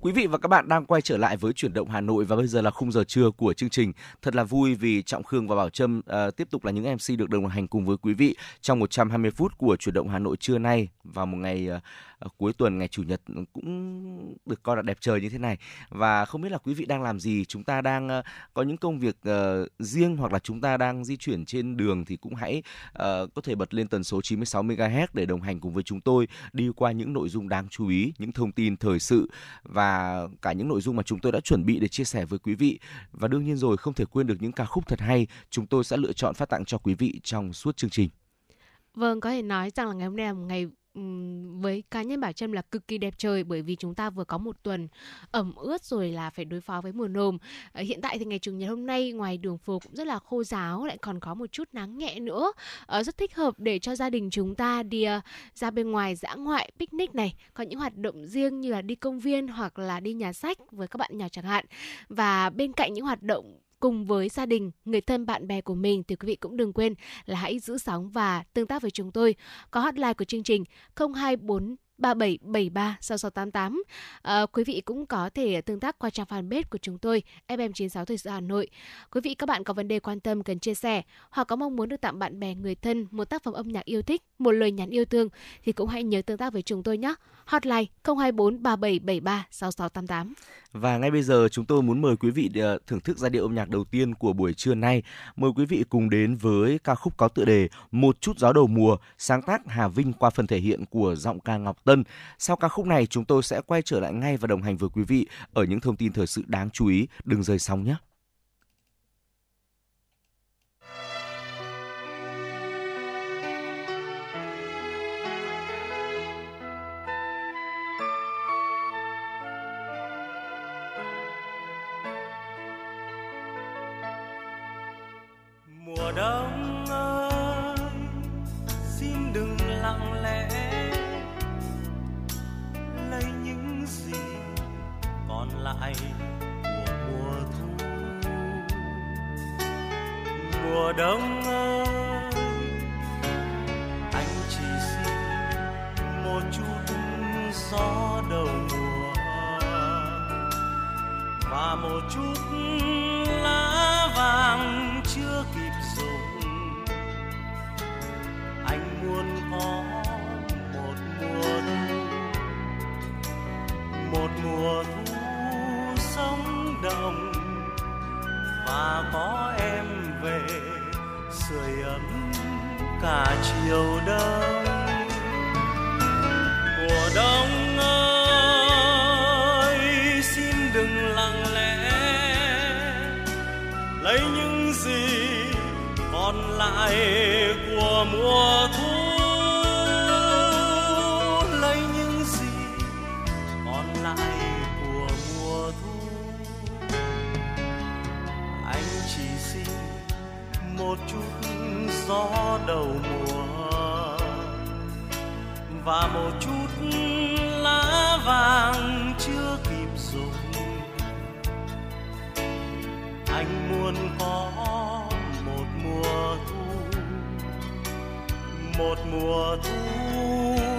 Quý vị và các bạn đang quay trở lại với Chuyển động Hà Nội và bây giờ là khung giờ trưa của chương trình. Thật là vui vì Trọng Khương và Bảo Trâm tiếp tục là những MC được đồng hành cùng với quý vị trong 120 phút của Chuyển động Hà Nội trưa nay vào một ngày cuối tuần, ngày Chủ nhật cũng được coi là đẹp trời như thế này. Và không biết là quý vị đang làm gì, chúng ta đang có những công việc riêng hoặc là chúng ta đang di chuyển trên đường thì cũng hãy có thể bật lên tần số 96 MHz để đồng hành cùng với chúng tôi đi qua những nội dung đáng chú ý, những thông tin thời sự và cả những nội dung mà chúng tôi đã chuẩn bị để chia sẻ với quý vị. Và đương nhiên rồi, không thể quên được những ca khúc thật hay chúng tôi sẽ lựa chọn phát tặng cho quý vị trong suốt chương trình. Vâng, có thể nói rằng là ngày hôm nay là một ngày với cá nhân Bảo Trâm là cực kỳ đẹp trời, bởi vì chúng ta vừa có một tuần ẩm ướt rồi là phải đối phó với mùa nồm. Hiện tại thì ngày Chủ nhật hôm nay ngoài đường phố cũng rất là khô ráo, lại còn có một chút nắng nhẹ nữa, rất thích hợp để cho gia đình chúng ta đi ra bên ngoài dã ngoại, picnic này, có những hoạt động riêng như là đi công viên hoặc là đi nhà sách với các bạn nhỏ chẳng hạn. Và bên cạnh những hoạt động cùng với gia đình, người thân, bạn bè của mình thì quý vị cũng đừng quên là hãy giữ sóng và tương tác với chúng tôi. Có hotline của chương trình 024 3773 6688. Quý vị cũng có thể tương tác qua trang fanpage của chúng tôi FM96 Thời sự Hà Nội. Quý vị các bạn có vấn đề quan tâm cần chia sẻ hoặc có mong muốn được tặng bạn bè người thân một tác phẩm âm nhạc yêu thích, một lời nhắn yêu thương thì cũng hãy nhớ tương tác với chúng tôi nhé. Hotline 024 3773 6688. Và ngay bây giờ chúng tôi muốn mời quý vị thưởng thức giai điệu âm nhạc đầu tiên của buổi trưa nay. Mời quý vị cùng đến với ca khúc có tựa đề Một Chút Gió Đầu Mùa, sáng tác Hà Vinh qua phần thể hiện của giọng ca Ngọc Tân. Sau ca khúc này chúng tôi sẽ quay trở lại ngay và đồng hành với quý vị ở những thông tin thời sự đáng chú ý. Đừng rời sóng nhé. Mùa đông ơi, xin đừng lặng lẽ lấy những gì còn lại của mùa thu. Mùa đông ơi, anh chỉ xin một chút gió đầu mùa và một chút lá vàng chưa kịp dùng. Anh muốn có một mùa thu, một mùa thu sống đồng và có em về sưởi ấm cả chiều đông. Mùa đông ơi, xin đừng lặng lẽ lấy những gì còn lại của mùa thu. Một chút gió đầu mùa và một chút lá vàng chưa kịp dùng. Anh muốn có một mùa thu, một mùa thu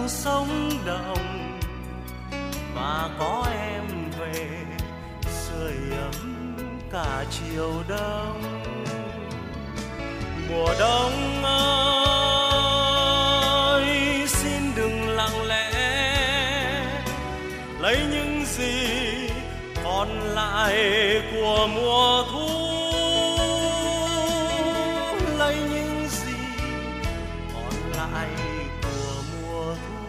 sống đồng và có em về sưởi ấm cả chiều đông. Mùa đông ơi, xin đừng lặng lẽ lấy những gì còn lại của mùa thu, lấy những gì còn lại của mùa thu.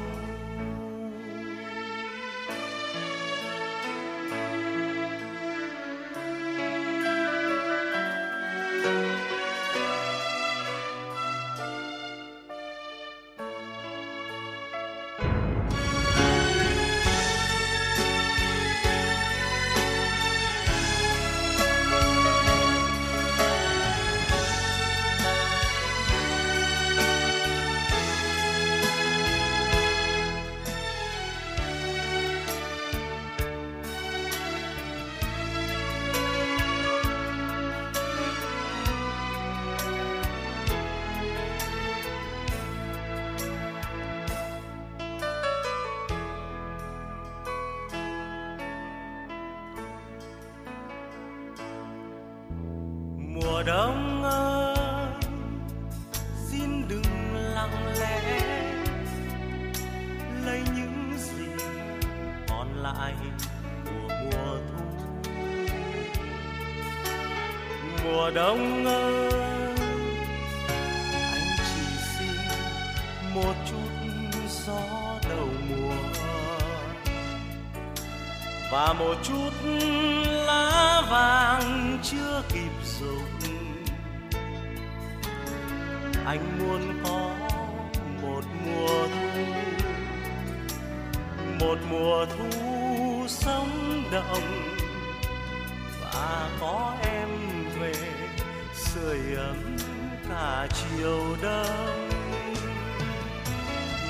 mùa đông ơi, xin đừng lặng lẽ lấy những gì còn lại của mùa thu. Mùa đông ơi, anh chỉ xin một chút gió đầu mùa và một chút lá vàng chưa kịp rụng. Anh muốn có một mùa thu, một mùa thu sống động, và có em về sưởi ấm cả chiều đông.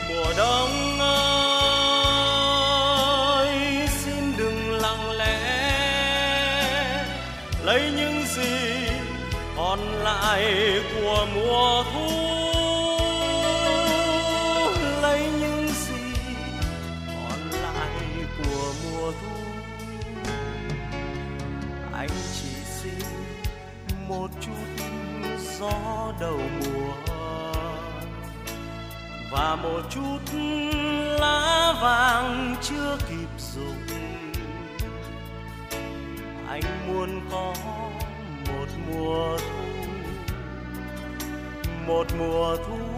Mùa đông ơi, xin đừng lặng lẽ lấy những gì còn lại của mùa thu, lấy những gì còn lại của mùa thu. Anh chỉ xin một chút gió đầu mùa và một chút lá vàng chưa kịp rụng. Anh muốn có một mùa thu, một mùa thu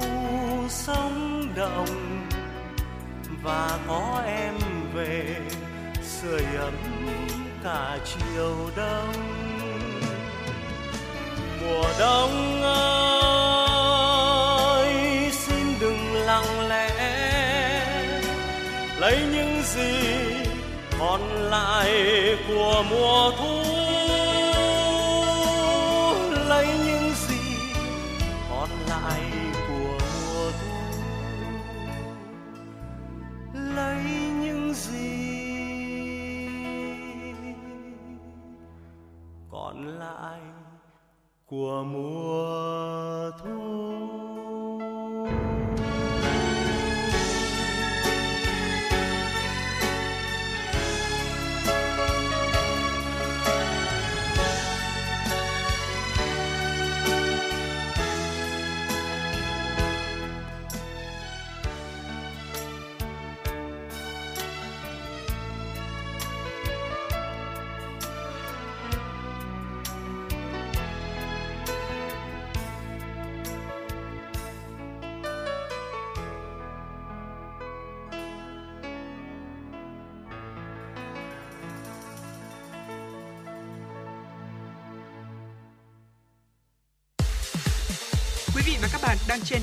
sống động, và có em về sưởi ấm cả chiều đông. Mùa đông ơi, xin đừng lặng lẽ lấy những gì còn lại của mùa thu, lấy những gì còn lại của mùa thu, lấy những gì còn lại của mùa thu. Trên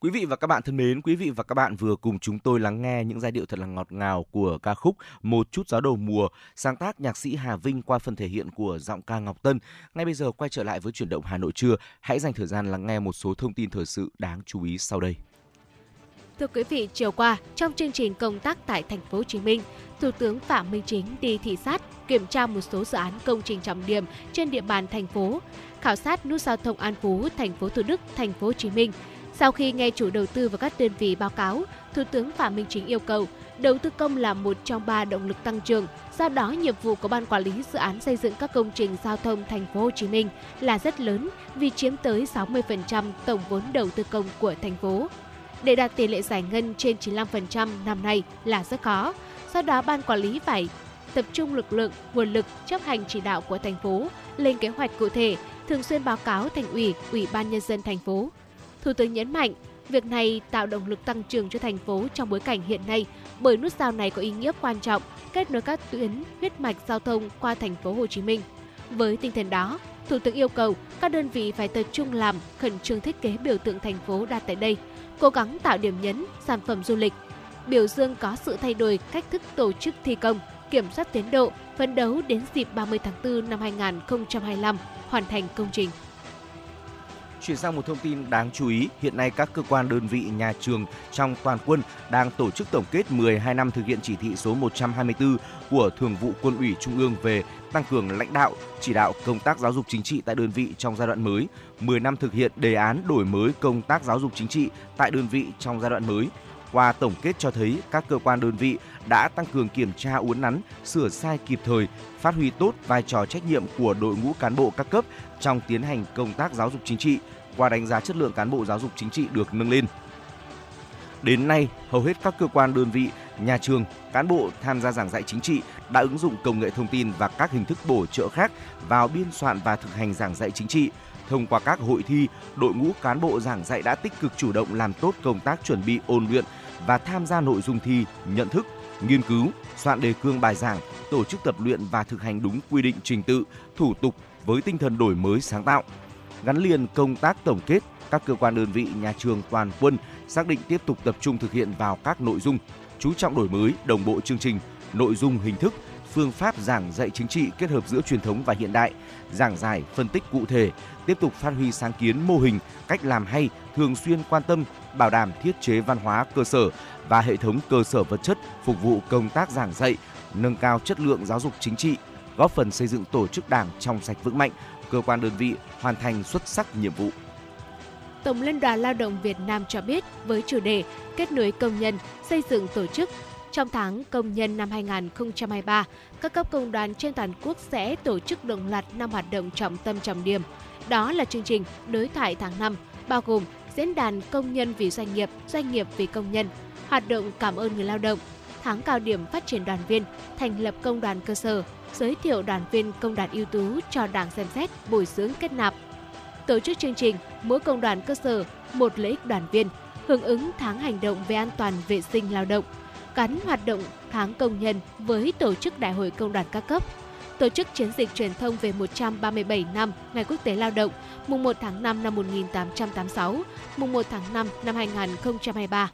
Quý vị và các bạn thân mến, quý vị và các bạn vừa cùng chúng tôi lắng nghe những giai điệu thật là ngọt ngào của ca khúc Một Chút Gió Đầu Mùa, sáng tác nhạc sĩ Hà Vinh qua phần thể hiện của giọng ca Ngọc Tân. Ngay bây giờ quay trở lại với Chuyển động Hà Nội trưa, hãy dành thời gian lắng nghe một số thông tin thời sự đáng chú ý sau đây. Thưa quý vị, chiều qua, trong chương trình công tác tại Thành phố Hồ Chí Minh, Thủ tướng Phạm Minh Chính đi thị sát, kiểm tra một số dự án công trình trọng điểm trên địa bàn thành phố, khảo sát nút giao thông An Phú, thành phố Thủ Đức, Thành phố Hồ Chí Minh. Sau khi nghe chủ đầu tư và các đơn vị báo cáo, Thủ tướng Phạm Minh Chính yêu cầu đầu tư công là một trong 3 động lực tăng trưởng. Do đó, nhiệm vụ của Ban Quản lý Dự án xây dựng các công trình giao thông Thành phố Hồ Chí Minh là rất lớn vì chiếm tới 60% tổng vốn đầu tư công của thành phố. Để đạt tỷ lệ giải ngân trên 95% năm nay là rất khó. Do đó, Ban Quản lý phải tập trung lực lượng, nguồn lực chấp hành chỉ đạo của thành phố, lên kế hoạch cụ thể, thường xuyên báo cáo Thành ủy, Ủy ban Nhân dân thành phố. Thủ tướng nhấn mạnh, việc này tạo động lực tăng trưởng cho thành phố trong bối cảnh hiện nay, bởi nút giao này có ý nghĩa quan trọng kết nối các tuyến huyết mạch giao thông qua thành phố Hồ Chí Minh. Với tinh thần đó, Thủ tướng yêu cầu các đơn vị phải tập trung làm, khẩn trương thiết kế biểu tượng thành phố đạt tại đây, cố gắng tạo điểm nhấn, sản phẩm du lịch, biểu dương có sự thay đổi cách thức tổ chức thi công, kiểm soát tiến độ, phấn đấu đến dịp 30 tháng 4 năm 2025 hoàn thành công trình. Chuyển sang một thông tin đáng chú ý, hiện nay các cơ quan đơn vị, nhà trường trong toàn quân đang tổ chức tổng kết 12 năm thực hiện chỉ thị số 124 của Thường vụ Quân ủy Trung ương về tăng cường lãnh đạo, chỉ đạo công tác giáo dục chính trị tại đơn vị trong giai đoạn mới, 10 năm thực hiện đề án đổi mới công tác giáo dục chính trị tại đơn vị trong giai đoạn mới. Qua tổng kết cho thấy các cơ quan đơn vị đã tăng cường kiểm tra uốn nắn, sửa sai kịp thời, phát huy tốt vai trò trách nhiệm của đội ngũ cán bộ các cấp trong tiến hành công tác giáo dục chính trị, qua đánh giá chất lượng cán bộ giáo dục chính trị được nâng lên. Đến nay, hầu hết các cơ quan đơn vị, nhà trường, cán bộ tham gia giảng dạy chính trị đã ứng dụng công nghệ thông tin và các hình thức bổ trợ khác vào biên soạn và thực hành giảng dạy chính trị. Thông qua các hội thi, đội ngũ cán bộ giảng dạy đã tích cực chủ động làm tốt công tác chuẩn bị ôn luyện và tham gia nội dung thi, nhận thức, nghiên cứu, soạn đề cương bài giảng, tổ chức tập luyện và thực hành đúng quy định trình tự, thủ tục với tinh thần đổi mới sáng tạo. Gắn liền công tác tổng kết, các cơ quan đơn vị, nhà trường toàn quân xác định tiếp tục tập trung thực hiện vào các nội dung, chú trọng đổi mới, đồng bộ chương trình, nội dung hình thức, phương pháp giảng dạy chính trị kết hợp giữa truyền thống và hiện đại, giảng giải, phân tích cụ thể, tiếp tục phát huy sáng kiến mô hình, cách làm hay, thường xuyên quan tâm, bảo đảm thiết chế văn hóa cơ sở và hệ thống cơ sở vật chất phục vụ công tác giảng dạy, nâng cao chất lượng giáo dục chính trị, góp phần xây dựng tổ chức đảng trong sạch vững mạnh, cơ quan đơn vị hoàn thành xuất sắc nhiệm vụ. Tổng Liên đoàn Lao động Việt Nam cho biết với chủ đề Kết nối công nhân, xây dựng tổ chức, trong tháng công nhân năm 2023, các cấp công đoàn trên toàn quốc sẽ tổ chức đồng loạt 5 hoạt động trọng tâm trọng điểm. Đó là chương trình Đối thoại tháng 5, bao gồm diễn đàn công nhân vì doanh nghiệp vì công nhân, hoạt động cảm ơn người lao động, tháng cao điểm phát triển đoàn viên, thành lập công đoàn cơ sở, giới thiệu đoàn viên công đoàn ưu tú cho Đảng xem xét, bồi dưỡng kết nạp. Tổ chức chương trình Mỗi công đoàn cơ sở, một lợi ích đoàn viên, hưởng ứng tháng hành động về an toàn vệ sinh lao động, gắn hoạt động tháng công nhân với tổ chức đại hội công đoàn các cấp, tổ chức chiến dịch truyền thông về 137 năm Ngày Quốc tế Lao động, mùng 1 tháng 5 năm 1886, mùng 1 tháng 5 năm 2023.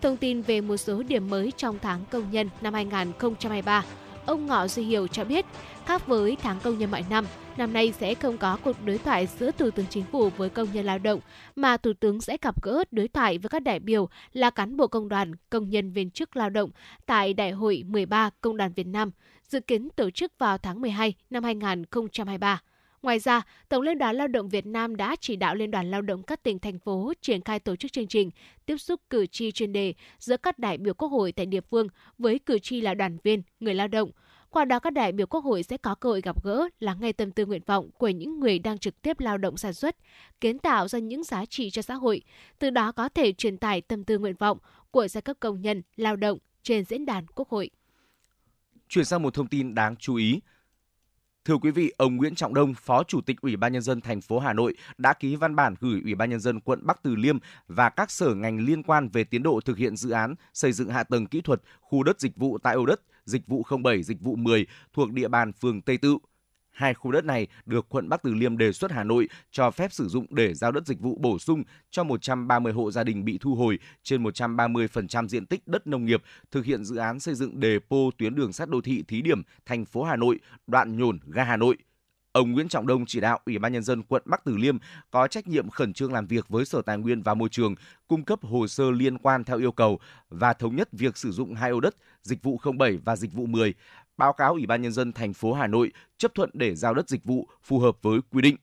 Thông tin về một số điểm mới trong tháng công nhân năm 2023, ông Ngọ Duy Hiểu cho biết, khác với tháng công nhân mọi năm, năm nay sẽ không có cuộc đối thoại giữa Thủ tướng Chính phủ với công nhân lao động, mà Thủ tướng sẽ gặp gỡ đối thoại với các đại biểu là cán bộ công đoàn, công nhân viên chức lao động tại Đại hội 13 Công đoàn Việt Nam, dự kiến tổ chức vào tháng 12 năm 2023. Ngoài ra, Tổng Liên đoàn Lao động Việt Nam đã chỉ đạo Liên đoàn Lao động các tỉnh, thành phố triển khai tổ chức chương trình tiếp xúc cử tri chuyên đề giữa các đại biểu Quốc hội tại địa phương với cử tri là đoàn viên, người lao động. Qua đó, các đại biểu Quốc hội sẽ có cơ hội gặp gỡ, lắng nghe tâm tư nguyện vọng của những người đang trực tiếp lao động sản xuất, kiến tạo ra những giá trị cho xã hội, từ đó có thể truyền tải tâm tư nguyện vọng của giai cấp công nhân, lao động trên diễn đàn Quốc hội. Chuyển sang một thông tin đáng chú ý. Thưa quý vị, ông Nguyễn Trọng Đông, Phó Chủ tịch Ủy ban Nhân dân thành phố Hà Nội đã ký văn bản gửi Ủy ban Nhân dân quận Bắc Từ Liêm và các sở ngành liên quan về tiến độ thực hiện dự án xây dựng hạ tầng kỹ thuật khu đất dịch vụ tại Âu Đất, dịch vụ 07, dịch vụ 10 thuộc địa bàn phường Tây Tựu. Hai khu đất này được quận Bắc Từ Liêm đề xuất Hà Nội cho phép sử dụng để giao đất dịch vụ bổ sung cho 130 hộ gia đình bị thu hồi trên 130% diện tích đất nông nghiệp thực hiện dự án xây dựng đề pô tuyến đường sắt đô thị thí điểm thành phố Hà Nội, đoạn Nhổn, ga Hà Nội. Ông Nguyễn Trọng Đông chỉ đạo Ủy ban Nhân dân quận Bắc Từ Liêm có trách nhiệm khẩn trương làm việc với Sở Tài nguyên và Môi trường, cung cấp hồ sơ liên quan theo yêu cầu và thống nhất việc sử dụng hai ô đất, dịch vụ 07 và dịch vụ 10, báo cáo Ủy ban Nhân dân thành phố Hà Nội chấp thuận để giao đất dịch vụ phù hợp với quy định.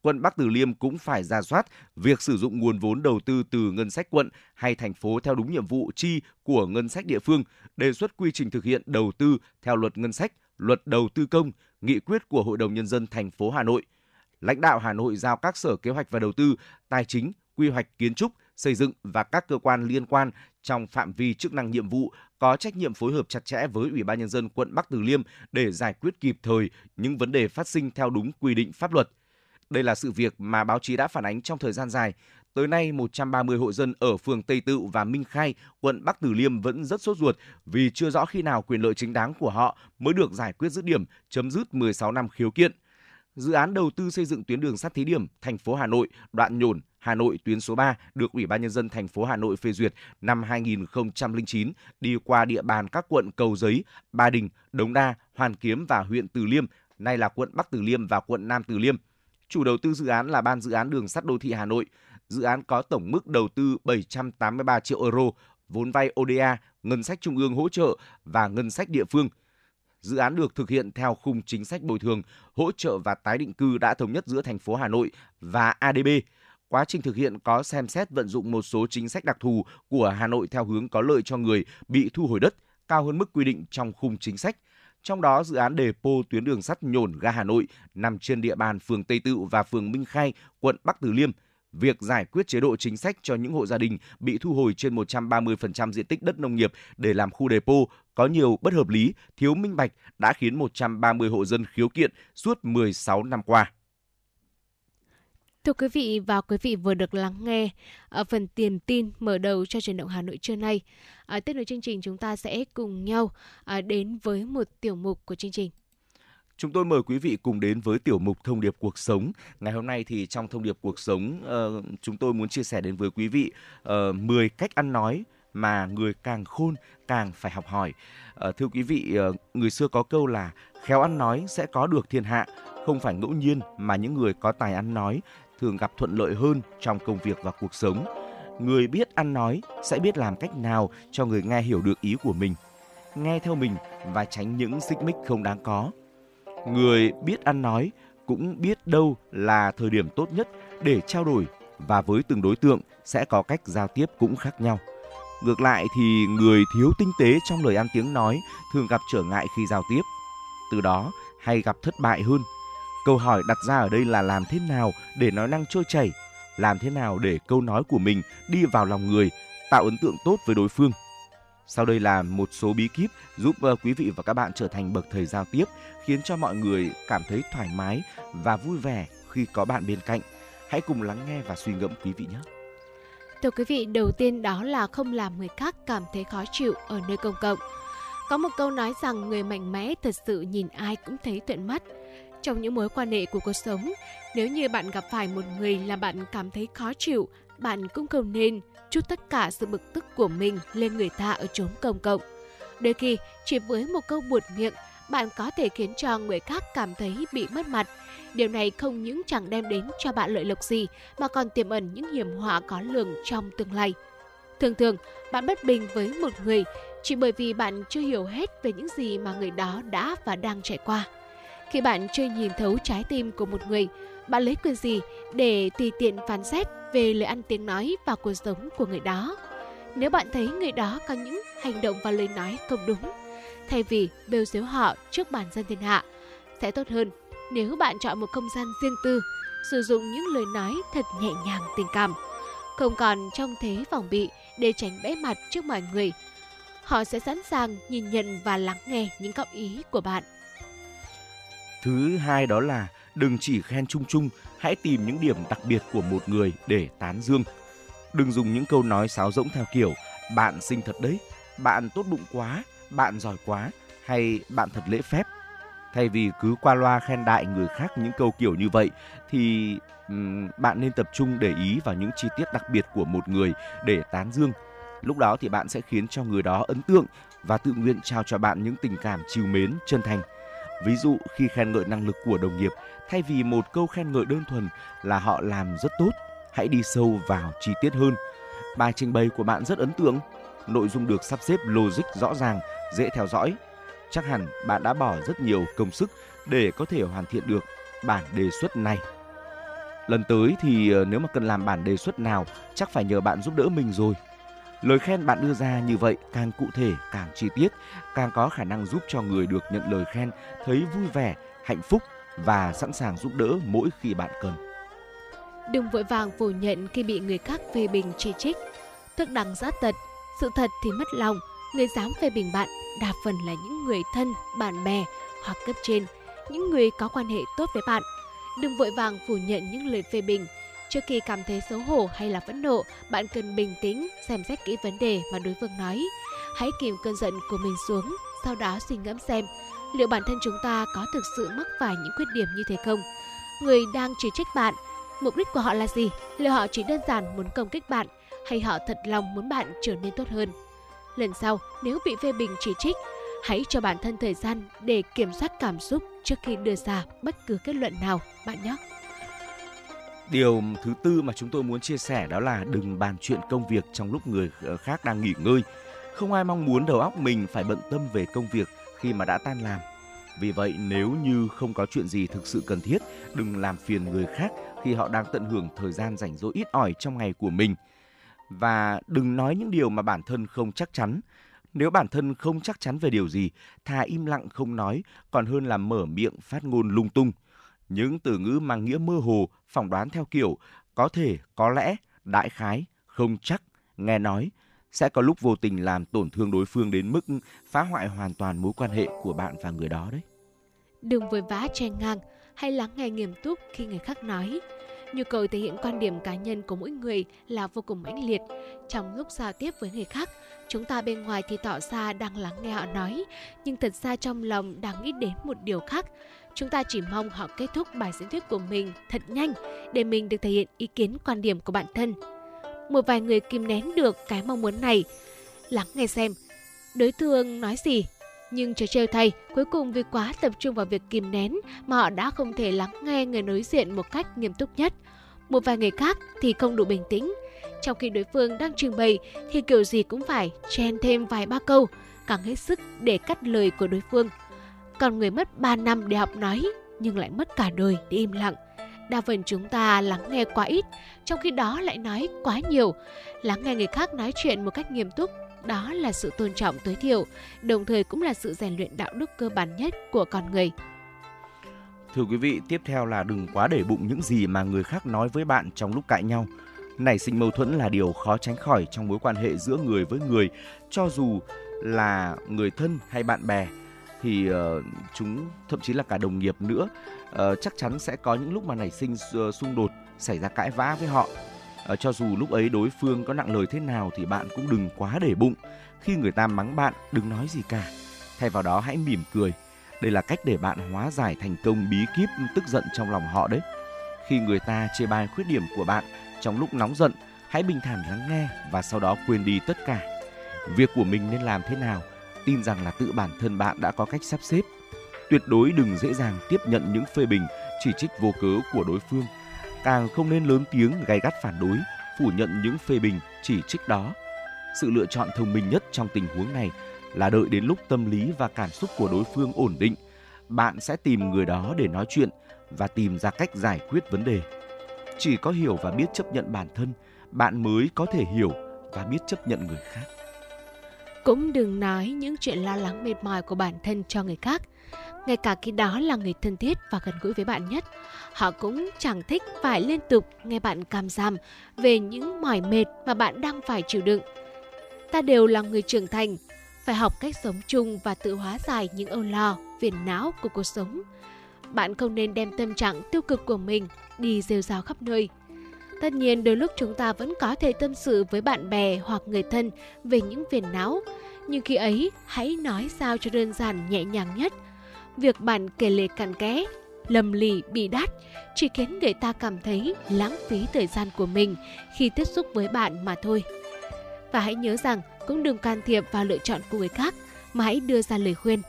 Quận Bắc Từ Liêm cũng phải rà soát việc sử dụng nguồn vốn đầu tư từ ngân sách quận hay thành phố theo đúng nhiệm vụ chi của ngân sách địa phương, đề xuất quy trình thực hiện đầu tư theo luật ngân sách, luật đầu tư công, nghị quyết của Hội đồng Nhân dân thành phố Hà Nội. Lãnh đạo Hà Nội giao các sở kế hoạch và đầu tư, tài chính, quy hoạch kiến trúc, xây dựng và các cơ quan liên quan trong phạm vi chức năng nhiệm vụ có trách nhiệm phối hợp chặt chẽ với Ủy ban Nhân dân quận Bắc Từ Liêm để giải quyết kịp thời những vấn đề phát sinh theo đúng quy định pháp luật. Đây là sự việc mà báo chí đã phản ánh trong thời gian dài. Tới nay, 130 hộ dân ở phường Tây Tựu và Minh Khai, quận Bắc Từ Liêm vẫn rất sốt ruột vì chưa rõ khi nào quyền lợi chính đáng của họ mới được giải quyết dứt điểm, chấm dứt 16 năm khiếu kiện. Dự án đầu tư xây dựng tuyến đường sắt thí điểm thành phố Hà Nội, đoạn Nhổn, Hà Nội tuyến số 3 được Ủy ban Nhân dân thành phố Hà Nội phê duyệt năm 2009 đi qua địa bàn các quận Cầu Giấy, Ba Đình, Đống Đa, Hoàn Kiếm và huyện Từ Liêm, nay là quận Bắc Từ Liêm và quận Nam Từ Liêm. Chủ đầu tư dự án là Ban dự án đường sắt đô thị Hà Nội. Dự án có tổng mức đầu tư 783 triệu euro vốn vay ODA, ngân sách trung ương hỗ trợ và ngân sách địa phương. Dự án được thực hiện theo khung chính sách bồi thường, hỗ trợ và tái định cư đã thống nhất giữa thành phố Hà Nội và ADB. Quá trình thực hiện có xem xét vận dụng một số chính sách đặc thù của Hà Nội theo hướng có lợi cho người bị thu hồi đất, cao hơn mức quy định trong khung chính sách. Trong đó, dự án đề pô tuyến đường sắt Nhổn ga Hà Nội nằm trên địa bàn phường Tây Tựu và phường Minh Khai, quận Bắc Từ Liêm. Việc giải quyết chế độ chính sách cho những hộ gia đình bị thu hồi trên 130% diện tích đất nông nghiệp để làm khu đề pô có nhiều bất hợp lý, thiếu minh bạch đã khiến 130 hộ dân khiếu kiện suốt 16 năm qua. Thưa quý vị và quý vị vừa được lắng nghe phần tiền tin mở đầu cho Chuyển Động Hà Nội trưa nay. Tiếp nối chương trình, chúng ta sẽ cùng nhau đến với một tiểu mục của chương trình. Chúng tôi mời quý vị cùng đến với tiểu mục Thông điệp cuộc sống. Ngày hôm nay thì trong Thông điệp cuộc sống, chúng tôi muốn chia sẻ đến với quý vị 10 cách ăn nói mà người càng khôn càng phải học hỏi. Thưa quý vị, người xưa có câu là khéo ăn nói sẽ có được thiên hạ. Không phải ngẫu nhiên mà những người có tài ăn nói thường gặp thuận lợi hơn trong công việc và cuộc sống. Người biết ăn nói sẽ biết làm cách nào cho người nghe hiểu được ý của mình, nghe theo mình và tránh những xích mích không đáng có. Người biết ăn nói cũng biết đâu là thời điểm tốt nhất để trao đổi, và với từng đối tượng sẽ có cách giao tiếp cũng khác nhau. Ngược lại thì người thiếu tinh tế trong lời ăn tiếng nói thường gặp trở ngại khi giao tiếp, từ đó hay gặp thất bại hơn. Câu hỏi đặt ra ở đây là làm thế nào để nói năng trôi chảy, làm thế nào để câu nói của mình đi vào lòng người, tạo ấn tượng tốt với đối phương. Sau đây là một số bí kíp giúp quý vị và các bạn trở thành bậc thầy giao tiếp, khiến cho mọi người cảm thấy thoải mái và vui vẻ khi có bạn bên cạnh. Hãy cùng lắng nghe và suy ngẫm quý vị nhé. Thưa quý vị, đầu tiên đó là không làm người khác cảm thấy khó chịu ở nơi công cộng. Có một câu nói rằng người mạnh mẽ thật sự nhìn ai cũng thấy thuận mắt. Trong những mối quan hệ của cuộc sống, nếu như bạn gặp phải một người làm bạn cảm thấy khó chịu, bạn cũng không nên trút tất cả sự bực tức của mình lên người ta ở chốn công cộng. Đôi khi, chỉ với một câu buột miệng, bạn có thể khiến cho người khác cảm thấy bị mất mặt. Điều này không những chẳng đem đến cho bạn lợi lộc gì, mà còn tiềm ẩn những hiểm họa có lường trong tương lai. Thường thường, bạn bất bình với một người chỉ bởi vì bạn chưa hiểu hết về những gì mà người đó đã và đang trải qua. Khi bạn chưa nhìn thấu trái tim của một người, bạn lấy quyền gì để tùy tiện phán xét về lời ăn tiếng nói và cuộc sống của người đó? Nếu bạn thấy người đó có những hành động và lời nói không đúng, thay vì bêu xếu họ trước bản dân thiên hạ, sẽ tốt hơn nếu bạn chọn một không gian riêng tư, sử dụng những lời nói thật nhẹ nhàng tình cảm, không còn trong thế phòng bị để tránh bẽ mặt trước mọi người. Họ sẽ sẵn sàng nhìn nhận và lắng nghe những góp ý của bạn. Thứ hai đó là đừng chỉ khen chung chung, hãy tìm những điểm đặc biệt của một người để tán dương. Đừng dùng những câu nói sáo rỗng theo kiểu bạn xinh thật đấy, bạn tốt bụng quá, bạn giỏi quá hay bạn thật lễ phép. Thay vì cứ qua loa khen đại người khác những câu kiểu như vậy thì bạn nên tập trung để ý vào những chi tiết đặc biệt của một người để tán dương. Lúc đó thì bạn sẽ khiến cho người đó ấn tượng và tự nguyện trao cho bạn những tình cảm trìu mến, chân thành. Ví dụ khi khen ngợi năng lực của đồng nghiệp, thay vì một câu khen ngợi đơn thuần là họ làm rất tốt, hãy đi sâu vào chi tiết hơn. Bài trình bày của bạn rất ấn tượng, nội dung được sắp xếp logic rõ ràng, dễ theo dõi. Chắc hẳn bạn đã bỏ rất nhiều công sức để có thể hoàn thiện được bản đề xuất này. Lần tới thì nếu mà cần làm bản đề xuất nào, chắc phải nhờ bạn giúp đỡ mình rồi. Lời khen bạn đưa ra như vậy càng cụ thể, càng chi tiết, càng có khả năng giúp cho người được nhận lời khen thấy vui vẻ, hạnh phúc và sẵn sàng giúp đỡ mỗi khi bạn cần. Đừng vội vàng phủ nhận khi bị người khác phê bình chỉ trích. Thức đằng giã tật, sự thật thì mất lòng, người dám phê bình bạn đa phần là những người thân, bạn bè hoặc cấp trên, những người có quan hệ tốt với bạn. Đừng vội vàng phủ nhận những lời phê bình. Trước khi cảm thấy xấu hổ hay là phẫn nộ, bạn cần bình tĩnh, xem xét kỹ vấn đề mà đối phương nói. Hãy kìm cơn giận của mình xuống, sau đó suy ngẫm xem liệu bản thân chúng ta có thực sự mắc phải những khuyết điểm như thế không? Người đang chỉ trích bạn, mục đích của họ là gì? Liệu họ chỉ đơn giản muốn công kích bạn hay họ thật lòng muốn bạn trở nên tốt hơn? Lần sau, nếu bị phê bình chỉ trích, hãy cho bản thân thời gian để kiểm soát cảm xúc trước khi đưa ra bất cứ kết luận nào, bạn nhé! Điều thứ tư mà chúng tôi muốn chia sẻ đó là đừng bàn chuyện công việc trong lúc người khác đang nghỉ ngơi. Không ai mong muốn đầu óc mình phải bận tâm về công việc khi mà đã tan làm. Vì vậy, nếu như không có chuyện gì thực sự cần thiết, đừng làm phiền người khác khi họ đang tận hưởng thời gian rảnh rỗi ít ỏi trong ngày của mình. Và đừng nói những điều mà bản thân không chắc chắn. Nếu bản thân không chắc chắn về điều gì, thà im lặng không nói, còn hơn là mở miệng phát ngôn lung tung. Những từ ngữ mang nghĩa mơ hồ, phỏng đoán theo kiểu có thể, có lẽ, đại khái, không chắc, nghe nói sẽ có lúc vô tình làm tổn thương đối phương đến mức phá hoại hoàn toàn mối quan hệ của bạn và người đó đấy. Đừng vội vã chen ngang, hay lắng nghe nghiêm túc khi người khác nói. Nhu cầu thể hiện quan điểm cá nhân của mỗi người là vô cùng mãnh liệt. Trong lúc giao tiếp với người khác, chúng ta bên ngoài thì tỏ ra đang lắng nghe họ nói, nhưng thật ra trong lòng đang nghĩ đến một điều khác. Chúng ta chỉ mong họ kết thúc bài diễn thuyết của mình thật nhanh để mình được thể hiện ý kiến quan điểm của bản thân. Một vài người kìm nén được cái mong muốn này. Lắng nghe xem đối phương nói gì. Nhưng trò trêu thay, cuối cùng vì quá tập trung vào việc kìm nén mà họ đã không thể lắng nghe người đối diện một cách nghiêm túc nhất. Một vài người khác thì không đủ bình tĩnh. Trong khi đối phương đang trình bày thì kiểu gì cũng phải chen thêm vài ba câu, càng hết sức để cắt lời của đối phương. Còn người mất 3 năm để học nói nhưng lại mất cả đời để im lặng. Đa phần chúng ta lắng nghe quá ít, trong khi đó lại nói quá nhiều. Lắng nghe người khác nói chuyện một cách nghiêm túc, đó là sự tôn trọng tối thiểu, đồng thời cũng là sự rèn luyện đạo đức cơ bản nhất của con người. Thưa quý vị, tiếp theo là đừng quá để bụng những gì mà người khác nói với bạn trong lúc cãi nhau. Nảy sinh mâu thuẫn là điều khó tránh khỏi trong mối quan hệ giữa người với người, cho dù là người thân hay bạn bè, thì chúng thậm chí là cả đồng nghiệp nữa. Chắc chắn sẽ có những lúc mà nảy sinh xung đột, xảy ra cãi vã với họ. Cho dù lúc ấy đối phương có nặng lời thế nào thì bạn cũng đừng quá để bụng. Khi người ta mắng bạn, đừng nói gì cả. Thay vào đó hãy mỉm cười. Đây là cách để bạn hóa giải thành công bí kíp tức giận trong lòng họ đấy. Khi người ta chê bai khuyết điểm của bạn trong lúc nóng giận, hãy bình thản lắng nghe và sau đó quên đi tất cả. Việc của mình nên làm thế nào, tin rằng là tự bản thân bạn đã có cách sắp xếp. Tuyệt đối đừng dễ dàng tiếp nhận những phê bình, chỉ trích vô cớ của đối phương. Càng không nên lớn tiếng gay gắt phản đối, phủ nhận những phê bình, chỉ trích đó. Sự lựa chọn thông minh nhất trong tình huống này là đợi đến lúc tâm lý và cảm xúc của đối phương ổn định. Bạn sẽ tìm người đó để nói chuyện và tìm ra cách giải quyết vấn đề. Chỉ có hiểu và biết chấp nhận bản thân, bạn mới có thể hiểu và biết chấp nhận người khác. Cũng đừng nói những chuyện lo lắng mệt mỏi của bản thân cho người khác. Ngay cả khi đó là người thân thiết và gần gũi với bạn nhất, họ cũng chẳng thích phải liên tục nghe bạn cảm giảm về những mỏi mệt mà bạn đang phải chịu đựng. Ta đều là người trưởng thành, phải học cách sống chung và tự hóa giải những âu lo, phiền não của cuộc sống. Bạn không nên đem tâm trạng tiêu cực của mình đi rêu rao khắp nơi. Tất nhiên đôi lúc chúng ta vẫn có thể tâm sự với bạn bè hoặc người thân về những phiền não, nhưng khi ấy hãy nói sao cho đơn giản nhẹ nhàng nhất. Việc bạn kể lể cặn kẽ, lầm lì bịa đặt chỉ khiến người ta cảm thấy lãng phí thời gian của mình khi tiếp xúc với bạn mà thôi. Và hãy nhớ rằng cũng đừng can thiệp vào lựa chọn của người khác mà hãy đưa ra lời khuyên.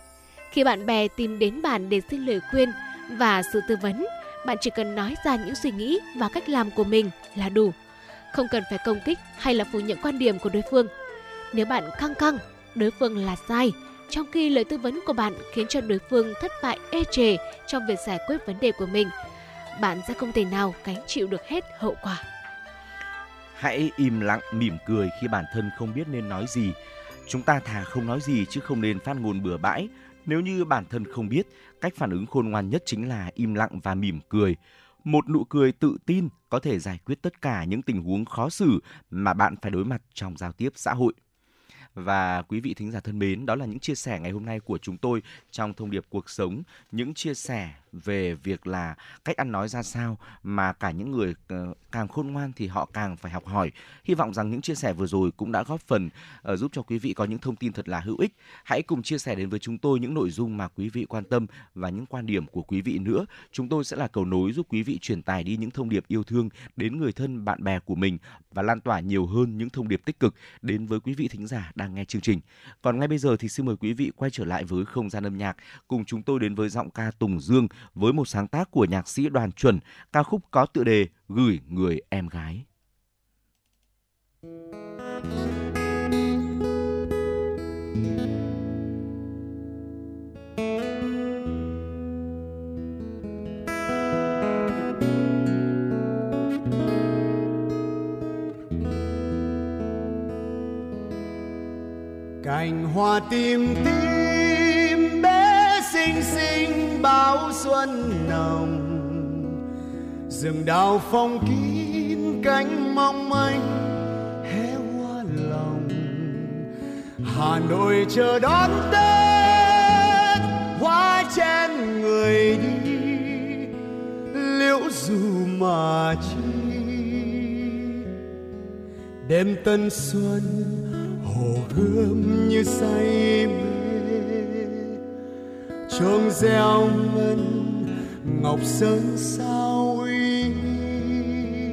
Khi bạn bè tìm đến bạn để xin lời khuyên và sự tư vấn, bạn chỉ cần nói ra những suy nghĩ và cách làm của mình là đủ. Không cần phải công kích hay là phủ nhận quan điểm của đối phương. Nếu bạn khăng khăng, đối phương là sai, trong khi lời tư vấn của bạn khiến cho đối phương thất bại ê chề trong việc giải quyết vấn đề của mình, bạn sẽ không thể nào gánh chịu được hết hậu quả. Hãy im lặng mỉm cười khi bản thân không biết nên nói gì. Chúng ta thà không nói gì chứ không nên phát ngôn bừa bãi. Nếu như bản thân không biết, cách phản ứng khôn ngoan nhất chính là im lặng và mỉm cười. Một nụ cười tự tin có thể giải quyết tất cả những tình huống khó xử mà bạn phải đối mặt trong giao tiếp xã hội. Và quý vị thính giả thân mến, đó là những chia sẻ ngày hôm nay của chúng tôi trong thông điệp cuộc sống, những chia sẻ về việc là cách ăn nói ra sao mà cả những người càng khôn ngoan thì họ càng phải học hỏi. Hy vọng rằng những chia sẻ vừa rồi cũng đã góp phần giúp cho quý vị có những thông tin thật là hữu ích. Hãy cùng chia sẻ đến với chúng tôi những nội dung mà quý vị quan tâm và những quan điểm của quý vị nữa. Chúng tôi sẽ là cầu nối giúp quý vị truyền tải đi những thông điệp yêu thương đến người thân, bạn bè của mình và lan tỏa nhiều hơn những thông điệp tích cực đến với quý vị thính giả đang nghe chương trình. Còn ngay bây giờ thì xin mời quý vị quay trở lại với không gian âm nhạc, cùng chúng tôi đến với giọng ca Tùng Dương với một sáng tác của nhạc sĩ Đoàn Chuẩn, ca khúc có tựa đề Gửi Người Em Gái. Cành hoa tím tím bé xinh xinh bao xuân nồng, rừng đào phong kín cánh mong manh hé hoa lòng. Hà Nội chờ đón Tết, hoa chen người đi liễu dù mà chi. Đêm tân xuân hồ gươm như say mê, chuông reo ngân ngọc sơn sao uy nghi.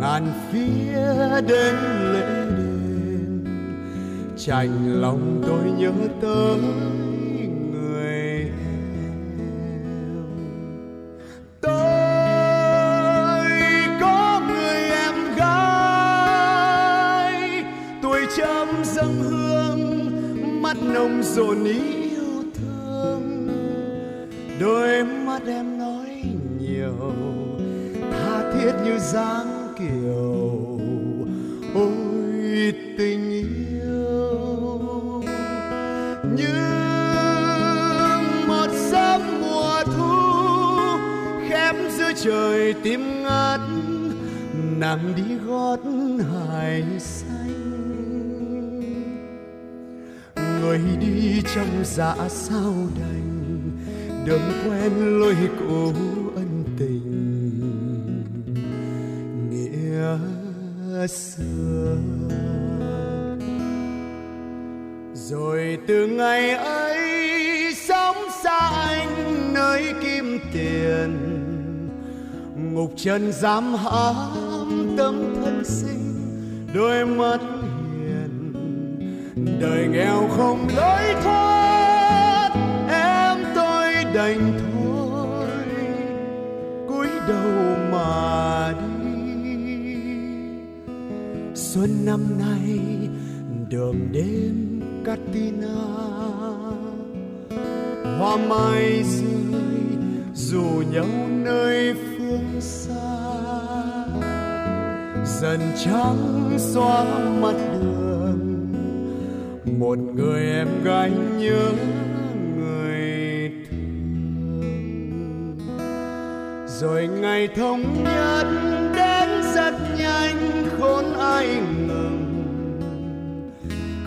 Ngàn phía đến lễ đền, chạnh lòng tôi nhớ tới người em. Tôi có người em gái, tuổi chớm dâng hương, mắt nồng dồn ý yêu thương. Đôi mắt em nói nhiều, tha thiết như dáng kiều. Ôi tình yêu như một giấc mùa thu khép giữa trời tím ngát, nàng đi gót hải xanh. Người đi trong dạ sao đành đừng quen lối cũ ân tình nghĩa xưa. Rồi từ ngày ấy sống xa anh nơi kim tiền, ngục chân dám hãm tâm thân sinh đôi mắt hiền. Đời nghèo không lối thoát, em tôi đành thôi cúi đầu mà đi. Xuân năm nay đường đêm Katina, hoa mai rơi dù nhau nơi phương xa. Dần trắng xóa mặt đường, một người em gái nhớ người thương. Rồi ngày thống nhất đến rất nhanh khốn ai ngờ,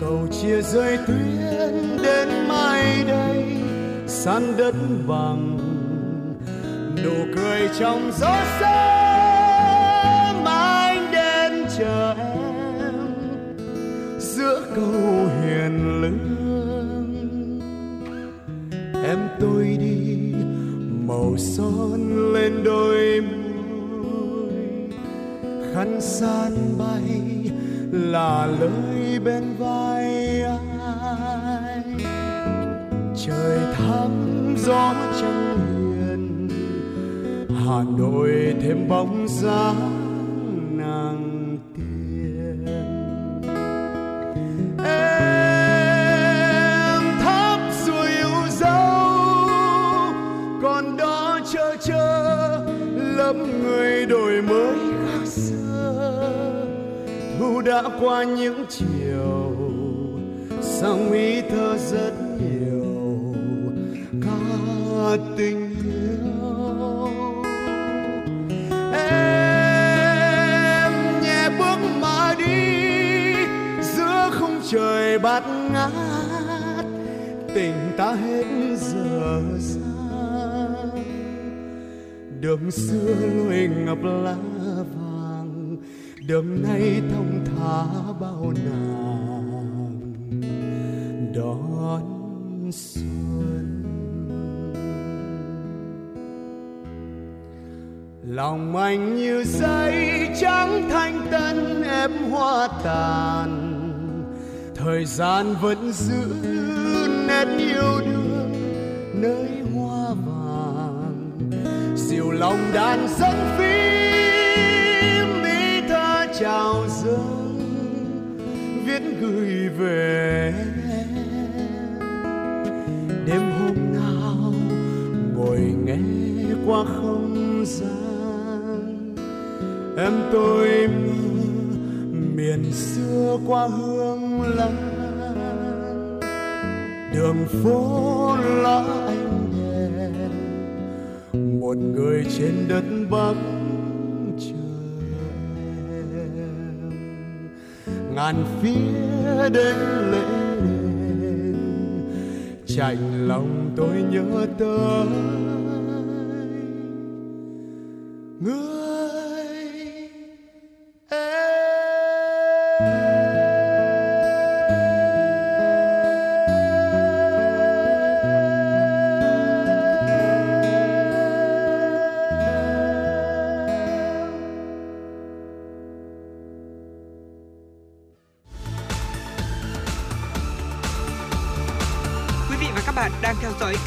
cầu chia rơi tuyến đến mai đây san đất bằng. Nụ cười trong gió sớm anh đến chờ em giữa câu hiền lương. Em tôi đi màu son lên đôi môi, khăn san bay là lời bên vai ai. Trời thắm gió trăng hiền, Hà Nội thêm bóng dáng nàng tiên. Em thắp rồi yêu dấu, còn đó chờ chờ lắm người đổi mới khác xưa. Thu đã qua những chiều, sang ý thơ rất nhiều ca tình yêu. Em nhẹ bước mà đi giữa không trời bát ngát, tình ta hết giờ xa. Đường xưa lối ngập lá vàng, đường nay thông thả bao nàng đón xuân. Lòng anh như giấy trắng thanh tân, em hoa tàn Thời gian vẫn giữ nét yêu đương nơi hoa vàng, dịu lòng đàn dẫn phim mỹ tha chào dâng viết gửi về. Đêm hôm nào ngồi nghe qua không gian, em tôi mơ miền xưa qua hương lan, đường phố lá ánh đèn, một người trên đất Bắc chờ em. Ngàn phía đến lễ đền, chạnh lòng tôi nhớ tới người.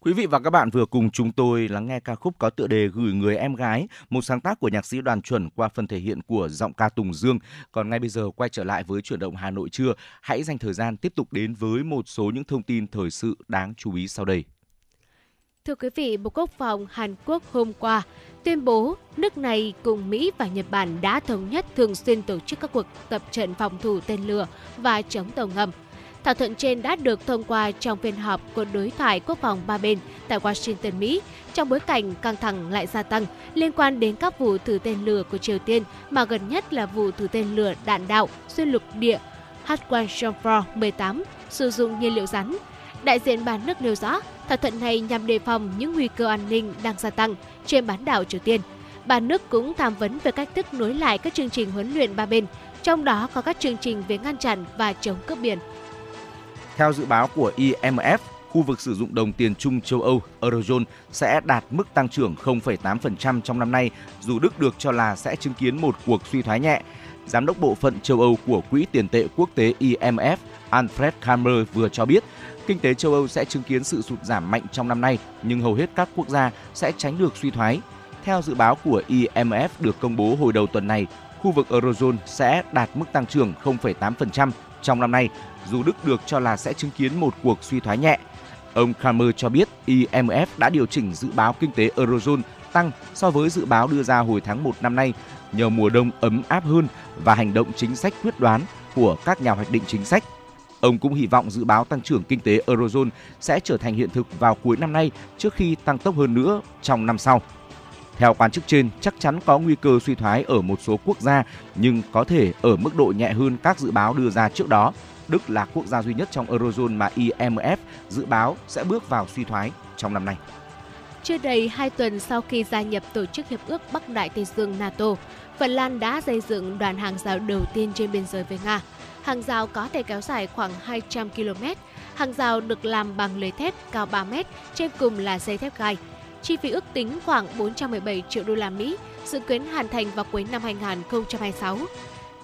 Quý vị và các bạn vừa cùng chúng tôi lắng nghe ca khúc có tựa đề Gửi người em gái, một sáng tác của nhạc sĩ Đoàn Chuẩn qua phần thể hiện của giọng ca Tùng Dương. Còn ngay bây giờ quay trở lại với Chuyển động Hà Nội trưa, hãy dành thời gian tiếp tục đến với một số những thông tin thời sự đáng chú ý sau đây. Thưa quý vị, Bộ Quốc phòng Hàn Quốc hôm qua tuyên bố nước này cùng Mỹ và Nhật Bản đã thống nhất thường xuyên tổ chức các cuộc tập trận phòng thủ tên lửa và chống tàu ngầm. Thỏa thuận trên đã được thông qua trong phiên họp của đối thoại quốc phòng ba bên tại Washington, Mỹ, trong bối cảnh căng thẳng lại gia tăng liên quan đến các vụ thử tên lửa của Triều Tiên, mà gần nhất là vụ thử tên lửa đạn đạo xuyên lục địa H164-18 sử dụng nhiên liệu rắn. Đại diện ba nước nêu rõ, thỏa thuận này nhằm đề phòng những nguy cơ an ninh đang gia tăng trên bán đảo Triều Tiên. Ba nước cũng tham vấn về cách thức nối lại các chương trình huấn luyện ba bên, trong đó có các chương trình về ngăn chặn và chống cướp biển. Theo dự báo của IMF, khu vực sử dụng đồng tiền chung châu Âu, Eurozone, sẽ đạt mức tăng trưởng 0,8% trong năm nay, dù Đức được cho là sẽ chứng kiến một cuộc suy thoái nhẹ. Giám đốc bộ phận châu Âu của Quỹ tiền tệ quốc tế IMF, Alfred Kammer vừa cho biết, kinh tế châu Âu sẽ chứng kiến sự sụt giảm mạnh trong năm nay, nhưng hầu hết các quốc gia sẽ tránh được suy thoái. Theo dự báo của IMF được công bố hồi đầu tuần này, khu vực Eurozone sẽ đạt mức tăng trưởng 0,8% trong năm nay, dù Đức được cho là sẽ chứng kiến một cuộc suy thoái nhẹ. Ông Kramer cho biết IMF đã điều chỉnh dự báo kinh tế Eurozone tăng so với dự báo đưa ra hồi tháng 1 năm nay nhờ mùa đông ấm áp hơn và hành động chính sách quyết đoán của các nhà hoạch định chính sách. Ông cũng hy vọng dự báo tăng trưởng kinh tế Eurozone sẽ trở thành hiện thực vào cuối năm nay trước khi tăng tốc hơn nữa trong năm sau. Theo quan chức trên, chắc chắn có nguy cơ suy thoái ở một số quốc gia, nhưng có thể ở mức độ nhẹ hơn các dự báo đưa ra trước đó. Đức là quốc gia duy nhất trong Eurozone mà IMF dự báo sẽ bước vào suy thoái trong năm nay. Chưa đầy 2 tuần sau khi gia nhập Tổ chức Hiệp ước Bắc Đại Tây Dương NATO, Phần Lan đã xây dựng đoạn hàng rào đầu tiên trên biên giới với Nga. Hàng rào có thể kéo dài khoảng 200 km. Hàng rào được làm bằng lưới thép cao 3 m, trên cùng là dây thép gai. Chi phí ước tính khoảng 417 triệu đô la Mỹ, dự kiến hoàn thành vào cuối năm 2026.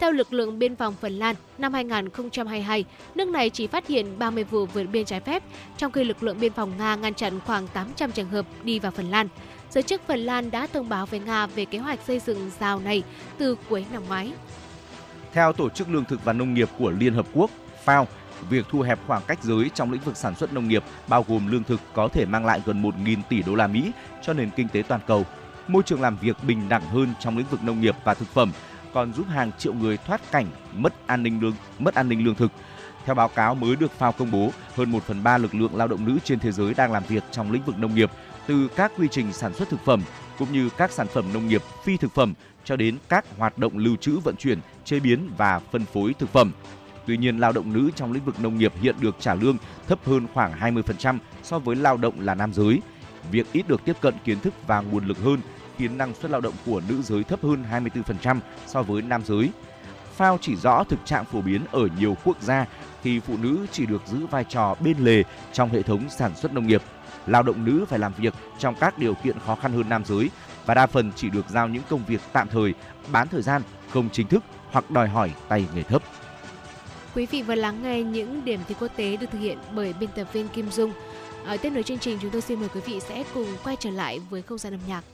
Theo lực lượng biên phòng Phần Lan, năm 2022, nước này chỉ phát hiện 30 vụ vượt biên trái phép, trong khi lực lượng biên phòng Nga ngăn chặn khoảng 800 trường hợp đi vào Phần Lan. Giới chức Phần Lan đã thông báo với Nga về kế hoạch xây dựng rào này từ cuối năm ngoái. Theo Tổ chức Lương thực và Nông nghiệp của Liên Hợp Quốc, FAO, việc thu hẹp khoảng cách giới trong lĩnh vực sản xuất nông nghiệp bao gồm lương thực có thể mang lại gần 1.000 tỷ đô la Mỹ cho nền kinh tế toàn cầu. Môi trường làm việc bình đẳng hơn trong lĩnh vực nông nghiệp và thực phẩm còn giúp hàng triệu người thoát cảnh mất an ninh lương thực. Theo báo cáo mới được FAO công bố, hơn 1/3 lực lượng lao động nữ trên thế giới đang làm việc trong lĩnh vực nông nghiệp, từ các quy trình sản xuất thực phẩm cũng như các sản phẩm nông nghiệp phi thực phẩm cho đến các hoạt động lưu trữ, vận chuyển, chế biến và phân phối thực phẩm. Tuy nhiên, lao động nữ trong lĩnh vực nông nghiệp hiện được trả lương thấp hơn khoảng 20% so với lao động là nam giới. Việc ít được tiếp cận kiến thức và nguồn lực hơn khiến năng suất lao động của nữ giới thấp hơn 24% so với nam giới. FAO chỉ rõ thực trạng phổ biến ở nhiều quốc gia thì phụ nữ chỉ được giữ vai trò bên lề trong hệ thống sản xuất nông nghiệp. Lao động nữ phải làm việc trong các điều kiện khó khăn hơn nam giới và đa phần chỉ được giao những công việc tạm thời, bán thời gian, không chính thức hoặc đòi hỏi tay nghề thấp. Quý vị vừa lắng nghe những điểm tin quốc tế được thực hiện bởi biên tập viên Kim Dung. Ở tiếp nối chương trình, chúng tôi xin mời quý vị sẽ cùng quay trở lại với không gian âm nhạc.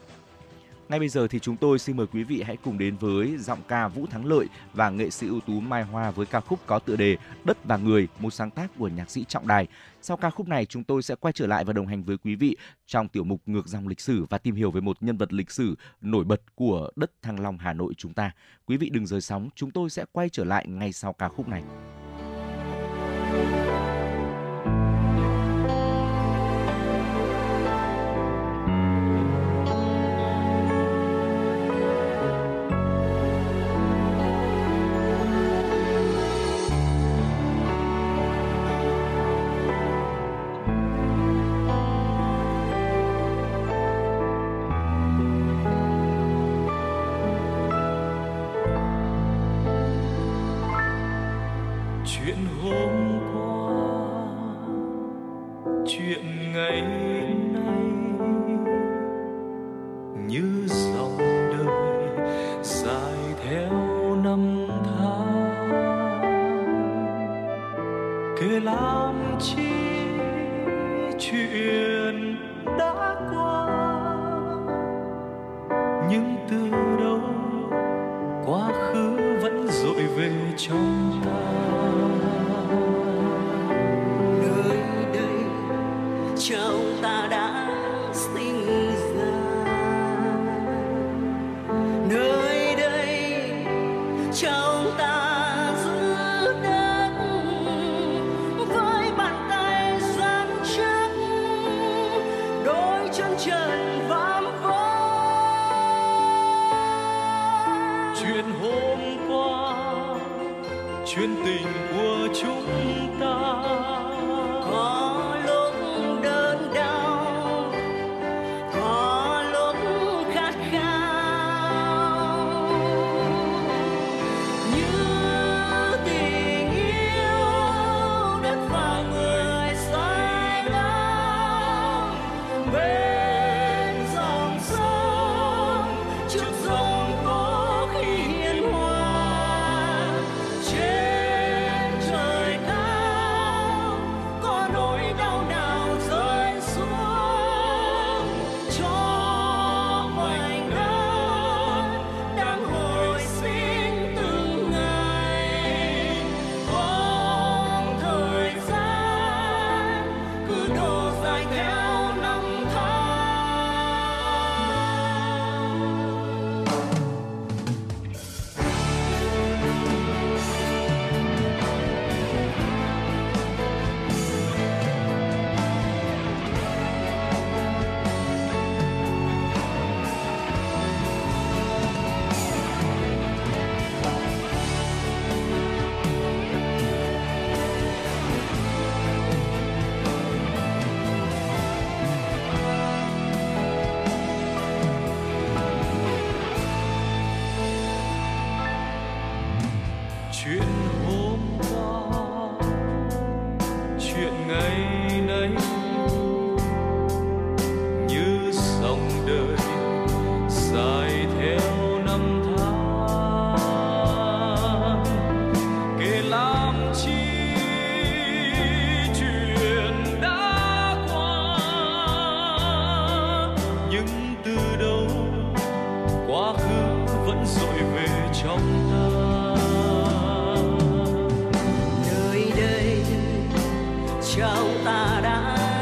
Ngay bây giờ thì chúng tôi xin mời quý vị hãy cùng đến với giọng ca Vũ Thắng Lợi và nghệ sĩ ưu tú Mai Hoa với ca khúc có tựa đề Đất và Người, một sáng tác của nhạc sĩ Trọng Đài. Sau ca khúc này, chúng tôi sẽ quay trở lại và đồng hành với quý vị trong tiểu mục Ngược dòng lịch sử và tìm hiểu về một nhân vật lịch sử nổi bật của đất Thăng Long, Hà Nội chúng ta. Quý vị đừng rời sóng, chúng tôi sẽ quay trở lại ngay sau ca khúc này. Nơi đây trong ta đã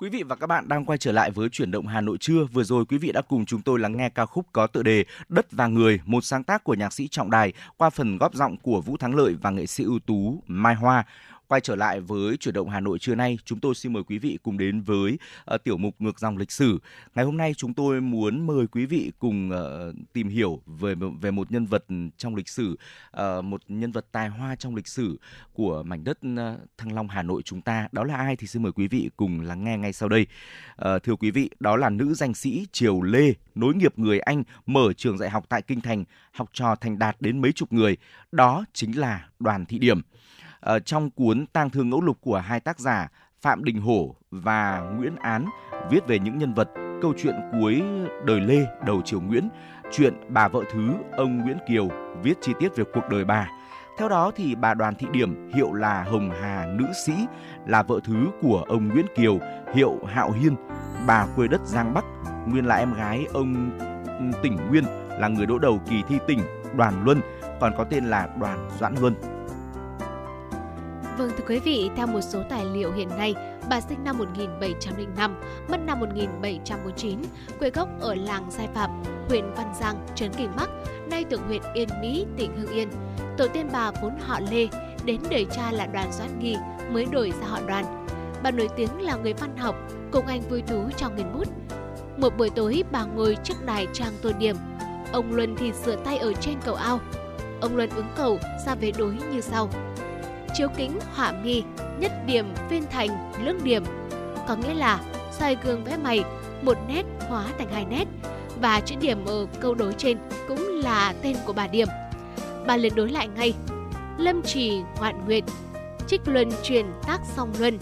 Quý vị và các bạn đang quay trở lại với Chuyển động Hà Nội trưa. Vừa rồi quý vị đã cùng chúng tôi lắng nghe ca khúc có tựa đề Đất và Người, một sáng tác của nhạc sĩ Trọng Đài qua phần góp giọng của Vũ Thắng Lợi và nghệ sĩ ưu tú Mai Hoa. Quay trở lại với Chuyển động Hà Nội trưa nay, chúng tôi xin mời quý vị cùng đến với tiểu mục Ngược dòng lịch sử. Ngày hôm nay chúng tôi muốn mời quý vị cùng tìm hiểu về một nhân vật trong lịch sử, một nhân vật tài hoa trong lịch sử của mảnh đất Thăng Long Hà Nội chúng ta. Đó là ai thì xin mời quý vị cùng lắng nghe ngay sau đây. Thưa quý vị, đó là nữ danh sĩ Triều Lê, nối nghiệp người Anh, mở trường dạy học tại Kinh Thành, học trò thành đạt đến mấy chục người. Đó chính là Đoàn Thị Điểm. Trong cuốn Tang Thương Ngẫu Lục của hai tác giả Phạm Đình Hổ và Nguyễn Án viết về những nhân vật câu chuyện cuối đời Lê đầu triều Nguyễn, chuyện bà vợ thứ ông Nguyễn Kiều viết chi tiết về cuộc đời bà. Theo đó thì bà Đoàn Thị Điểm, hiệu là Hồng Hà nữ sĩ, là vợ thứ của ông Nguyễn Kiều, hiệu Hạo Hiên. Bà quê đất Giang Bắc, nguyên là em gái ông Tỉnh Nguyên, là người đỗ đầu kỳ thi tỉnh Đoàn Luân, còn có tên là Đoàn Doãn Luân. Vâng, thưa quý vị, theo một số tài liệu hiện nay, bà sinh năm 1705, mất năm 1749, quê gốc ở làng Giai Phạm, huyện Văn Giang, Trấn Kinh Bắc, nay thuộc huyện Yên Mỹ, tỉnh Hưng Yên. Tổ tiên bà vốn họ Lê, đến đời cha là Đoàn Doãn Nghi mới đổi ra họ Đoàn. Bà nổi tiếng là người văn học, cùng anh vui thú trong nghiền bút. Một buổi tối, bà ngồi trước đài trang tô điểm. Ông Luân thì rửa tay ở trên cầu ao. Ông Luân ứng cầu ra vế đối như sau: chiếu kính họa mi, nhất điểm phiên thành lưỡng điểm, có nghĩa là xoay gương vẽ mày, một nét hóa thành hai nét, và chữ điểm ở câu đối trên cũng là tên của bà Điểm. Bà liền đối lại ngay: lâm trì ngoạn nguyệt, trích luân truyền tác song luân,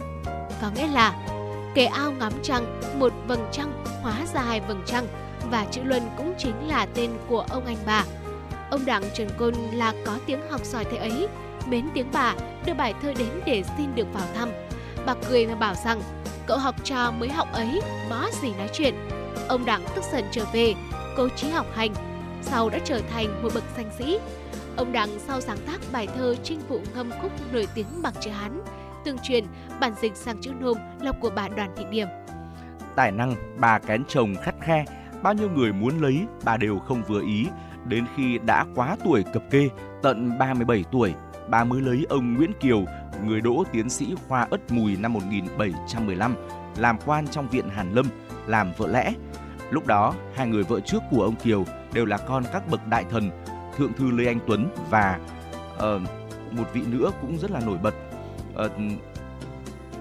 có nghĩa là kề ao ngắm trăng, một vầng trăng hóa ra hai vầng trăng, và chữ luân cũng chính là tên của ông anh bà. Ông Đặng Trần Côn là có tiếng học giỏi thế ấy, mến tiếng bà, đưa bài thơ đến để xin được vào thăm. Bà cười mà bảo rằng cậu học trò mới học ấy bó gì nói chuyện. Ông Đặng tức giận trở về, cố chí học hành, sau đã trở thành một bậc danh sĩ. Ông Đặng sau sáng tác bài thơ Chinh Phụ Ngâm Khúc nổi tiếng bằng chữ Hán, tương truyền bản dịch sang chữ Nôm là của bà Đoàn Thị Điểm. Tài năng, bà kén chồng khắt khe, bao nhiêu người muốn lấy bà đều không vừa ý. Đến khi đã quá tuổi cập kê, tận 37 tuổi, bà mới lấy ông Nguyễn Kiều, người đỗ tiến sĩ khoa Ất Mùi năm 1715, làm quan trong Viện Hàn Lâm, làm vợ lẽ. Lúc đó, hai người vợ trước của ông Kiều đều là con các bậc đại thần, Thượng thư Lê Anh Tuấn và một vị nữa cũng rất là nổi bật.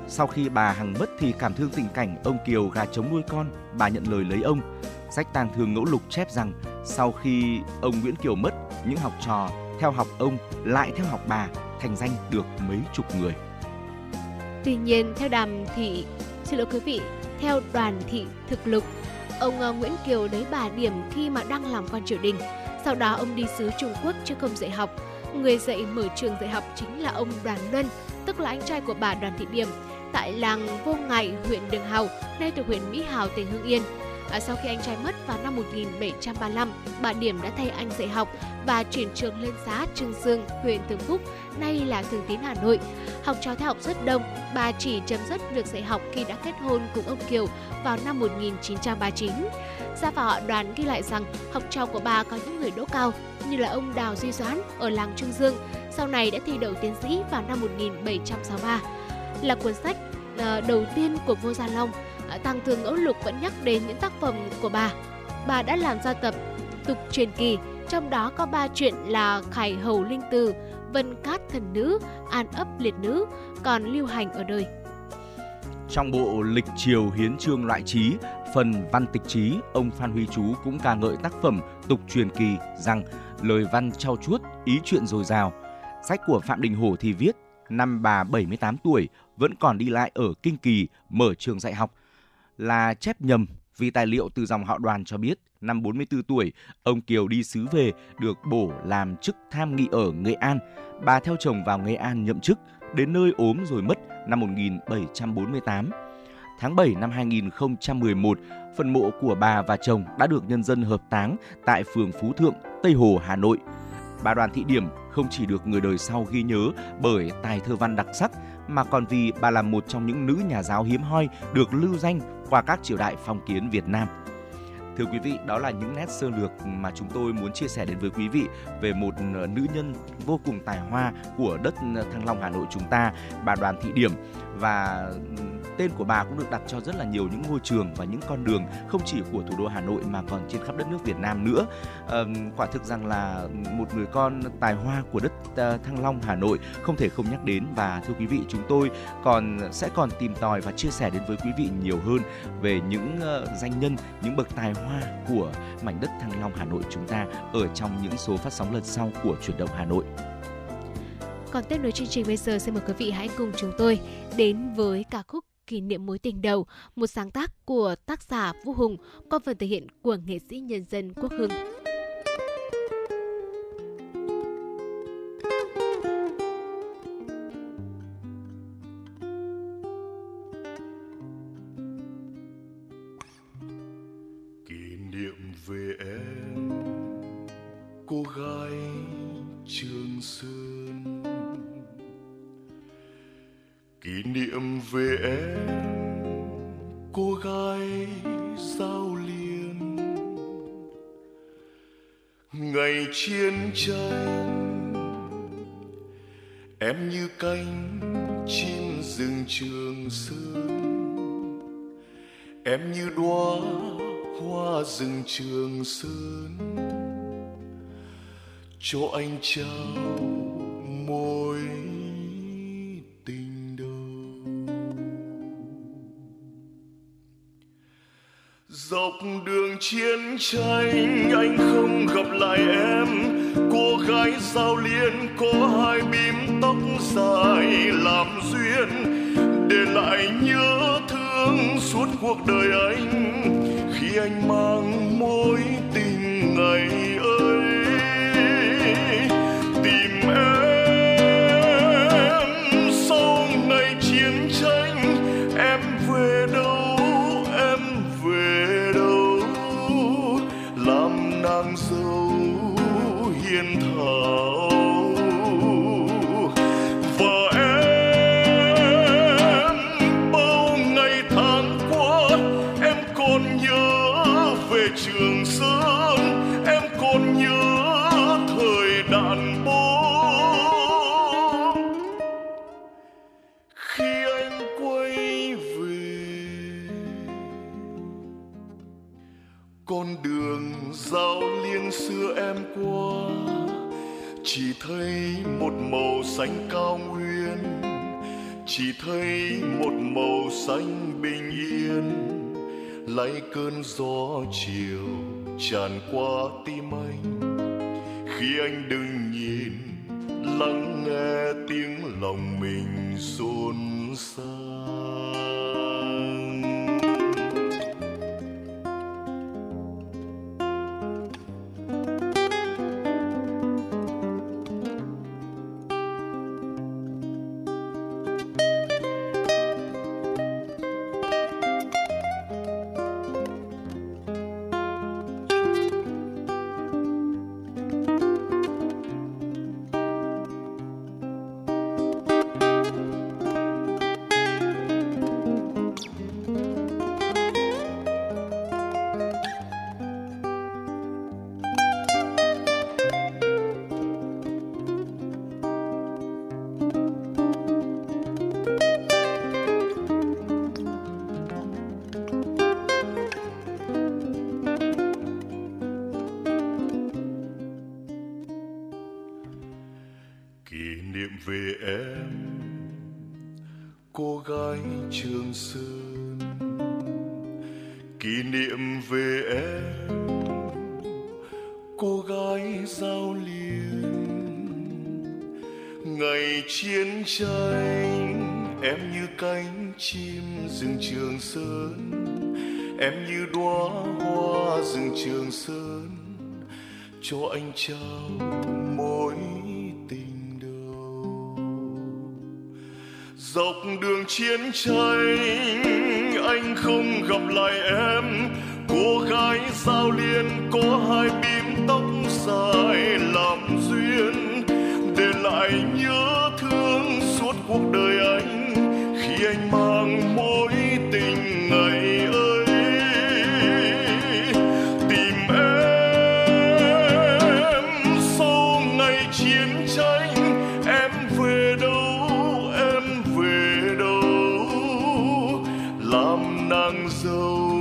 Sau khi bà Hằng mất thì cảm thương tình cảnh ông Kiều gà trống nuôi con, bà nhận lời lấy ông. Sách Tang Thương Ngẫu Lục chép rằng sau khi ông Nguyễn Kiều mất, những học trò theo học ông lại theo học bà, thành danh được mấy chục người. Tuy nhiên, theo Đoàn Thị Thực Lục, ông Nguyễn Kiều lấy bà Điểm khi mà đang làm quan triều đình. Sau đó ông đi xứ Trung Quốc chứ không dạy học. Người dạy mở trường dạy học chính là ông Đoàn Luân, tức là anh trai của bà Đoàn Thị Điểm, tại làng Vô Ngại, huyện Đường Hào, nay thuộc huyện Mỹ Hào, tỉnh Hưng Yên. Sau khi anh trai mất vào năm 1735, bà Điểm đã thay anh dạy học và chuyển trường lên xã Trương Dương, huyện Thường Phúc, nay là Thường Tín, Hà Nội. Học trò theo học rất đông, bà chỉ chấm dứt việc dạy học khi đã kết hôn cùng ông Kiều vào năm 1939. Gia phả họ Đoàn ghi lại rằng học trò của bà có những người đỗ cao như là ông Đào Duy Doãn ở làng Trương Dương, sau này đã thi đậu tiến sĩ vào năm 1763. Là cuốn sách đầu tiên của Vua Gia Long, Tang Thương Ngẫu Lục vẫn nhắc đến những tác phẩm của bà. Bà đã làm ra tập tục truyền kỳ, trong đó có 3 truyện là Khải Hầu Linh Từ, Vân Cát Thần Nữ, An Ấp Liệt Nữ, còn lưu hành ở đời. Trong bộ Lịch Triều Hiến Chương Loại Chí, phần văn tịch chí, ông Phan Huy Chú cũng ca ngợi tác phẩm tục truyền kỳ rằng lời văn trau chuốt, ý chuyện dồi dào. Sách của Phạm Đình Hổ thì viết, năm bà 78 tuổi vẫn còn đi lại ở Kinh Kỳ mở trường dạy học, là chép nhầm vì tài liệu từ dòng họ Đoàn cho biết năm 44 tuổi ông Kiều đi xứ về, được bổ làm chức tham nghị ở Nghệ An. Bà theo chồng vào Nghệ An nhậm chức, đến nơi ốm rồi mất năm 1748. Tháng 7 năm 2011, phần mộ của bà và chồng đã được nhân dân hợp táng tại phường Phú Thượng, Tây Hồ, Hà Nội. Bà Đoàn Thị Điểm không chỉ được người đời sau ghi nhớ bởi tài thơ văn đặc sắc mà còn vì bà là một trong những nữ nhà giáo hiếm hoi được lưu danh qua các triều đại phong kiến Việt Nam. Thưa quý vị, đó là những nét sơ lược mà chúng tôi muốn chia sẻ đến với quý vị về một nữ nhân vô cùng tài hoa của đất Thăng Long, Hà Nội chúng ta, bà Đoàn Thị Điểm. Và tên của bà cũng được đặt cho rất là nhiều những ngôi trường và những con đường không chỉ của thủ đô Hà Nội mà còn trên khắp đất nước Việt Nam nữa. Quả thực rằng là một người con tài hoa của đất Thăng Long, Hà Nội không thể không nhắc đến. Và thưa quý vị, chúng tôi sẽ còn tìm tòi và chia sẻ đến với quý vị nhiều hơn về những danh nhân, những bậc tài hoa của mảnh đất Thăng Long, Hà Nội chúng ta ở trong những số phát sóng lần sau của Chuyển động Hà Nội. Còn tiếp nối chương trình bây giờ, xin mời quý vị hãy cùng chúng tôi đến với ca khúc Kỷ niệm mối tình đầu, một sáng tác của tác giả Vũ Hùng, qua phần thể hiện của nghệ sĩ nhân dân Quốc Hưng. Kỷ niệm về em, cô gái Trường Sơn. Kỷ niệm về em, cô gái Giao Liên. Ngày chiến tranh, em như cánh chim rừng Trường Sơn, em như đóa hoa rừng Trường Sơn, cho anh trao môi tình đầu. Dọc đường chiến tranh anh không gặp lại em, cô gái Giao Liên có hai bím tóc dài làm duyên để lại nhớ thương suốt cuộc đời anh khi anh mang mối tình ngày ấy. Giao Liên xưa em qua chỉ thấy một màu xanh cao nguyên, chỉ thấy một màu xanh bình yên. Lay cơn gió chiều tràn qua tim anh khi anh đừng nhìn, lắng nghe tiếng lòng mình xôn xao. Trường Sơn, kỷ niệm về em, cô gái Giao Liên. Ngày chiến tranh em như cánh chim rừng Trường Sơn, em như đóa hoa rừng Trường Sơn, cho anh trao mối. Dọc đường chiến tranh anh không gặp lại em, cô gái Giao Liên có hai bím tóc dài làm duyên để lại nhớ thương suốt cuộc đời anh anh mang mối tình ngày ấy, tìm em sau ngày chiến tranh. Em về đâu, em về đâu, làm nàng dâu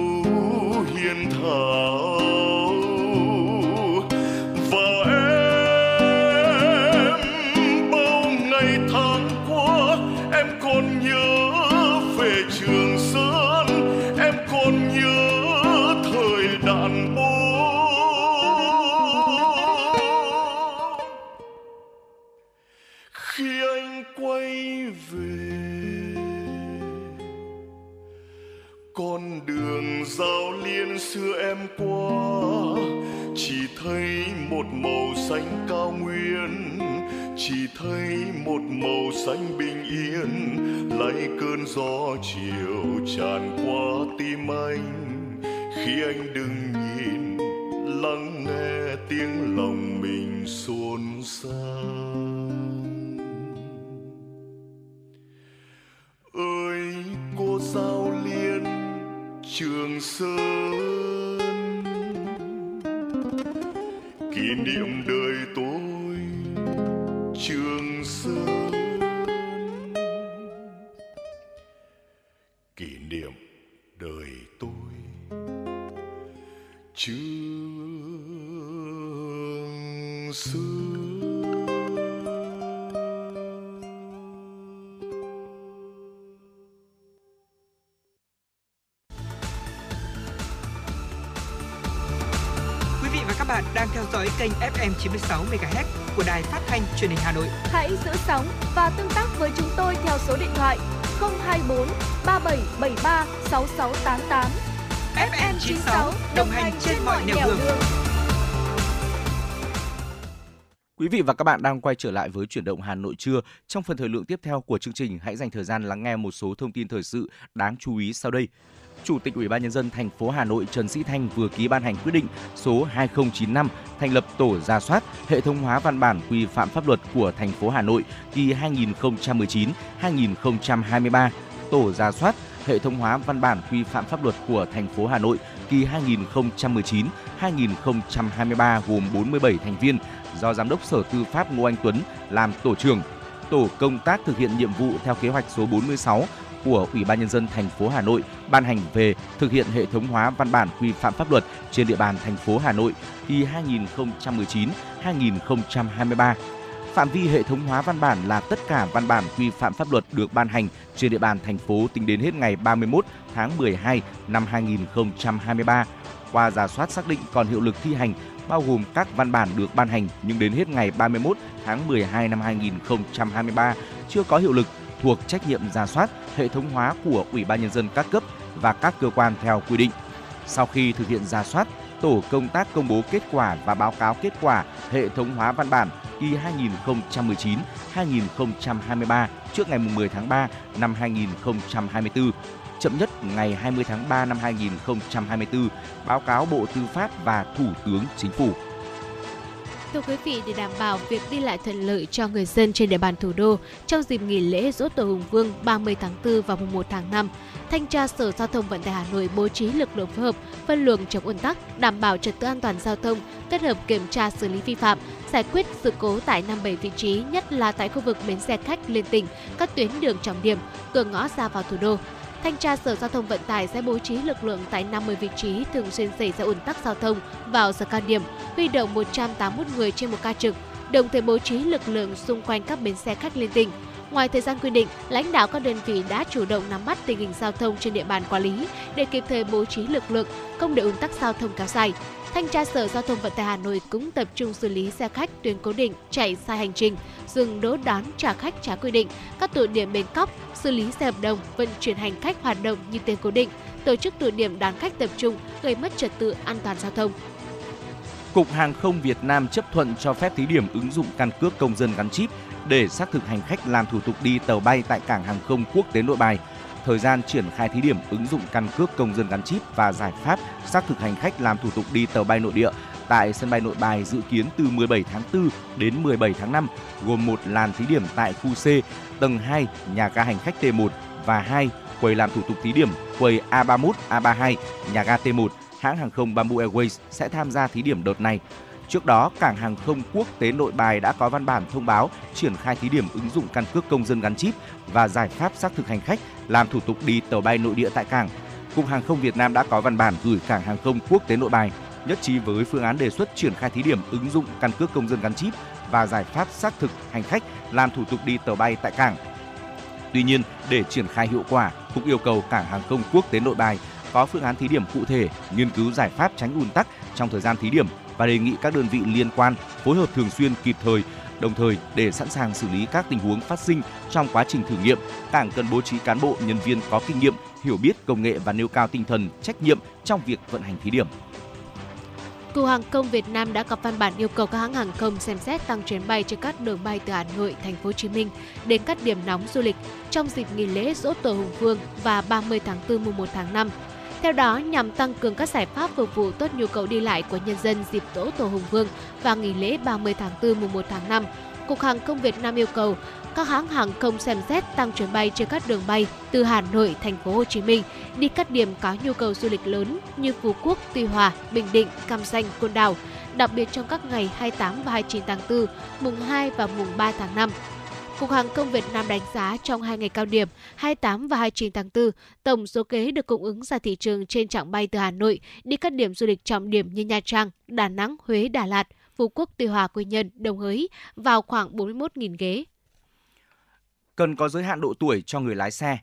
hiền thảo. Giao liên xưa em qua, chỉ thấy một màu xanh cao nguyên, chỉ thấy một màu xanh bình yên. Lay cơn gió chiều tràn qua tim anh, khi anh đừng nhìn, lắng nghe tiếng lòng mình xôn xao. Ơi cô giao liên Trường Sơn, kỷ niệm đời tôi Trường Sơn, kỷ niệm đời tôi Trường Sơn. Đang theo dõi kênh FM 96 MHz của Đài Phát thanh Truyền hình Hà Nội. Hãy giữ sóng và tương tác với chúng tôi theo số điện thoại 024 3773 6688. FM 96 đồng hành trên mọi nẻo đường. Quý vị và các bạn đang quay trở lại với Chuyển động Hà Nội trưa. Trong phần thời lượng tiếp theo của chương trình, hãy dành thời gian lắng nghe một số thông tin thời sự đáng chú ý sau đây. Chủ tịch Ủy ban nhân dân thành phố Hà Nội Trần Sĩ Thanh vừa ký ban hành quyết định số 2095 thành lập tổ rà soát, hệ thống hóa văn bản quy phạm pháp luật của thành phố Hà Nội kỳ 2019-2023, tổ rà soát, hệ thống hóa văn bản quy phạm pháp luật của thành phố Hà Nội kỳ 2019-2023 gồm 47 thành viên do Giám đốc Sở Tư pháp Ngô Anh Tuấn làm tổ trưởng. Tổ công tác thực hiện nhiệm vụ theo kế hoạch số 46 của Ủy ban nhân dân thành phố Hà Nội ban hành về thực hiện hệ thống hóa văn bản quy phạm pháp luật trên địa bàn thành phố Hà Nội kỳ 2019-2023. Phạm vi hệ thống hóa văn bản là tất cả văn bản quy phạm pháp luật được ban hành trên địa bàn thành phố tính đến hết ngày 31 tháng 12 năm 2023. Qua rà soát xác định còn hiệu lực thi hành bao gồm các văn bản được ban hành nhưng đến hết ngày 31 tháng 12 năm 2023 chưa có hiệu lực, thuộc trách nhiệm rà soát, hệ thống hóa của Ủy ban nhân dân các cấp và các cơ quan theo quy định. Sau khi thực hiện rà soát, tổ công tác công bố kết quả và báo cáo kết quả hệ thống hóa văn bản kỳ 2019-2023 trước ngày 10 tháng 3 năm 2024. Chậm nhất ngày 20 tháng 3 năm 2024, báo cáo Bộ Tư pháp và Thủ tướng Chính phủ. Thưa quý vị, để đảm bảo việc đi lại thuận lợi cho người dân trên địa bàn thủ đô trong dịp nghỉ lễ Giỗ Tổ Hùng Vương 30 tháng 4 và mùng 1 tháng 5, Thanh tra Sở Giao thông Vận tải Hà Nội bố trí lực lượng phối hợp, phân luồng chống ùn tắc, đảm bảo trật tự an toàn giao thông, kết hợp kiểm tra xử lý vi phạm, giải quyết sự cố tại 57 vị trí, nhất là tại khu vực bến xe khách liên tỉnh, các tuyến đường trọng điểm, cửa ngõ ra vào thủ đô. Thanh tra Sở Giao thông Vận tải sẽ bố trí lực lượng tại 50 vị trí thường xuyên xảy ra ùn tắc giao thông vào giờ cao điểm, huy động 181 người trên một ca trực, đồng thời bố trí lực lượng xung quanh các bến xe khách liên tỉnh. Ngoài thời gian quy định, lãnh đạo các đơn vị đã chủ động nắm bắt tình hình giao thông trên địa bàn quản lý để kịp thời bố trí lực lượng, không để ùn tắc giao thông kéo dài. Thanh tra Sở Giao thông Vận tải Hà Nội cũng tập trung xử lý xe khách tuyến cố định chạy sai hành trình, dừng đỗ đón trả khách trái quy định, các tụ điểm bến cóc, xử lý xe hợp đồng vận chuyển hành khách hoạt động như tuyến cố định, tổ chức tụ điểm đón khách tập trung gây mất trật tự an toàn giao thông. Cục Hàng không Việt Nam chấp thuận cho phép thí điểm ứng dụng căn cước công dân gắn chip để xác thực hành khách làm thủ tục đi tàu bay tại Cảng hàng không quốc tế Nội Bài. Thời gian triển khai thí điểm ứng dụng căn cước công dân gắn chip và giải pháp xác thực hành khách làm thủ tục đi tàu bay nội địa tại sân bay Nội Bài dự kiến từ 17 tháng 4 đến 17 tháng 5, gồm một làn thí điểm tại khu C, tầng 2, nhà ga hành khách T1 và 2 quầy làm thủ tục thí điểm quầy A31, A32, nhà ga T1, hãng hàng không Bamboo Airways sẽ tham gia thí điểm đợt này. Trước đó, Cảng hàng không quốc tế Nội Bài đã có văn bản thông báo triển khai thí điểm ứng dụng căn cước công dân gắn chip và giải pháp xác thực hành khách làm thủ tục đi tàu bay nội địa tại cảng. Cục Hàng không Việt Nam đã có văn bản gửi Cảng hàng không quốc tế Nội Bài nhất trí với phương án đề xuất triển khai thí điểm ứng dụng căn cước công dân gắn chip và giải pháp xác thực hành khách làm thủ tục đi tàu bay tại cảng. Tuy nhiên, để triển khai hiệu quả, Cục yêu cầu Cảng hàng không quốc tế Nội Bài có phương án thí điểm cụ thể, nghiên cứu giải pháp tránh ùn tắc trong thời gian thí điểm và đề nghị các đơn vị liên quan phối hợp thường xuyên, kịp thời, đồng thời để sẵn sàng xử lý các tình huống phát sinh trong quá trình thử nghiệm. Cảng cần bố trí cán bộ, nhân viên có kinh nghiệm, hiểu biết công nghệ và nêu cao tinh thần trách nhiệm trong việc vận hành thí điểm. Cục Hàng không Việt Nam đã có văn bản yêu cầu các hãng hàng không xem xét tăng chuyến bay trên các đường bay từ Hà Nội, Thành phố Hồ Chí Minh đến các điểm nóng du lịch trong dịp nghỉ lễ Giỗ Tổ Hùng Vương và 30 tháng 4 mùng 1 tháng 5. Theo đó, nhằm tăng cường các giải pháp phục vụ tốt nhu cầu đi lại của nhân dân dịp Giỗ Tổ Hùng Vương và nghỉ lễ 30 tháng 4 mùng 1 tháng 5, Cục Hàng không Việt Nam yêu cầu các hãng hàng không xem xét tăng chuyến bay trên các đường bay từ Hà Nội, Thành phố Hồ Chí Minh đi các điểm có nhu cầu du lịch lớn như Phú Quốc, Tuy Hòa, Bình Định, Cam Ranh, Côn Đảo, đặc biệt trong các ngày 28 và 29 tháng 4, mùng 2 và mùng 3 tháng 5. Cục Hàng không Việt Nam đánh giá trong 2 ngày cao điểm 28 và 29 tháng 4, tổng số ghế được cung ứng ra thị trường trên chặng bay từ Hà Nội đi các điểm du lịch trọng điểm như Nha Trang, Đà Nẵng, Huế, Đà Lạt, Phú Quốc, Tuy Hòa, Quy Nhơn, Đồng Hới vào khoảng 41.000 ghế. Cần có giới hạn độ tuổi cho người lái xe.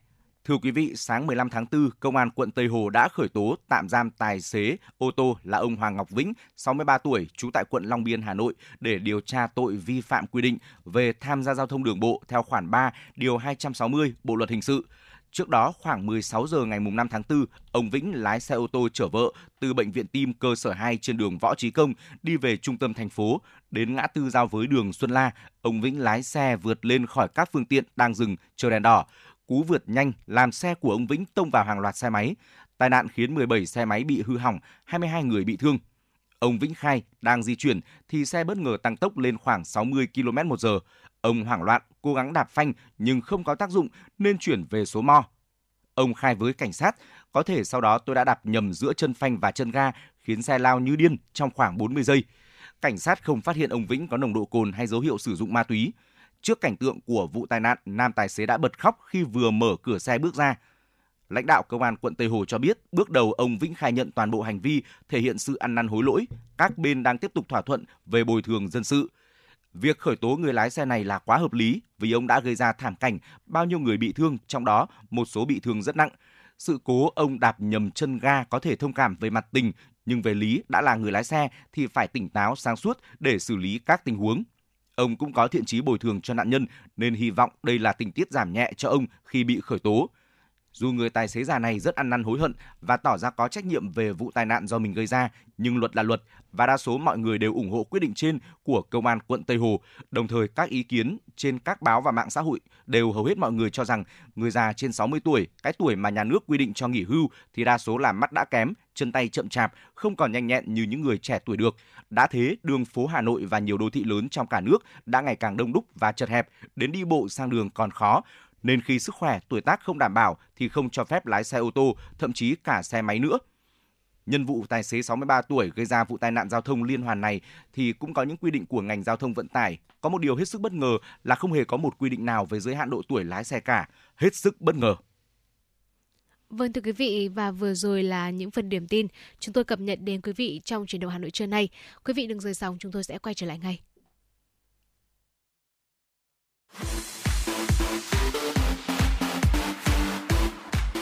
Thưa quý vị, sáng 15 tháng 4, Công an quận Tây Hồ đã khởi tố tạm giam tài xế ô tô là ông Hoàng Ngọc Vĩnh, 63 tuổi, trú tại quận Long Biên, Hà Nội để điều tra tội vi phạm quy định về tham gia giao thông đường bộ theo khoản 3, điều 260 Bộ luật hình sự. Trước đó, khoảng 16 giờ ngày 5 tháng 4, ông Vĩnh lái xe ô tô chở vợ từ bệnh viện Tim cơ sở 2 trên đường Võ Chí Công đi về trung tâm thành phố. Đến ngã tư giao với đường Xuân La, ông Vĩnh lái xe vượt lên khỏi các phương tiện đang dừng chờ đèn đỏ. Cú vượt nhanh làm xe của ông Vĩnh tông vào hàng loạt xe máy. Tai nạn khiến 17 xe máy bị hư hỏng, 22 người bị thương. Ông Vĩnh khai đang di chuyển thì xe bất ngờ tăng tốc lên khoảng 60 km/h. Ông hoảng loạn, cố gắng đạp phanh nhưng không có tác dụng nên chuyển về số mo. Ông khai với cảnh sát, có thể sau đó tôi đã đạp nhầm giữa chân phanh và chân ga khiến xe lao như điên trong khoảng 40 giây. Cảnh sát không phát hiện ông Vĩnh có nồng độ cồn hay dấu hiệu sử dụng ma túy. Trước cảnh tượng của vụ tai nạn, nam tài xế đã bật khóc khi vừa mở cửa xe bước ra. Lãnh đạo Công an quận Tây Hồ cho biết, bước đầu ông Vĩnh khai nhận toàn bộ hành vi, thể hiện sự ăn năn hối lỗi. Các bên đang tiếp tục thỏa thuận về bồi thường dân sự. Việc khởi tố người lái xe này là quá hợp lý vì ông đã gây ra thảm cảnh bao nhiêu người bị thương, trong đó một số bị thương rất nặng. Sự cố ông đạp nhầm chân ga có thể thông cảm về mặt tình, nhưng về lý đã là người lái xe thì phải tỉnh táo, sáng suốt để xử lý các tình huống. Ông cũng có thiện chí bồi thường cho nạn nhân nên hy vọng đây là tình tiết giảm nhẹ cho ông khi bị khởi tố. Dù người tài xế già này rất ăn năn hối hận và tỏ ra có trách nhiệm về vụ tai nạn do mình gây ra, nhưng luật là luật và đa số mọi người đều ủng hộ quyết định trên của Công an quận Tây Hồ. Đồng thời các ý kiến trên các báo và mạng xã hội đều hầu hết mọi người cho rằng người già trên 60 tuổi, cái tuổi mà nhà nước quy định cho nghỉ hưu thì đa số là mắt đã kém, chân tay chậm chạp, không còn nhanh nhẹn như những người trẻ tuổi được. Đã thế, đường phố Hà Nội và nhiều đô thị lớn trong cả nước đã ngày càng đông đúc và chật hẹp, đến đi bộ sang đường còn khó. Nên khi sức khỏe, tuổi tác không đảm bảo thì không cho phép lái xe ô tô, thậm chí cả xe máy nữa. Nhân vụ tài xế 63 tuổi gây ra vụ tai nạn giao thông liên hoàn này thì cũng có những quy định của ngành giao thông vận tải. Có một điều hết sức bất ngờ là không hề có một quy định nào về giới hạn độ tuổi lái xe cả. Hết sức bất ngờ. Vâng, thưa quý vị, và vừa rồi là những phần điểm tin chúng tôi cập nhật đến quý vị trong Chuyển động Hà Nội trưa nay. Quý vị đừng rời sóng, chúng tôi sẽ quay trở lại ngay.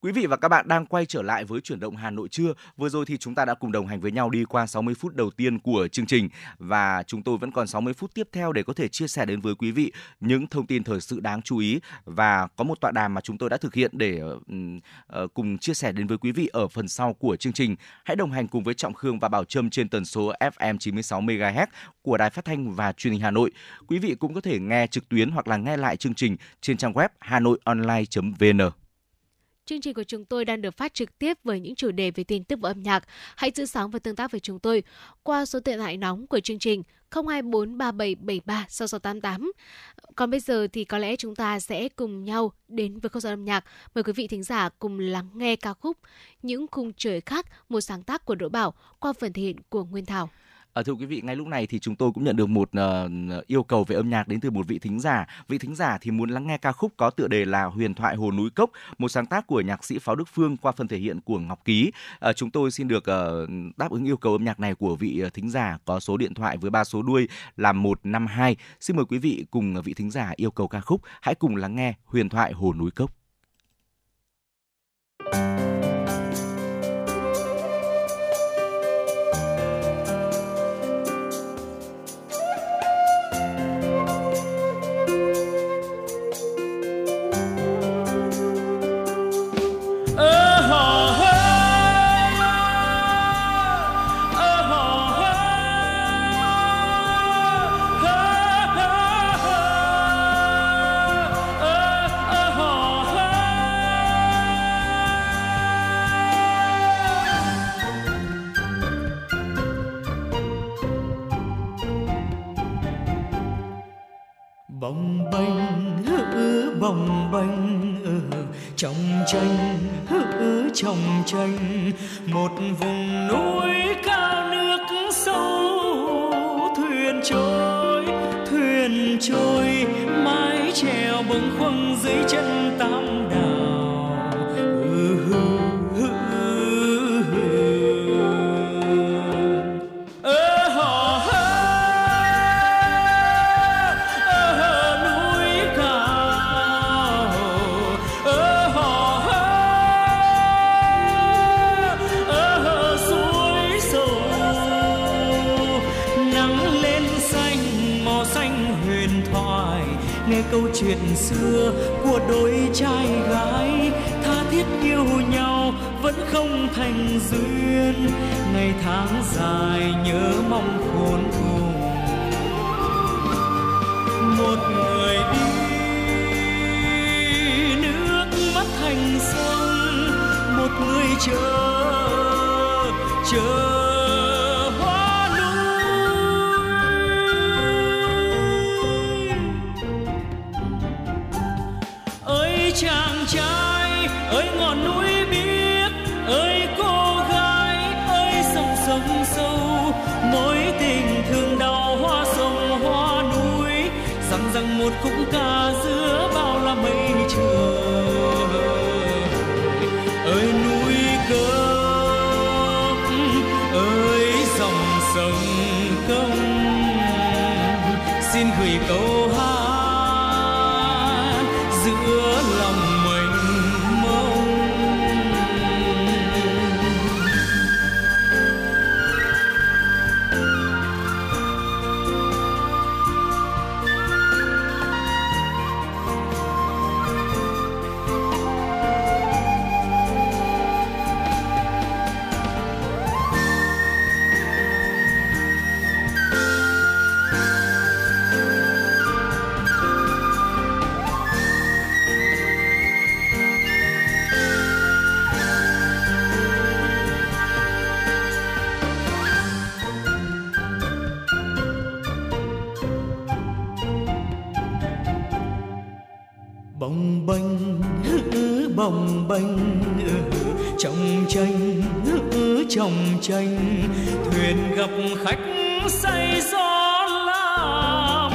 Quý vị và các bạn đang quay trở lại với Chuyển động Hà Nội trưa. Vừa rồi thì chúng ta đã cùng đồng hành với nhau đi qua 60 phút đầu tiên của chương trình và chúng tôi vẫn còn 60 phút tiếp theo để có thể chia sẻ đến với quý vị những thông tin thời sự đáng chú ý, và có một tọa đàm mà chúng tôi đã thực hiện để cùng chia sẻ đến với quý vị ở phần sau của chương trình. Hãy đồng hành cùng với Trọng Khương và Bảo Trâm trên tần số FM 96 MHz của Đài Phát thanh và Truyền hình Hà Nội. Quý vị cũng có thể nghe trực tuyến hoặc là nghe lại chương trình trên trang web hanoionline.vn. Chương trình của chúng tôi đang được phát trực tiếp với những chủ đề về tin tức và âm nhạc. Hãy giữ sóng và tương tác với chúng tôi qua số điện thoại nóng của chương trình 02437736688. Còn bây giờ thì có lẽ chúng ta sẽ cùng nhau đến với không gian âm nhạc. Mời quý vị thính giả cùng lắng nghe ca khúc Những khung trời khác, một sáng tác của Đỗ Bảo qua phần thể hiện của Nguyên Thảo. Thưa quý vị, ngay lúc này thì chúng tôi cũng nhận được một yêu cầu về âm nhạc đến từ một vị thính giả. Vị thính giả thì muốn lắng nghe ca khúc có tựa đề là Huyền thoại Hồ Núi Cốc, một sáng tác của nhạc sĩ Pháo Đức Phương qua phần thể hiện của Ngọc Ký. Chúng tôi xin được đáp ứng yêu cầu âm nhạc này của vị thính giả có số điện thoại với 3 số đuôi là 152. Xin mời quý vị cùng vị thính giả yêu cầu ca khúc. Hãy cùng lắng nghe Huyền thoại Hồ Núi Cốc. Trong tranh trong tranh một vùng núi cao nước sâu, thuyền trôi mái chèo bâng khuâng dưới chân tam đảo. Câu chuyện xưa của đôi trai gái tha thiết yêu nhau vẫn không thành duyên, ngày tháng dài nhớ mong khôn cùng. Một người đi nước mắt thành sông, một người chờ rằng một khúc ca giữa bao la mây trời. Ơi núi Cốc, ơi dòng sông Công, xin gửi câu hát giữa lòng mênh mông. Bồng bềnh trong tranh thuyền gặp khách say gió làm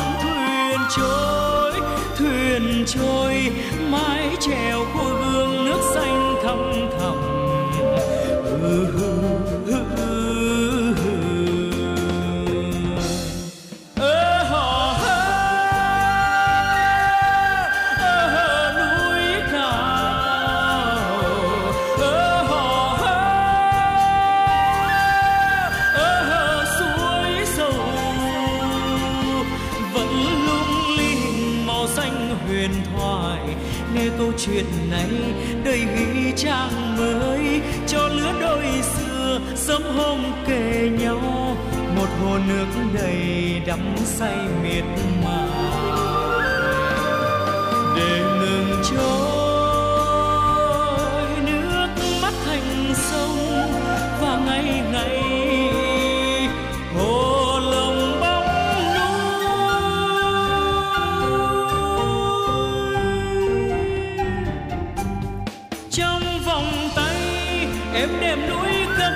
thuyền trôi mái chèo của gương nước xanh thăm thẳm. Chuyện này đời ghi trang mới cho lứa đôi xưa sớm hôm kề nhau, một hồ nước đầy đắm say miệt mài để ngừng trôi trong vòng tay em đêm nỗi cấm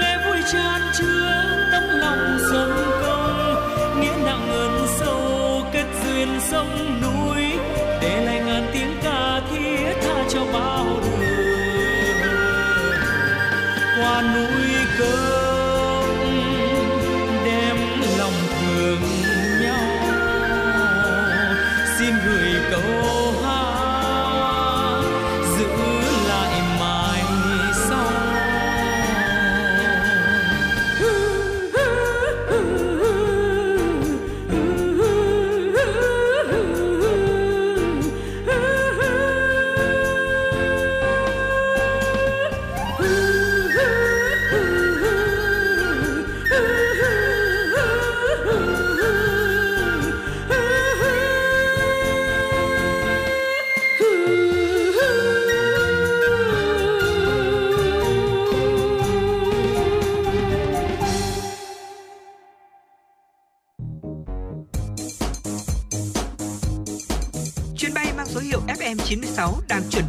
nghe vui tràn chứa tấm lòng sông công nghĩa nặng ngần sâu kết duyên sông núi để lại ngàn tiếng ca thiết tha cho bao đời qua núi cơm đem lòng thương nhau xin gửi câu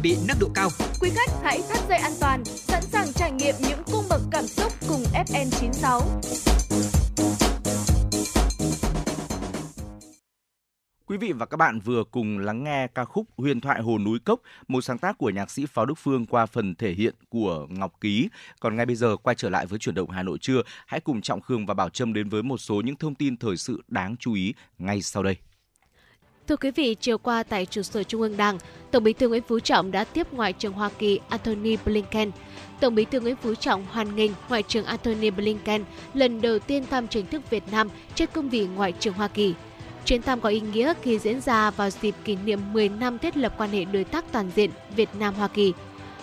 bị nâng độ cao. Quý khách hãy thắt dây an toàn, sẵn sàng trải nghiệm những cung bậc cảm xúc cùng FM96. Quý vị và các bạn vừa cùng lắng nghe ca khúc Huyền thoại Hồ núi Cốc, một sáng tác của nhạc sĩ Pháo Đức Phương qua phần thể hiện của Ngọc Ký. Còn ngay bây giờ quay trở lại với Chuyển động Hà Nội trưa, hãy cùng Trọng Khương và Bảo Trâm đến với một số những thông tin thời sự đáng chú ý ngay sau đây. Thưa quý vị, chiều qua tại trụ sở Trung ương Đảng, Tổng Bí thư Nguyễn Phú Trọng đã tiếp Ngoại trưởng Hoa Kỳ Antony Blinken. Tổng Bí thư Nguyễn Phú Trọng hoan nghênh Ngoại trưởng Antony Blinken lần đầu tiên thăm chính thức Việt Nam trên cương vị Ngoại trưởng Hoa Kỳ. Chuyến thăm có ý nghĩa khi diễn ra vào dịp kỷ niệm 10 năm thiết lập quan hệ đối tác toàn diện Việt Nam Hoa Kỳ.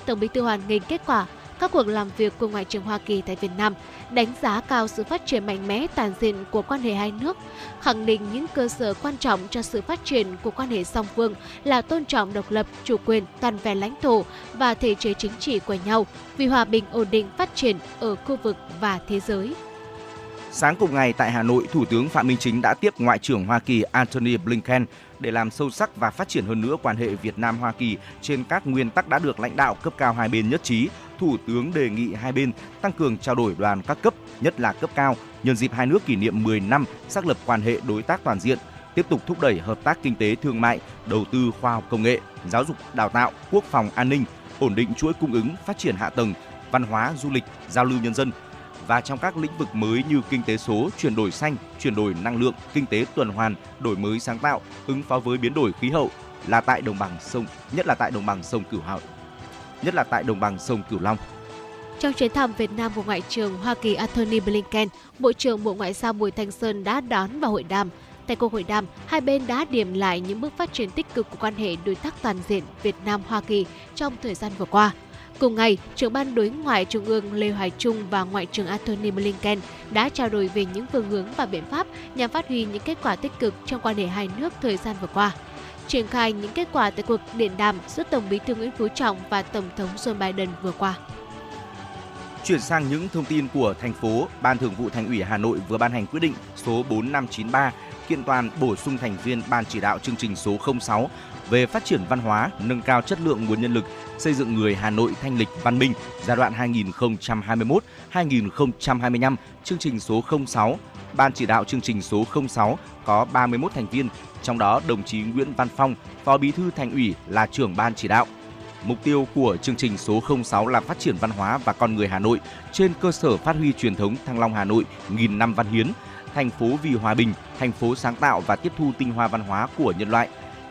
Tổng Bí thư hoan nghênh kết quả các cuộc làm việc của Ngoại trưởng Hoa Kỳ tại Việt Nam, đánh giá cao sự phát triển mạnh mẽ toàn diện của quan hệ hai nước, khẳng định những cơ sở quan trọng cho sự phát triển của quan hệ song phương là tôn trọng độc lập, chủ quyền, toàn vẹn lãnh thổ và thể chế chính trị của nhau vì hòa bình ổn định phát triển ở khu vực và thế giới. Sáng cùng ngày tại Hà Nội, Thủ tướng Phạm Minh Chính đã tiếp Ngoại trưởng Hoa Kỳ Antony Blinken để làm sâu sắc và phát triển hơn nữa quan hệ Việt Nam-Hoa Kỳ trên các nguyên tắc đã được lãnh đạo cấp cao hai bên nhất trí. Thủ tướng đề nghị hai bên tăng cường trao đổi đoàn các cấp, nhất là cấp cao, nhân dịp hai nước kỷ niệm 10 năm xác lập quan hệ đối tác toàn diện, tiếp tục thúc đẩy hợp tác kinh tế thương mại, đầu tư khoa học công nghệ, giáo dục đào tạo, quốc phòng an ninh, ổn định chuỗi cung ứng, phát triển hạ tầng, văn hóa, du lịch, giao lưu nhân dân và trong các lĩnh vực mới như kinh tế số, chuyển đổi xanh, chuyển đổi năng lượng, kinh tế tuần hoàn, đổi mới sáng tạo, ứng phó với biến đổi khí hậu là tại đồng bằng sông, nhất là tại đồng bằng sông Cửu Long. Trong chuyến thăm Việt Nam của Ngoại trưởng Hoa Kỳ Antony Blinken, Bộ trưởng Bộ Ngoại giao Bùi Thanh Sơn đã đón và hội đàm. Tại cuộc hội đàm, hai bên đã điểm lại những bước phát triển tích cực của quan hệ đối tác toàn diện Việt Nam-Hoa Kỳ trong thời gian vừa qua. Cùng ngày, Trưởng ban Đối ngoại Trung ương Lê Hoài Trung và Ngoại trưởng Antony Blinken đã trao đổi về những phương hướng và biện pháp nhằm phát huy những kết quả tích cực trong quan hệ hai nước thời gian vừa qua. Triển khai những kết quả tại cuộc điện đàm giữa Tổng Bí thư Nguyễn Phú Trọng và Tổng thống Joe Biden vừa qua. Chuyển sang những thông tin của thành phố, Ban Thường vụ Thành ủy Hà Nội vừa ban hành quyết định số 4593 kiện toàn bổ sung thành viên Ban chỉ đạo chương trình số 06 về phát triển văn hóa, nâng cao chất lượng nguồn nhân lực, xây dựng người Hà Nội thanh lịch văn minh giai đoạn 2021-2025, chương trình số 06. Ban chỉ đạo chương trình số 06 có 31 thành viên, trong đó đồng chí Nguyễn Văn Phong, Phó Bí thư Thành ủy là trưởng ban chỉ đạo. Mục tiêu của chương trình số 06 là phát triển văn hóa và con người Hà Nội trên cơ sở phát huy truyền thống Thăng Long Hà Nội, nghìn năm văn hiến, thành phố vì hòa bình, thành phố sáng tạo và tiếp thu tinh hoa văn hóa của nhân loại.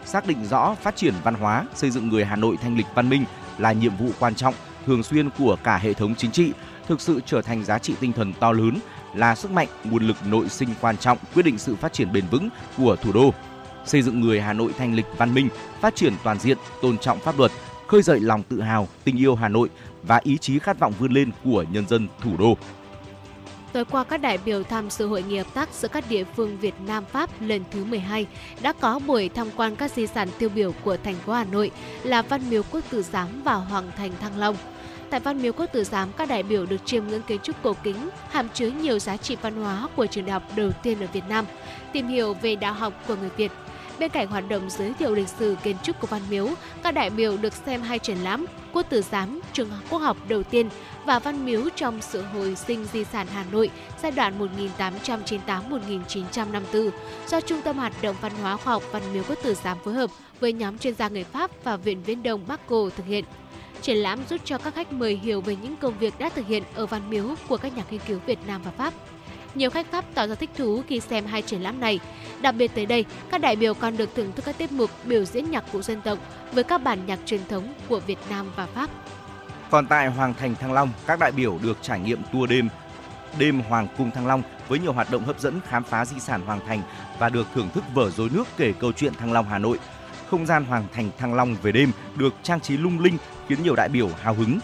Xác định rõ phát triển văn hóa, xây dựng người Hà Nội thanh lịch văn minh là nhiệm vụ quan trọng, thường xuyên của cả hệ thống chính trị, thực sự trở thành giá trị tinh thần to lớn, là sức mạnh, nguồn lực nội sinh quan trọng quyết định sự phát triển bền vững của thủ đô. Xây dựng người Hà Nội thanh lịch văn minh, phát triển toàn diện, tôn trọng pháp luật, khơi dậy lòng tự hào, tình yêu Hà Nội và ý chí khát vọng vươn lên của nhân dân thủ đô. Tối qua, các đại biểu tham dự hội nghị hợp tác giữa các địa phương Việt Nam Pháp lần thứ 12 đã có buổi tham quan các di sản tiêu biểu của thành phố Hà Nội là Văn Miếu Quốc Tử Giám và Hoàng Thành Thăng Long. Tại Văn Miếu Quốc Tử Giám, các đại biểu được chiêm ngưỡng kiến trúc cổ kính hàm chứa nhiều giá trị văn hóa của trường đại học đầu tiên ở Việt Nam, tìm hiểu về đạo học của người Việt. Bên cạnh hoạt động giới thiệu lịch sử kiến trúc của Văn Miếu, các đại biểu được xem hai triển lãm Quốc tử giám, trường quốc học đầu tiên và Văn Miếu trong sự hồi sinh di sản Hà Nội giai đoạn 1898-1954 do Trung tâm Hoạt động Văn hóa Khoa học Văn Miếu Quốc tử giám phối hợp với nhóm chuyên gia người Pháp và Viện Viễn Đông Bắc Cô thực hiện. Triển lãm giúp cho các khách mời hiểu về những công việc đã thực hiện ở Văn Miếu của các nhà nghiên cứu Việt Nam và Pháp. Nhiều khách Pháp tỏ ra thích thú khi xem hai triển lãm này. Đặc biệt tới đây, các đại biểu còn được thưởng thức các tiết mục biểu diễn nhạc cụ dân tộc với các bản nhạc truyền thống của Việt Nam và Pháp. Còn tại Hoàng Thành Thăng Long, các đại biểu được trải nghiệm tour đêm Hoàng Cung Thăng Long với nhiều hoạt động hấp dẫn khám phá di sản Hoàng Thành và được thưởng thức vở rối nước kể câu chuyện Thăng Long Hà Nội. Không gian Hoàng Thành Thăng Long về đêm được trang trí lung linh khiến nhiều đại biểu hào hứng.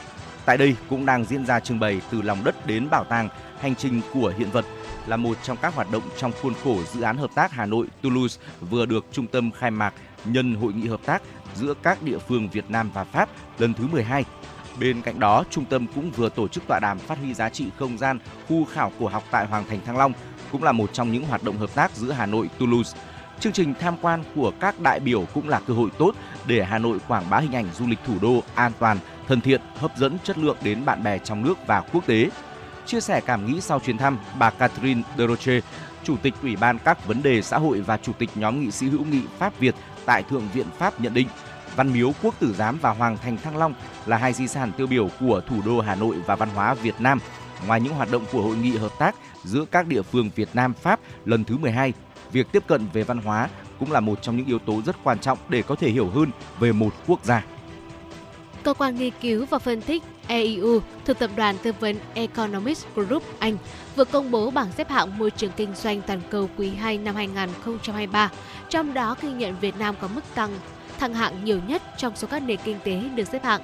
Tại đây cũng đang diễn ra trưng bày từ lòng đất đến bảo tàng, hành trình của hiện vật là một trong các hoạt động trong khuôn khổ dự án hợp tác Hà Nội Toulouse vừa được trung tâm khai mạc nhân hội nghị hợp tác giữa các địa phương Việt Nam và Pháp lần thứ 12. Bên cạnh đó, trung tâm cũng vừa tổ chức tọa đàm phát huy giá trị không gian khu khảo cổ học tại Hoàng Thành Thăng Long, cũng là một trong những hoạt động hợp tác giữa Hà Nội Toulouse. Chương trình tham quan của các đại biểu cũng là cơ hội tốt để Hà Nội quảng bá hình ảnh du lịch thủ đô an toàn, thân thiện, hấp dẫn, chất lượng đến bạn bè trong nước và quốc tế. Chia sẻ cảm nghĩ sau chuyến thăm, bà Catherine De Roche, Chủ tịch Ủy ban các vấn đề xã hội và Chủ tịch nhóm nghị sĩ hữu nghị Pháp-Việt tại Thượng viện Pháp nhận định, Văn Miếu Quốc Tử Giám và Hoàng Thành Thăng Long là hai di sản tiêu biểu của thủ đô Hà Nội và văn hóa Việt Nam. Ngoài những hoạt động của Hội nghị hợp tác giữa các địa phương Việt Nam-Pháp lần thứ 12, việc tiếp cận về văn hóa cũng là một trong những yếu tố rất quan trọng để có thể hiểu hơn về một quốc gia. Cơ quan nghiên cứu và phân tích EIU thuộc tập đoàn tư vấn Economics Group Anh vừa công bố bảng xếp hạng môi trường kinh doanh toàn cầu quý 2 năm 2023, trong đó ghi nhận Việt Nam có mức thăng hạng nhiều nhất trong số các nền kinh tế được xếp hạng.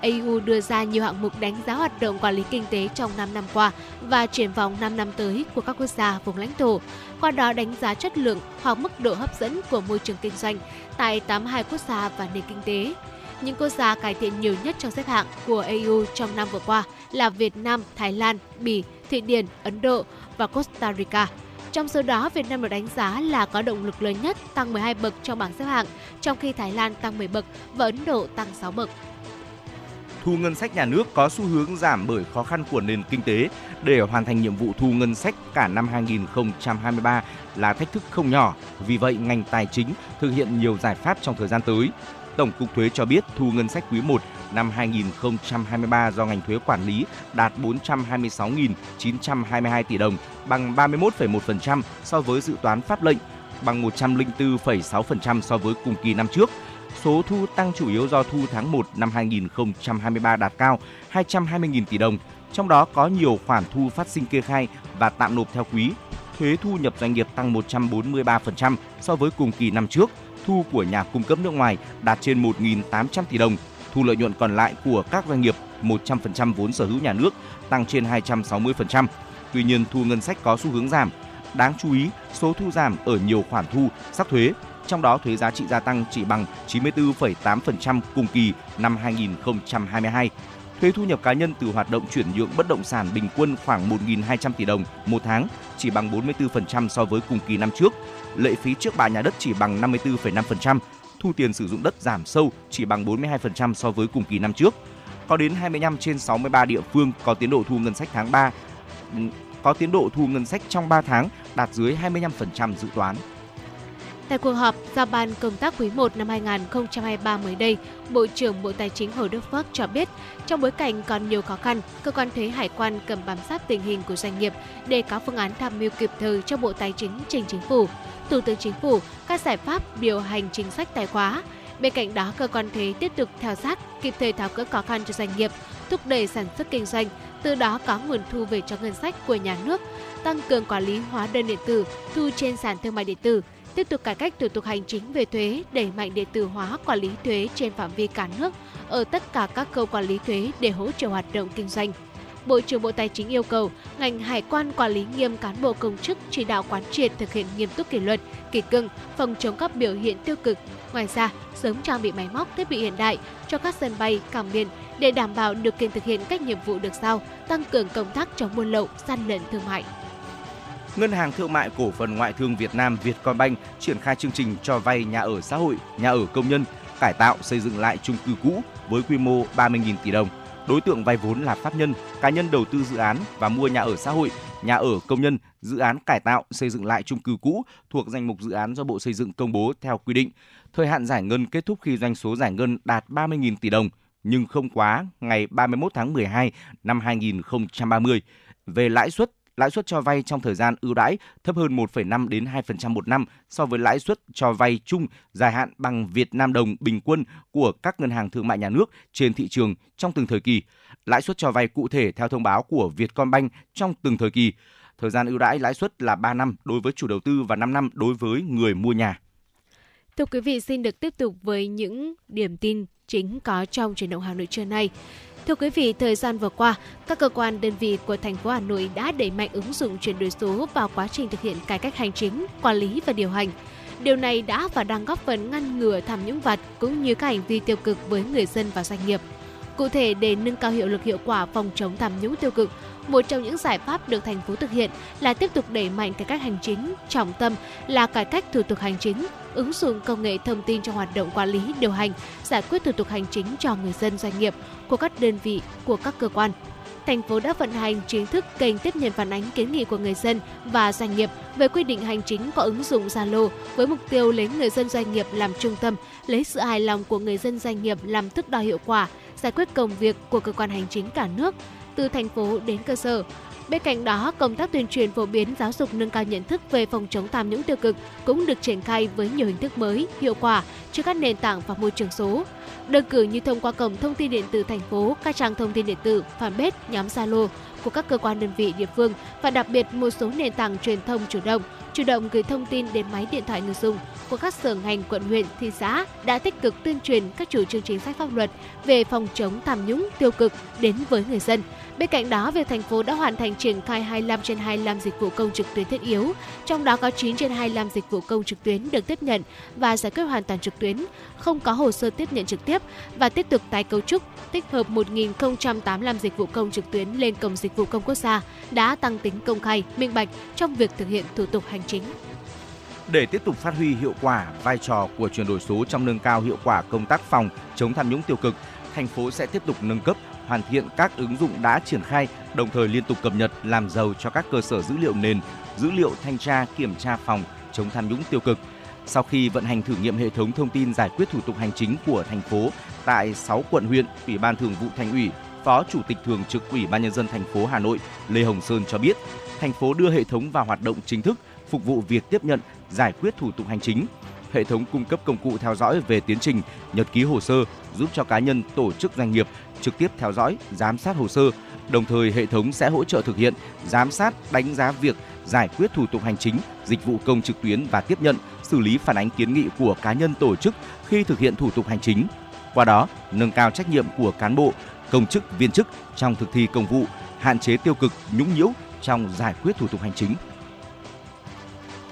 EU đưa ra nhiều hạng mục đánh giá hoạt động quản lý kinh tế trong 5 năm qua và triển vọng 5 năm tới của các quốc gia vùng lãnh thổ, qua đó đánh giá chất lượng hoặc mức độ hấp dẫn của môi trường kinh doanh tại 82 quốc gia và nền kinh tế. Những quốc gia cải thiện nhiều nhất trong xếp hạng của EU trong năm vừa qua là Việt Nam, Thái Lan, Bỉ, Thụy Điển, Ấn Độ và Costa Rica. Trong số đó, Việt Nam được đánh giá là có động lực lớn nhất, tăng 12 bậc trong bảng xếp hạng, trong khi Thái Lan tăng 10 bậc và Ấn Độ tăng 6 bậc. Thu ngân sách nhà nước có xu hướng giảm bởi khó khăn của nền kinh tế. Để hoàn thành nhiệm vụ thu ngân sách cả năm 2023 là thách thức không nhỏ. Vì vậy, ngành tài chính thực hiện nhiều giải pháp trong thời gian tới. Tổng cục thuế cho biết thu ngân sách quý 1 năm 2023 do ngành thuế quản lý đạt 426.922 tỷ đồng, bằng 31,1% so với dự toán pháp lệnh, bằng 104,6% so với cùng kỳ năm trước. Số thu tăng chủ yếu do thu tháng 1 năm 2023 đạt cao 220.000 tỷ đồng, trong đó có nhiều khoản thu phát sinh kê khai và tạm nộp theo quý. Thuế thu nhập doanh nghiệp tăng 143% so với cùng kỳ năm trước. Thu của nhà cung cấp nước ngoài đạt trên 1.800 tỷ đồng. Thu lợi nhuận còn lại của các doanh nghiệp 100% vốn sở hữu nhà nước tăng trên 260%. Tuy nhiên, thu ngân sách có xu hướng giảm. Đáng chú ý, số thu giảm ở nhiều khoản thu sắc thuế, trong đó thuế giá trị gia tăng chỉ bằng 94,8% cùng kỳ năm 2022. Thuế thu nhập cá nhân từ hoạt động chuyển nhượng bất động sản bình quân khoảng 1.200 tỷ đồng một tháng, chỉ bằng 44% so với cùng kỳ năm trước. Lệ phí trước bạ nhà đất chỉ bằng 54,5%. Thu tiền sử dụng đất giảm sâu chỉ bằng 42% so với cùng kỳ năm trước. Có đến 25 trên 63 địa phương có tiến độ thu ngân sách trong 3 tháng đạt dưới 25% dự toán. Tại cuộc họp giao ban công tác quý 1 năm 2023 mới đây, Bộ trưởng Bộ Tài chính Hồ Đức Phước cho biết, trong bối cảnh còn nhiều khó khăn, cơ quan thuế hải quan cần bám sát tình hình của doanh nghiệp để có phương án tham mưu kịp thời cho Bộ Tài chính trình Chính phủ, Thủ tướng Chính phủ các giải pháp điều hành chính sách tài khóa. Bên cạnh đó, cơ quan thuế tiếp tục theo sát, kịp thời tháo gỡ khó khăn cho doanh nghiệp, thúc đẩy sản xuất kinh doanh, từ đó có nguồn thu về cho ngân sách của nhà nước, tăng cường quản lý hóa đơn điện tử, thu trên sàn thương mại điện tử. Tiếp tục cải cách thủ tục hành chính về thuế, đẩy mạnh điện tử hóa quản lý thuế trên phạm vi cả nước ở tất cả các cơ quản lý thuế để hỗ trợ hoạt động kinh doanh. Bộ trưởng Bộ Tài chính yêu cầu ngành hải quan quản lý nghiêm cán bộ công chức, chỉ đạo quán triệt thực hiện nghiêm túc kỷ luật, kỷ cương, phòng chống các biểu hiện tiêu cực. Ngoài ra, sớm trang bị máy móc, thiết bị hiện đại cho các sân bay, cảng biển để đảm bảo điều kiện thực hiện các nhiệm vụ được giao, tăng cường công tác chống buôn lậu, gian lận thương mại. Ngân hàng Thương mại Cổ phần Ngoại thương Việt Nam Vietcombank triển khai chương trình cho vay nhà ở xã hội, nhà ở công nhân, cải tạo xây dựng lại chung cư cũ với quy mô 30.000 tỷ đồng. Đối tượng vay vốn là pháp nhân, cá nhân đầu tư dự án và mua nhà ở xã hội, nhà ở công nhân, dự án cải tạo xây dựng lại chung cư cũ thuộc danh mục dự án do Bộ Xây dựng công bố theo quy định. Thời hạn giải ngân kết thúc khi doanh số giải ngân đạt 30.000 tỷ đồng nhưng không quá ngày 31 tháng 12 năm 2030. Về lãi suất cho vay trong thời gian ưu đãi thấp hơn 1,5 đến 2% một năm so với lãi suất cho vay chung dài hạn bằng Việt Nam đồng bình quân của các ngân hàng thương mại nhà nước trên thị trường trong từng thời kỳ. Lãi suất cho vay cụ thể theo thông báo của Vietcombank trong từng thời kỳ. Thời gian ưu đãi lãi suất là 3 năm đối với chủ đầu tư và 5 năm đối với người mua nhà. Thưa quý vị, xin được tiếp tục với những điểm tin chính có trong Chuyển động Hà Nội trưa nay. Thưa quý vị, thời gian vừa qua, các cơ quan đơn vị của thành phố Hà Nội đã đẩy mạnh ứng dụng chuyển đổi số vào quá trình thực hiện cải cách hành chính, quản lý và điều hành. Điều này đã và đang góp phần ngăn ngừa tham nhũng vặt cũng như các hành vi tiêu cực với người dân và doanh nghiệp. Cụ thể, để nâng cao hiệu lực hiệu quả phòng chống tham nhũng tiêu cực, một trong những giải pháp được thành phố thực hiện là tiếp tục đẩy mạnh cải cách hành chính, trọng tâm là cải cách thủ tục hành chính, ứng dụng công nghệ thông tin trong hoạt động quản lý, điều hành, giải quyết thủ tục hành chính cho người dân, doanh nghiệp, của các đơn vị, của các cơ quan. Thành phố đã vận hành chính thức kênh tiếp nhận phản ánh kiến nghị của người dân và doanh nghiệp về quy định hành chính qua ứng dụng Zalo với mục tiêu lấy người dân, doanh nghiệp làm trung tâm, lấy sự hài lòng của người dân, doanh nghiệp làm thước đo hiệu quả giải quyết công việc của cơ quan hành chính cả nước, từ thành phố đến cơ sở. Bên cạnh đó, công tác tuyên truyền phổ biến giáo dục nâng cao nhận thức về phòng chống tham nhũng tiêu cực cũng được triển khai với nhiều hình thức mới, hiệu quả trên các nền tảng và môi trường số. Đơn cử như thông qua cổng thông tin điện tử thành phố, các trang thông tin điện tử, fanpage, nhóm Zalo của các cơ quan đơn vị địa phương và đặc biệt một số nền tảng truyền thông chủ động gửi thông tin đến máy điện thoại người dùng của các sở ngành, quận, huyện, thị xã đã tích cực tuyên truyền các chủ trương chính sách pháp luật về phòng chống tham nhũng tiêu cực đến với người dân. Bên cạnh đó, việc thành phố đã hoàn thành triển khai 25 trên 25 dịch vụ công trực tuyến thiết yếu, trong đó có 9 trên 25 dịch vụ công trực tuyến được tiếp nhận và giải quyết hoàn toàn trực tuyến, không có hồ sơ tiếp nhận trực tiếp và tiếp tục tái cấu trúc, tích hợp 1.085 dịch vụ công trực tuyến lên cổng dịch vụ công quốc gia, đã tăng tính công khai, minh bạch trong việc thực hiện thủ tục hành chính. Để tiếp tục phát huy hiệu quả vai trò của chuyển đổi số trong nâng cao hiệu quả công tác phòng chống tham nhũng tiêu cực, thành phố sẽ tiếp tục nâng cấp, hoàn thiện các ứng dụng đã triển khai, đồng thời liên tục cập nhật, làm giàu cho các cơ sở dữ liệu nền, dữ liệu thanh tra kiểm tra phòng chống tham nhũng tiêu cực. Sau khi vận hành thử nghiệm hệ thống thông tin giải quyết thủ tục hành chính của thành phố tại 6 quận huyện, Ủy ban Thường vụ Thành ủy, Phó Chủ tịch Thường trực Ủy ban Nhân dân thành phố Hà Nội Lê Hồng Sơn cho biết, thành phố đưa hệ thống vào hoạt động chính thức, phục vụ việc tiếp nhận, giải quyết thủ tục hành chính. Hệ thống cung cấp công cụ theo dõi về tiến trình, nhật ký hồ sơ, giúp cho cá nhân, tổ chức, doanh nghiệp trực tiếp theo dõi, giám sát hồ sơ. Đồng thời, hệ thống sẽ hỗ trợ thực hiện, giám sát, đánh giá việc giải quyết thủ tục hành chính, dịch vụ công trực tuyến và tiếp nhận, xử lý phản ánh kiến nghị của cá nhân, tổ chức khi thực hiện thủ tục hành chính. Qua đó, nâng cao trách nhiệm của cán bộ, công chức, viên chức trong thực thi công vụ, hạn chế tiêu cực, nhũng nhiễu trong giải quyết thủ tục hành chính.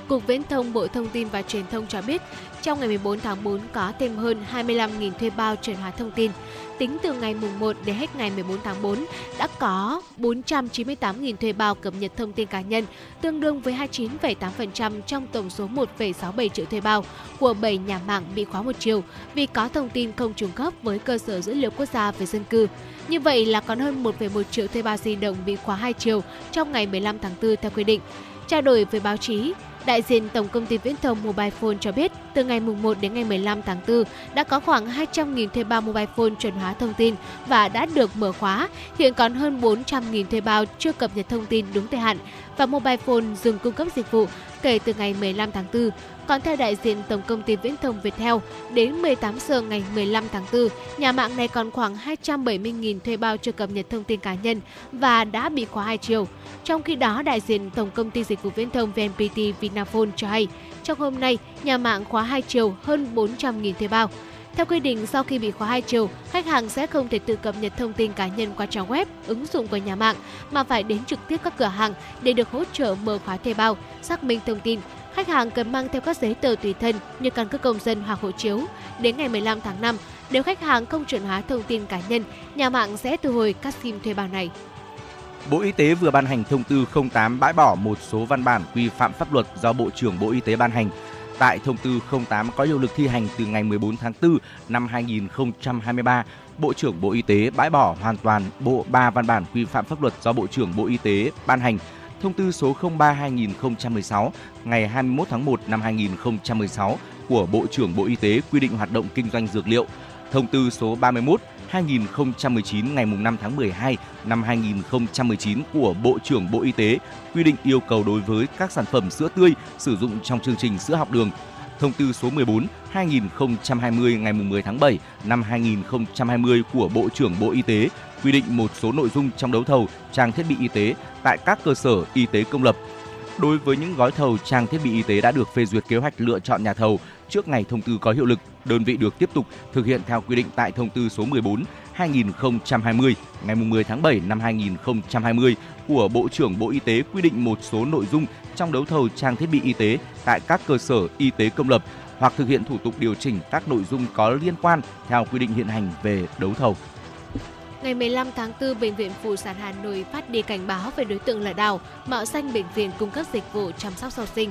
Cục Viễn thông Bộ Thông tin và Truyền thông cho biết, trong ngày 14 tháng 4 có thêm hơn 25.000 thuê bao chuyển hóa thông tin. Tính từ ngày mùng 1 đến hết ngày 14 tháng 4 đã có 498.000 thuê bao cập nhật thông tin cá nhân, tương đương với 29,8% trong tổng số 1,67 triệu thuê bao của 7 nhà mạng bị khóa một chiều vì có thông tin không trùng khớp với cơ sở dữ liệu quốc gia về dân cư. Như vậy là còn hơn 1,1 triệu thuê bao di động bị khóa hai chiều trong ngày 15 tháng 4 theo quy định. Trao đổi với báo chí, đại diện Tổng công ty Viễn thông Mobile Phone cho biết, từ ngày 1 đến ngày 15 tháng 4 đã có khoảng 200.000 thuê bao Mobile Phone chuẩn hóa thông tin và đã được mở khóa, hiện còn hơn 400.000 thuê bao chưa cập nhật thông tin đúng thời hạn và Mobile Phone dừng cung cấp dịch vụ kể từ ngày 15 tháng 4. Còn theo đại diện Tổng công ty Viễn thông Viettel, đến 18 giờ ngày 15 tháng 4, nhà mạng này còn khoảng 270.000 thuê bao chưa cập nhật thông tin cá nhân và đã bị khóa hai chiều. Trong khi đó, đại diện Tổng công ty Dịch vụ Viễn thông VNPT Vinaphone cho hay, trong hôm nay, nhà mạng khóa hai chiều hơn 400.000 thuê bao. Theo quy định, sau khi bị khóa hai chiều, khách hàng sẽ không thể tự cập nhật thông tin cá nhân qua trang web, ứng dụng của nhà mạng mà phải đến trực tiếp các cửa hàng để được hỗ trợ mở khóa thuê bao, xác minh thông tin. Khách hàng cần mang theo các giấy tờ tùy thân như căn cước công dân hoặc hộ chiếu. Đến ngày 15 tháng 5, nếu khách hàng không chuyển hóa thông tin cá nhân, nhà mạng sẽ thu hồi các SIM thuê bao này. Bộ Y tế vừa ban hành thông tư 08 bãi bỏ một số văn bản quy phạm pháp luật do Bộ trưởng Bộ Y tế ban hành. Tại thông tư 08 có hiệu lực thi hành từ ngày 14 tháng 4 năm 2023, Bộ trưởng Bộ Y tế bãi bỏ hoàn toàn bộ 3 văn bản quy phạm pháp luật do Bộ trưởng Bộ Y tế ban hành. Thông tư số 03/2016 ngày 21 tháng 1 năm 2016 của Bộ trưởng Bộ Y tế quy định hoạt động kinh doanh dược liệu. Thông tư số 31/2019 ngày 5 tháng 12 năm 2019 của Bộ trưởng Bộ Y tế quy định yêu cầu đối với các sản phẩm sữa tươi sử dụng trong chương trình sữa học đường. Thông tư số 14/2020 ngày 10 tháng 7 năm 2020 của Bộ trưởng Bộ Y tế quy định một số nội dung trong đấu thầu trang thiết bị y tế tại các cơ sở y tế công lập. Đối với những gói thầu trang thiết bị y tế đã được phê duyệt kế hoạch lựa chọn nhà thầu trước ngày thông tư có hiệu lực, đơn vị được tiếp tục thực hiện theo quy định tại thông tư số 14/2020 ngày 10 tháng 7 năm 2020 của Bộ trưởng Bộ Y tế quy định một số nội dung trong đấu thầu trang thiết bị y tế tại các cơ sở y tế công lập hoặc thực hiện thủ tục điều chỉnh các nội dung có liên quan theo quy định hiện hành về đấu thầu. Ngày 15 tháng 4, Bệnh viện Phụ sản Hà Nội phát đi cảnh báo về đối tượng lừa đảo mạo danh bệnh viện cung cấp dịch vụ chăm sóc sau sinh.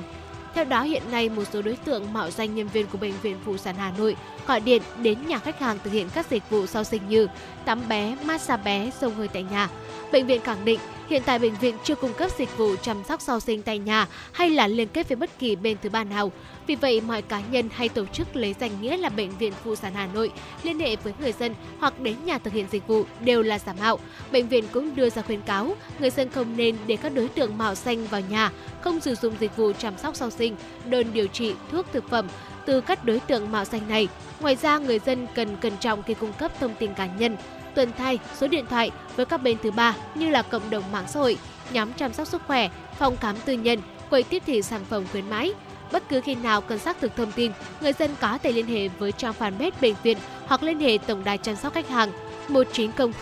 Theo đó, hiện nay một số đối tượng mạo danh nhân viên của Bệnh viện Phụ sản Hà Nội gọi điện đến nhà khách hàng thực hiện các dịch vụ sau sinh như tắm bé, massage bé, xông hơi tại nhà. Bệnh viện khẳng định hiện tại bệnh viện chưa cung cấp dịch vụ chăm sóc sau sinh tại nhà hay là liên kết với bất kỳ bên thứ ba nào. Vì vậy, mọi cá nhân hay tổ chức lấy danh nghĩa là Bệnh viện Phụ sản Hà Nội liên hệ với người dân hoặc đến nhà thực hiện dịch vụ đều là giả mạo. Bệnh viện cũng đưa ra khuyến cáo người dân không nên để các đối tượng mạo danh vào nhà, không sử dụng dịch vụ chăm sóc sau sinh, đơn điều trị, thuốc thực phẩm từ các đối tượng mạo danh này. Ngoài ra, người dân cần cẩn trọng khi cung cấp thông tin cá nhân, tuần thai, số điện thoại với các bên thứ ba như là cộng đồng mạng xã hội, nhóm chăm sóc sức khỏe, phòng khám tư nhân, quầy tiếp thị sản phẩm khuyến mãi. Bất cứ khi nào cần xác thực thông tin, người dân có thể liên hệ với trang fanpage bệnh viện hoặc liên hệ tổng đài chăm sóc khách hàng 1900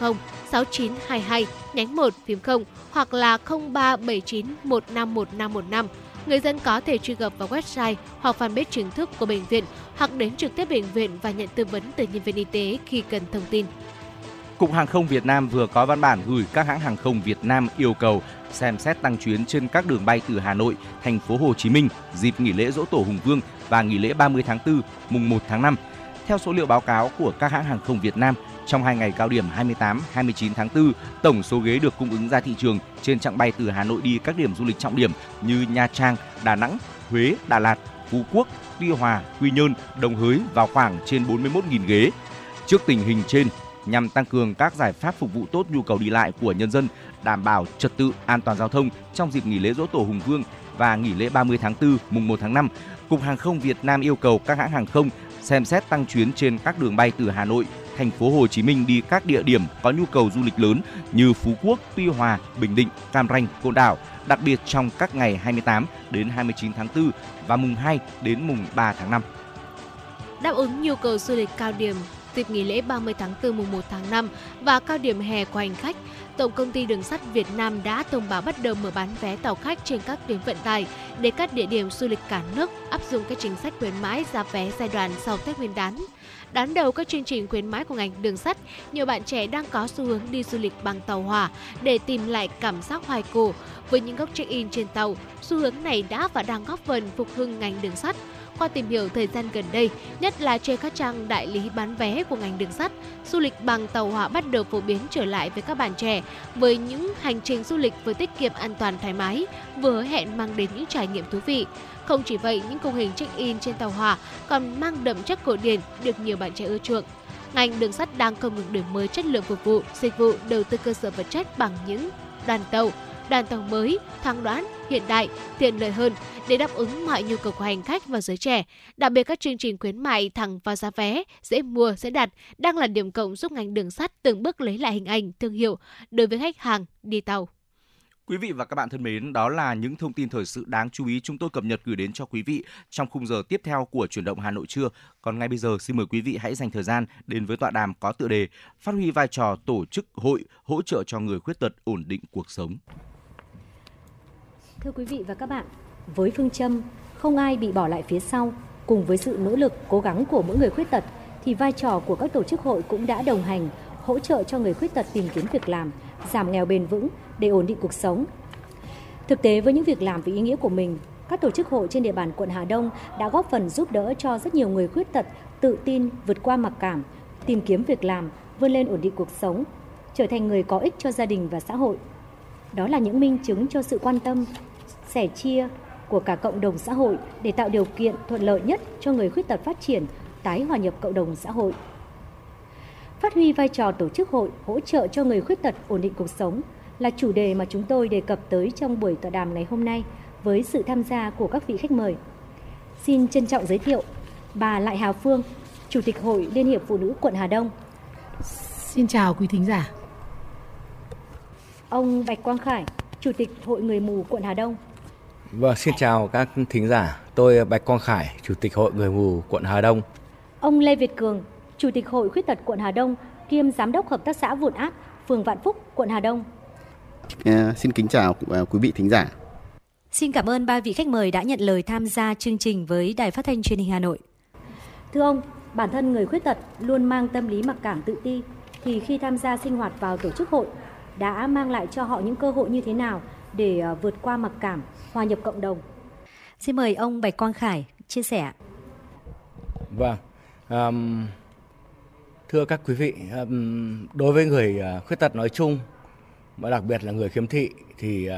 6922 -1 phím 0 hoặc là 0379 151515. Người dân có thể truy cập vào website hoặc fanpage chính thức của bệnh viện hoặc đến trực tiếp bệnh viện và nhận tư vấn từ nhân viên y tế khi cần thông tin. Cục Hàng không Việt Nam vừa có văn bản gửi các hãng hàng không Việt Nam yêu cầu xem xét tăng chuyến trên các đường bay từ Hà Nội, Thành phố Hồ Chí Minh dịp nghỉ lễ Dỗ Tổ Hùng Vương và nghỉ lễ 30 tháng 4, mùng 1 tháng 5. Theo số liệu báo cáo của các hãng hàng không Việt Nam, trong 2 ngày cao điểm 28, 29 tháng 4, tổng số ghế được cung ứng ra thị trường trên chặng bay từ Hà Nội đi các điểm du lịch trọng điểm như Nha Trang, Đà Nẵng, Huế, Đà Lạt, Phú Quốc, Tuy Hòa, Quy Nhơn, Đồng Hới vào khoảng trên 41.000 ghế. Trước tình hình trên, nhằm tăng cường các giải pháp phục vụ tốt nhu cầu đi lại của nhân dân, đảm bảo trật tự an toàn giao thông trong dịp nghỉ lễ Dỗ Tổ Hùng Vương và nghỉ lễ 30 tháng 4, mùng 1 tháng 5, Cục Hàng không Việt Nam yêu cầu các hãng hàng không xem xét tăng chuyến trên các đường bay từ Hà Nội, Thành phố Hồ Chí Minh đi các địa điểm có nhu cầu du lịch lớn như Phú Quốc, Tuy Hòa, Bình Định, Cam Ranh, Côn Đảo, đặc biệt trong các ngày 28 đến 29 tháng 4 và mùng 2 đến mùng 3 tháng 5. Đáp ứng nhu cầu du lịch cao điểm dịp nghỉ lễ 30 tháng 4 mùng 1 tháng 5 và cao điểm hè của hành khách, Tổng công ty Đường sắt Việt Nam đã thông báo bắt đầu mở bán vé tàu khách trên các tuyến vận tải để các địa điểm du lịch cả nước áp dụng các chính sách khuyến mãi giá vé giai đoạn sau Tết Nguyên đán. Đón đầu các chương trình khuyến mãi của ngành đường sắt, nhiều bạn trẻ đang có xu hướng đi du lịch bằng tàu hỏa để tìm lại cảm giác hoài cổ. Với những góc check-in trên tàu, xu hướng này đã và đang góp phần phục hưng ngành đường sắt. Qua tìm hiểu thời gian gần đây, nhất là trên các trang đại lý bán vé của ngành đường sắt, du lịch bằng tàu hỏa bắt đầu phổ biến trở lại với các bạn trẻ với những hành trình du lịch vừa tiết kiệm, an toàn, thoải mái, vừa hứa hẹn mang đến những trải nghiệm thú vị. Không chỉ vậy, những khung hình check-in trên tàu hỏa còn mang đậm chất cổ điển được nhiều bạn trẻ ưa chuộng. Ngành đường sắt đang không ngừng đổi mới chất lượng phục vụ, dịch vụ, đầu tư cơ sở vật chất bằng những đoàn tàu mới, thoáng đoán, hiện đại, tiện lợi hơn để đáp ứng mọi nhu cầu của hành khách và giới trẻ. Đặc biệt các chương trình khuyến mại thẳng vào giá vé, dễ mua, dễ đặt đang là điểm cộng giúp ngành đường sắt từng bước lấy lại hình ảnh, thương hiệu đối với khách hàng đi tàu. Quý vị và các bạn thân mến, đó là những thông tin thời sự đáng chú ý chúng tôi cập nhật gửi đến cho quý vị trong khung giờ tiếp theo của Chuyển động Hà Nội trưa. Còn ngay bây giờ, xin mời quý vị hãy dành thời gian đến với tọa đàm có tựa đề Phát huy vai trò tổ chức hội hỗ trợ cho người khuyết tật ổn định cuộc sống. Thưa quý vị và các bạn, với phương châm không ai bị bỏ lại phía sau, cùng với sự nỗ lực, cố gắng của mỗi người khuyết tật, thì vai trò của các tổ chức hội cũng đã đồng hành hỗ trợ cho người khuyết tật tìm kiếm việc làm, giảm nghèo bền vững để ổn định cuộc sống. Thực tế với những việc làm vì ý nghĩa của mình, các tổ chức hội trên địa bàn quận Hà Đông đã góp phần giúp đỡ cho rất nhiều người khuyết tật tự tin vượt qua mặc cảm, tìm kiếm việc làm, vươn lên ổn định cuộc sống, trở thành người có ích cho gia đình và xã hội. Đó là những minh chứng cho sự quan tâm, sẻ chia của cả cộng đồng xã hội để tạo điều kiện thuận lợi nhất cho người khuyết tật phát triển, tái hòa nhập cộng đồng xã hội. Phát huy vai trò tổ chức hội hỗ trợ cho người khuyết tật ổn định cuộc sống là chủ đề mà chúng tôi đề cập tới trong buổi tọa đàm ngày hôm nay với sự tham gia của các vị khách mời. Xin trân trọng giới thiệu bà Lại Hà Phương, Chủ tịch Hội Liên hiệp Phụ nữ quận Hà Đông. Xin chào quý thính giả. Ông Bạch Quang Khải, Chủ tịch Hội Người mù quận Hà Đông. Vâng, xin chào các thính giả. Tôi Bạch Quang Khải, Chủ tịch Hội Người mù quận Hà Đông. Ông Lê Việt Cường, Chủ tịch Hội Khuyết tật quận Hà Đông, kiêm Giám đốc Hợp tác xã Vụn Át, phường Vạn Phúc, quận Hà Đông. Xin kính chào quý vị thính giả. Xin cảm ơn ba vị khách mời đã nhận lời tham gia chương trình với Đài Phát thanh Truyền hình Hà Nội. Thưa ông, bản thân người khuyết tật luôn mang tâm lý mặc cảm tự ti, thì khi tham gia sinh hoạt vào tổ chức hội đã mang lại cho họ những cơ hội như thế nào để vượt qua mặc cảm, hòa nhập cộng đồng? Xin mời ông Bạch Quang Khải chia sẻ. Vâng, thưa các quý vị, đối với người khuyết tật nói chung và đặc biệt là người khiếm thị thì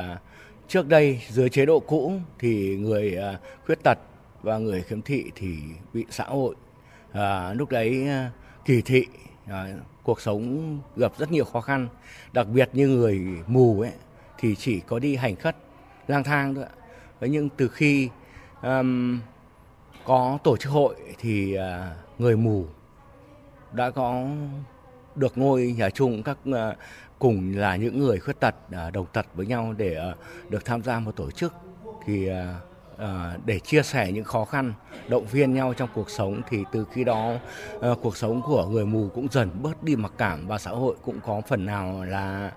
trước đây dưới chế độ cũ thì người khuyết tật và người khiếm thị thì bị xã hội lúc đấy kỳ thị, cuộc sống gặp rất nhiều khó khăn. Đặc biệt như người mù ấy thì chỉ có đi hành khất, lang thang thôi. Nhưng từ khi có tổ chức hội thì người mù đã có được ngôi nhà chung các cùng là những người khuyết tật đồng tật với nhau để được tham gia một tổ chức thì để chia sẻ những khó khăn, động viên nhau trong cuộc sống, thì từ khi đó cuộc sống của người mù cũng dần bớt đi mặc cảm và xã hội cũng có phần nào là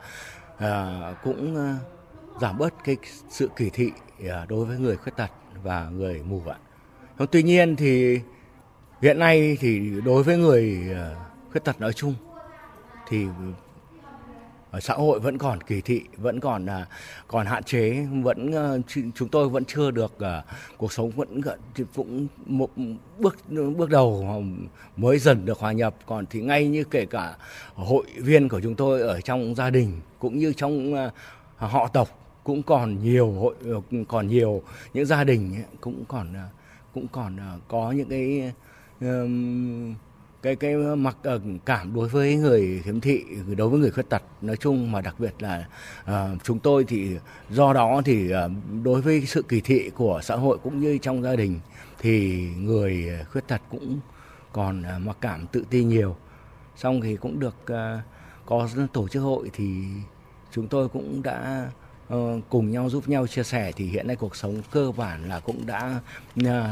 cũng giảm bớt cái sự kỳ thị đối với người khuyết tật và người mù ạ. Tuy nhiên thì hiện nay thì đối với người khuyết tật nói chung thì xã hội vẫn còn kỳ thị, vẫn còn hạn chế, vẫn chúng tôi vẫn chưa được, cuộc sống vẫn cũng một bước đầu mới dần được hòa nhập. Còn thì ngay như kể cả hội viên của chúng tôi ở trong gia đình cũng như trong họ tộc cũng còn nhiều những gia đình cũng còn có những cái mặc cảm đối với người khiếm thị, đối với người khuyết tật nói chung, mà đặc biệt là chúng tôi thì do đó thì đối với sự kỳ thị của xã hội cũng như trong gia đình thì người khuyết tật cũng còn mặc cảm tự ti nhiều. Xong thì cũng được có tổ chức hội thì chúng tôi cũng đã cùng nhau giúp nhau chia sẻ, thì hiện nay cuộc sống cơ bản là cũng đã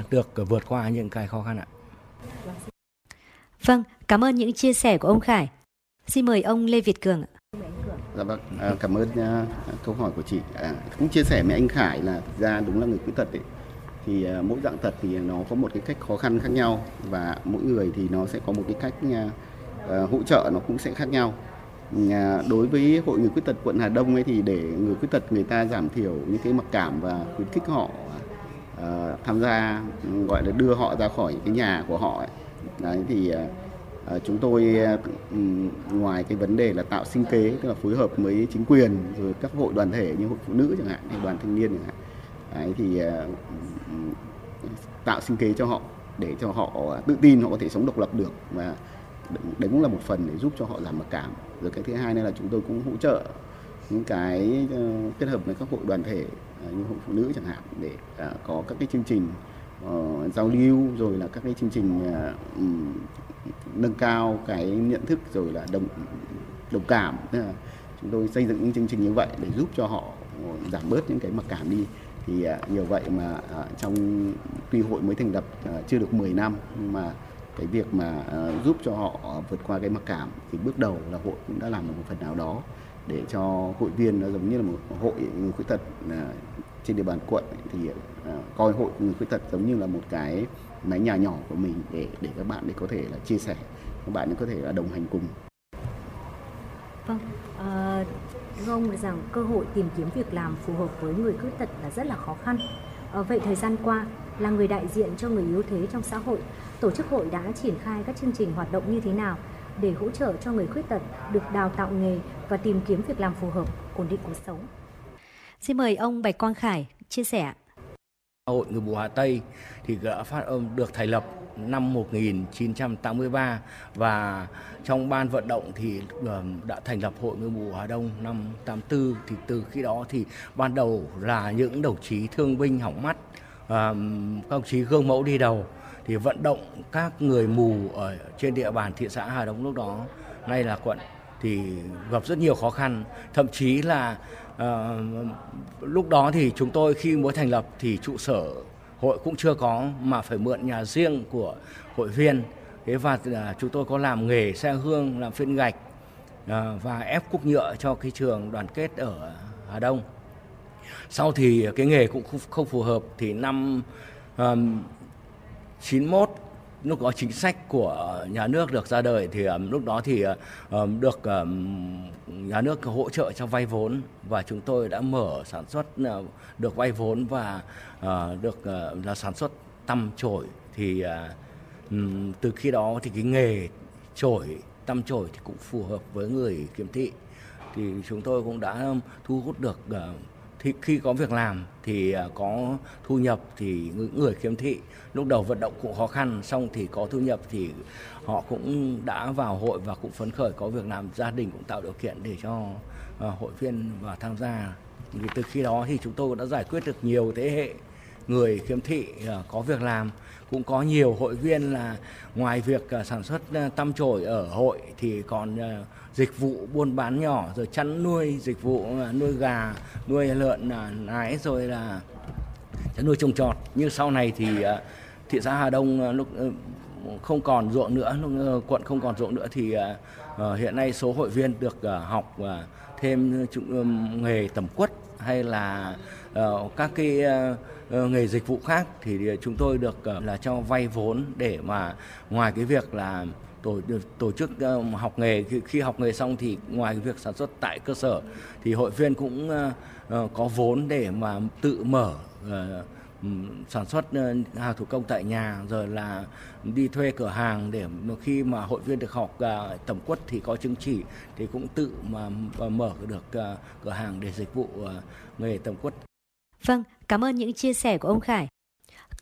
được vượt qua những cái khó khăn ạ. Vâng, cảm ơn những chia sẻ của ông Khải. Xin mời ông Lê Việt Cường. Dạ vâng, cảm ơn câu hỏi của chị. Cũng chia sẻ với anh Khải là thực ra đúng là người khuyết tật ấy, thì mỗi dạng tật thì nó có một cái cách khó khăn khác nhau và mỗi người thì nó sẽ có một cái cách hỗ trợ nó cũng sẽ khác nhau. Đối với Hội Người Khuyết Tật quận Hà Đông ấy thì để người khuyết tật người ta giảm thiểu những cái mặc cảm và khuyến khích họ tham gia, gọi là đưa họ ra khỏi cái nhà của họ ấy. Đấy thì chúng tôi ngoài cái vấn đề là tạo sinh kế, tức là phối hợp với chính quyền rồi các hội đoàn thể như hội phụ nữ chẳng hạn, hay đoàn thanh niên chẳng hạn. Đấy thì tạo sinh kế cho họ để cho họ tự tin họ có thể sống độc lập được, và đấy cũng là một phần để giúp cho họ giảm mặc cảm. Rồi cái thứ hai nữa là chúng tôi cũng hỗ trợ những cái kết hợp với các hội đoàn thể như hội phụ nữ chẳng hạn để có các cái chương trình giao lưu, rồi là các cái chương trình nâng cao cái nhận thức, rồi là đồng cảm. Tức là chúng tôi xây dựng những chương trình như vậy để giúp cho họ giảm bớt những cái mặc cảm đi. Thì nhờ vậy mà trong tuy hội mới thành lập chưa được 10 năm nhưng mà cái việc mà giúp cho họ vượt qua cái mặc cảm thì bước đầu là hội cũng đã làm được một phần nào đó để cho hội viên nó giống như là một hội người khuyết tật trên địa bàn quận, thì coi hội người khuyết tật giống như là một cái mái nhà nhỏ của mình để các bạn ấy có thể là chia sẻ, các bạn ấy có thể là đồng hành cùng. Vâng, thưa ông rằng cơ hội tìm kiếm việc làm phù hợp với người khuyết tật là rất là khó khăn. Vậy thời gian qua, là người đại diện cho người yếu thế trong xã hội, tổ chức hội đã triển khai các chương trình hoạt động như thế nào để hỗ trợ cho người khuyết tật được đào tạo nghề và tìm kiếm việc làm phù hợp, ổn định cuộc sống? Xin mời ông Bạch Quang Khải chia sẻ. Hội Người Mù Hà Tây thì đã phát âm được thành lập năm 1983 và trong ban vận động thì đã thành lập Hội Người Mù Hà Đông năm 84. Thì từ khi đó thì ban đầu là những đồng chí thương binh hỏng mắt, các đồng chí gương mẫu đi đầu thì vận động các người mù ở trên địa bàn thị xã Hà Đông lúc đó, nay là quận, thì gặp rất nhiều khó khăn. Thậm chí là lúc đó thì chúng tôi khi mới thành lập thì trụ sở hội cũng chưa có mà phải mượn nhà riêng của hội viên. Thế và chúng tôi có làm nghề xe hương, làm phiên gạch và ép cúc nhựa cho cái trường đoàn kết ở Hà Đông. Sau thì cái nghề cũng không phù hợp thì năm 91 lúc đó chính sách của nhà nước được ra đời thì lúc đó thì được nhà nước hỗ trợ cho vay vốn và chúng tôi đã mở sản xuất, được vay vốn và được là sản xuất tăm chổi. Thì từ khi đó thì cái nghề chổi, tăm chổi thì cũng phù hợp với người khiếm thị. Thì chúng tôi cũng đã thu hút được, thì khi có việc làm thì có thu nhập thì người khiếm thị lúc đầu vận động cũng khó khăn, xong thì có thu nhập thì họ cũng đã vào hội và cũng phấn khởi có việc làm, gia đình cũng tạo điều kiện để cho hội viên vào tham gia. Thì từ khi đó thì chúng tôi đã giải quyết được nhiều thế hệ người khiếm thị có việc làm, cũng có nhiều hội viên là ngoài việc sản xuất tăm chổi ở hội thì còn dịch vụ buôn bán nhỏ, rồi chăn nuôi, dịch vụ nuôi gà, nuôi lợn nái, rồi là chăn nuôi trồng trọt. Như sau này thì thị xã Hà Đông lúc không còn ruộng nữa, lúc quận không còn ruộng nữa thì hiện nay số hội viên được học thêm nghề tẩm quất hay là các cái nghề dịch vụ khác thì chúng tôi được là cho vay vốn để mà ngoài cái việc là tổ chức học nghề, khi học nghề xong thì ngoài cái việc sản xuất tại cơ sở thì hội viên cũng có vốn để mà tự mở sản xuất hàng thủ công tại nhà, rồi là đi thuê cửa hàng để khi mà hội viên được học tẩm quất thì có chứng chỉ thì cũng tự mà mở được cửa hàng để dịch vụ nghề tẩm quất. Vâng, cảm ơn những chia sẻ của ông Khải.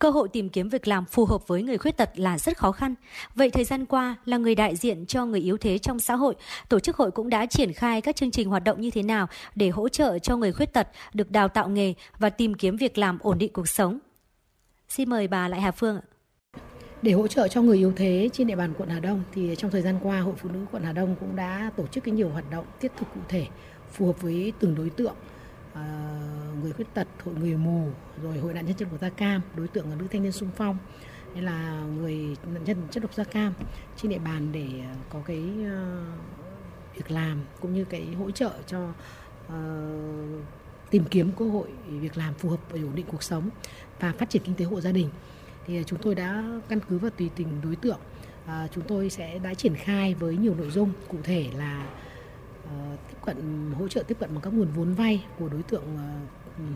Cơ hội tìm kiếm việc làm phù hợp với người khuyết tật là rất khó khăn. Vậy thời gian qua, là người đại diện cho người yếu thế trong xã hội, tổ chức hội cũng đã triển khai các chương trình hoạt động như thế nào để hỗ trợ cho người khuyết tật được đào tạo nghề và tìm kiếm việc làm ổn định cuộc sống? Xin mời bà Lại Hà Phương ạ. Để hỗ trợ cho người yếu thế trên địa bàn quận Hà Đông thì trong thời gian qua, Hội Phụ nữ quận Hà Đông cũng đã tổ chức nhiều hoạt động thiết thực cụ thể phù hợp với từng đối tượng. Người khuyết tật, hội người mù, rồi hội nạn nhân chất độc da cam, đối tượng là nữ thanh niên xung phong, hay là người nạn nhân chất độc da cam trên địa bàn để có cái việc làm cũng như cái hỗ trợ cho tìm kiếm cơ hội việc làm phù hợp và ổn định cuộc sống và phát triển kinh tế hộ gia đình. Thì chúng tôi đã căn cứ vào tùy từng đối tượng, chúng tôi sẽ đã triển khai với nhiều nội dung cụ thể là hỗ trợ tiếp cận bằng các nguồn vốn vay của đối tượng